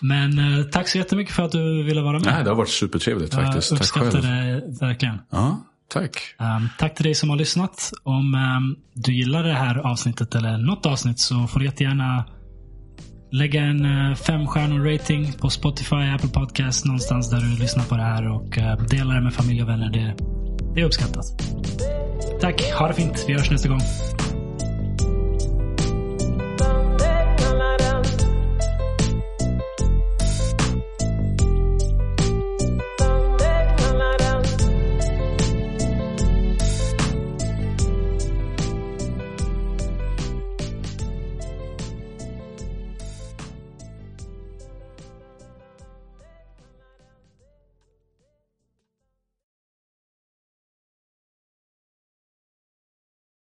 Men tack så jättemycket för att du ville vara med. Nej, det har varit supertrevligt faktiskt. Jag uppskattar det verkligen. Tack. Tack till dig som har lyssnat. Om du gillar det här avsnittet eller något avsnitt så får du jättegärna lägga en 5-stjärnor rating på Spotify, Apple Podcast, någonstans där du lyssnar på det här och dela det med familj och vänner. Det är uppskattat. Tack, ha det fint. Vi hörs nästa gång.